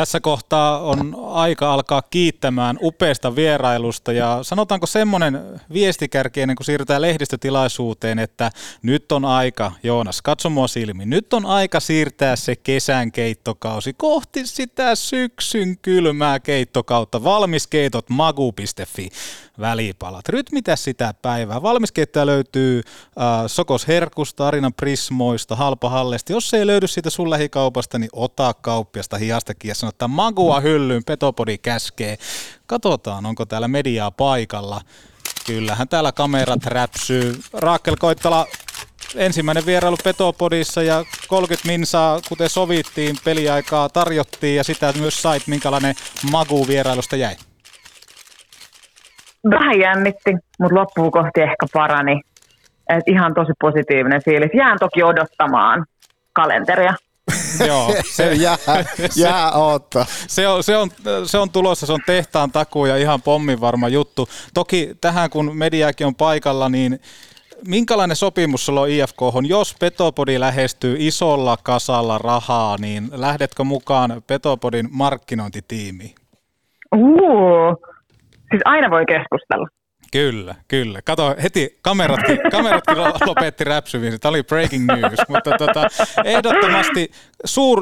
Tässä kohtaa on aika alkaa kiittämään upeasta vierailusta ja sanotaanko semmoinen viestikärki ennen kuin siirrytään lehdistötilaisuuteen, että nyt on aika, Joonas, katso mua silmiin, nyt on aika siirtää se kesän keittokausi kohti sitä syksyn kylmää keittokautta. Valmiskeitot magu.fi välipalat. Rytmitä sitä päivää. Valmiskeittoja löytyy Sokos Herkusta, Arinan Prismoista, Halpahallesta. Jos ei löydy sitä sun lähikaupasta, niin ota kauppiasta hiastakin ja sano, että magua hyllyyn, Petopodi käskee. Katsotaan, onko täällä mediaa paikalla. Kyllähän täällä kamerat räpsyy. Raakel Koittola, ensimmäinen vierailu Petopodissa ja 30 minsaa, kuten sovittiin, peliaikaa tarjottiin ja sitä myös sait, minkälainen magu vierailusta jäi. Vähän jännitti, mutta loppuun kohti ehkä parani. Et ihan tosi positiivinen fiilis. Jään toki odottamaan kalenteria. Joo, se jää odottaa. Se on tulossa, se on tehtaan takuu ja ihan pomminvarma juttu. Toki tähän kun mediaakin on paikalla, niin minkälainen sopimus sulla on IFK:hon? Jos Petopodi lähestyy isolla kasalla rahaa, niin lähdetkö mukaan Petopodin markkinointitiimiin? Siis aina voi keskustella. Kyllä. Kato, heti kameratkin lopetti räpsyviin. Tämä oli breaking news, mutta ehdottomasti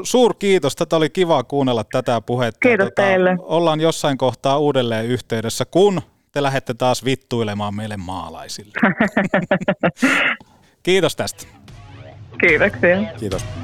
suur kiitos. Tätä oli kiva kuunnella tätä puhetta. Kiitos teille. Ollaan jossain kohtaa uudelleen yhteydessä, kun te lähdette taas vittuilemaan meille maalaisille. Kiitos tästä. Kiitoksia. Kiitos.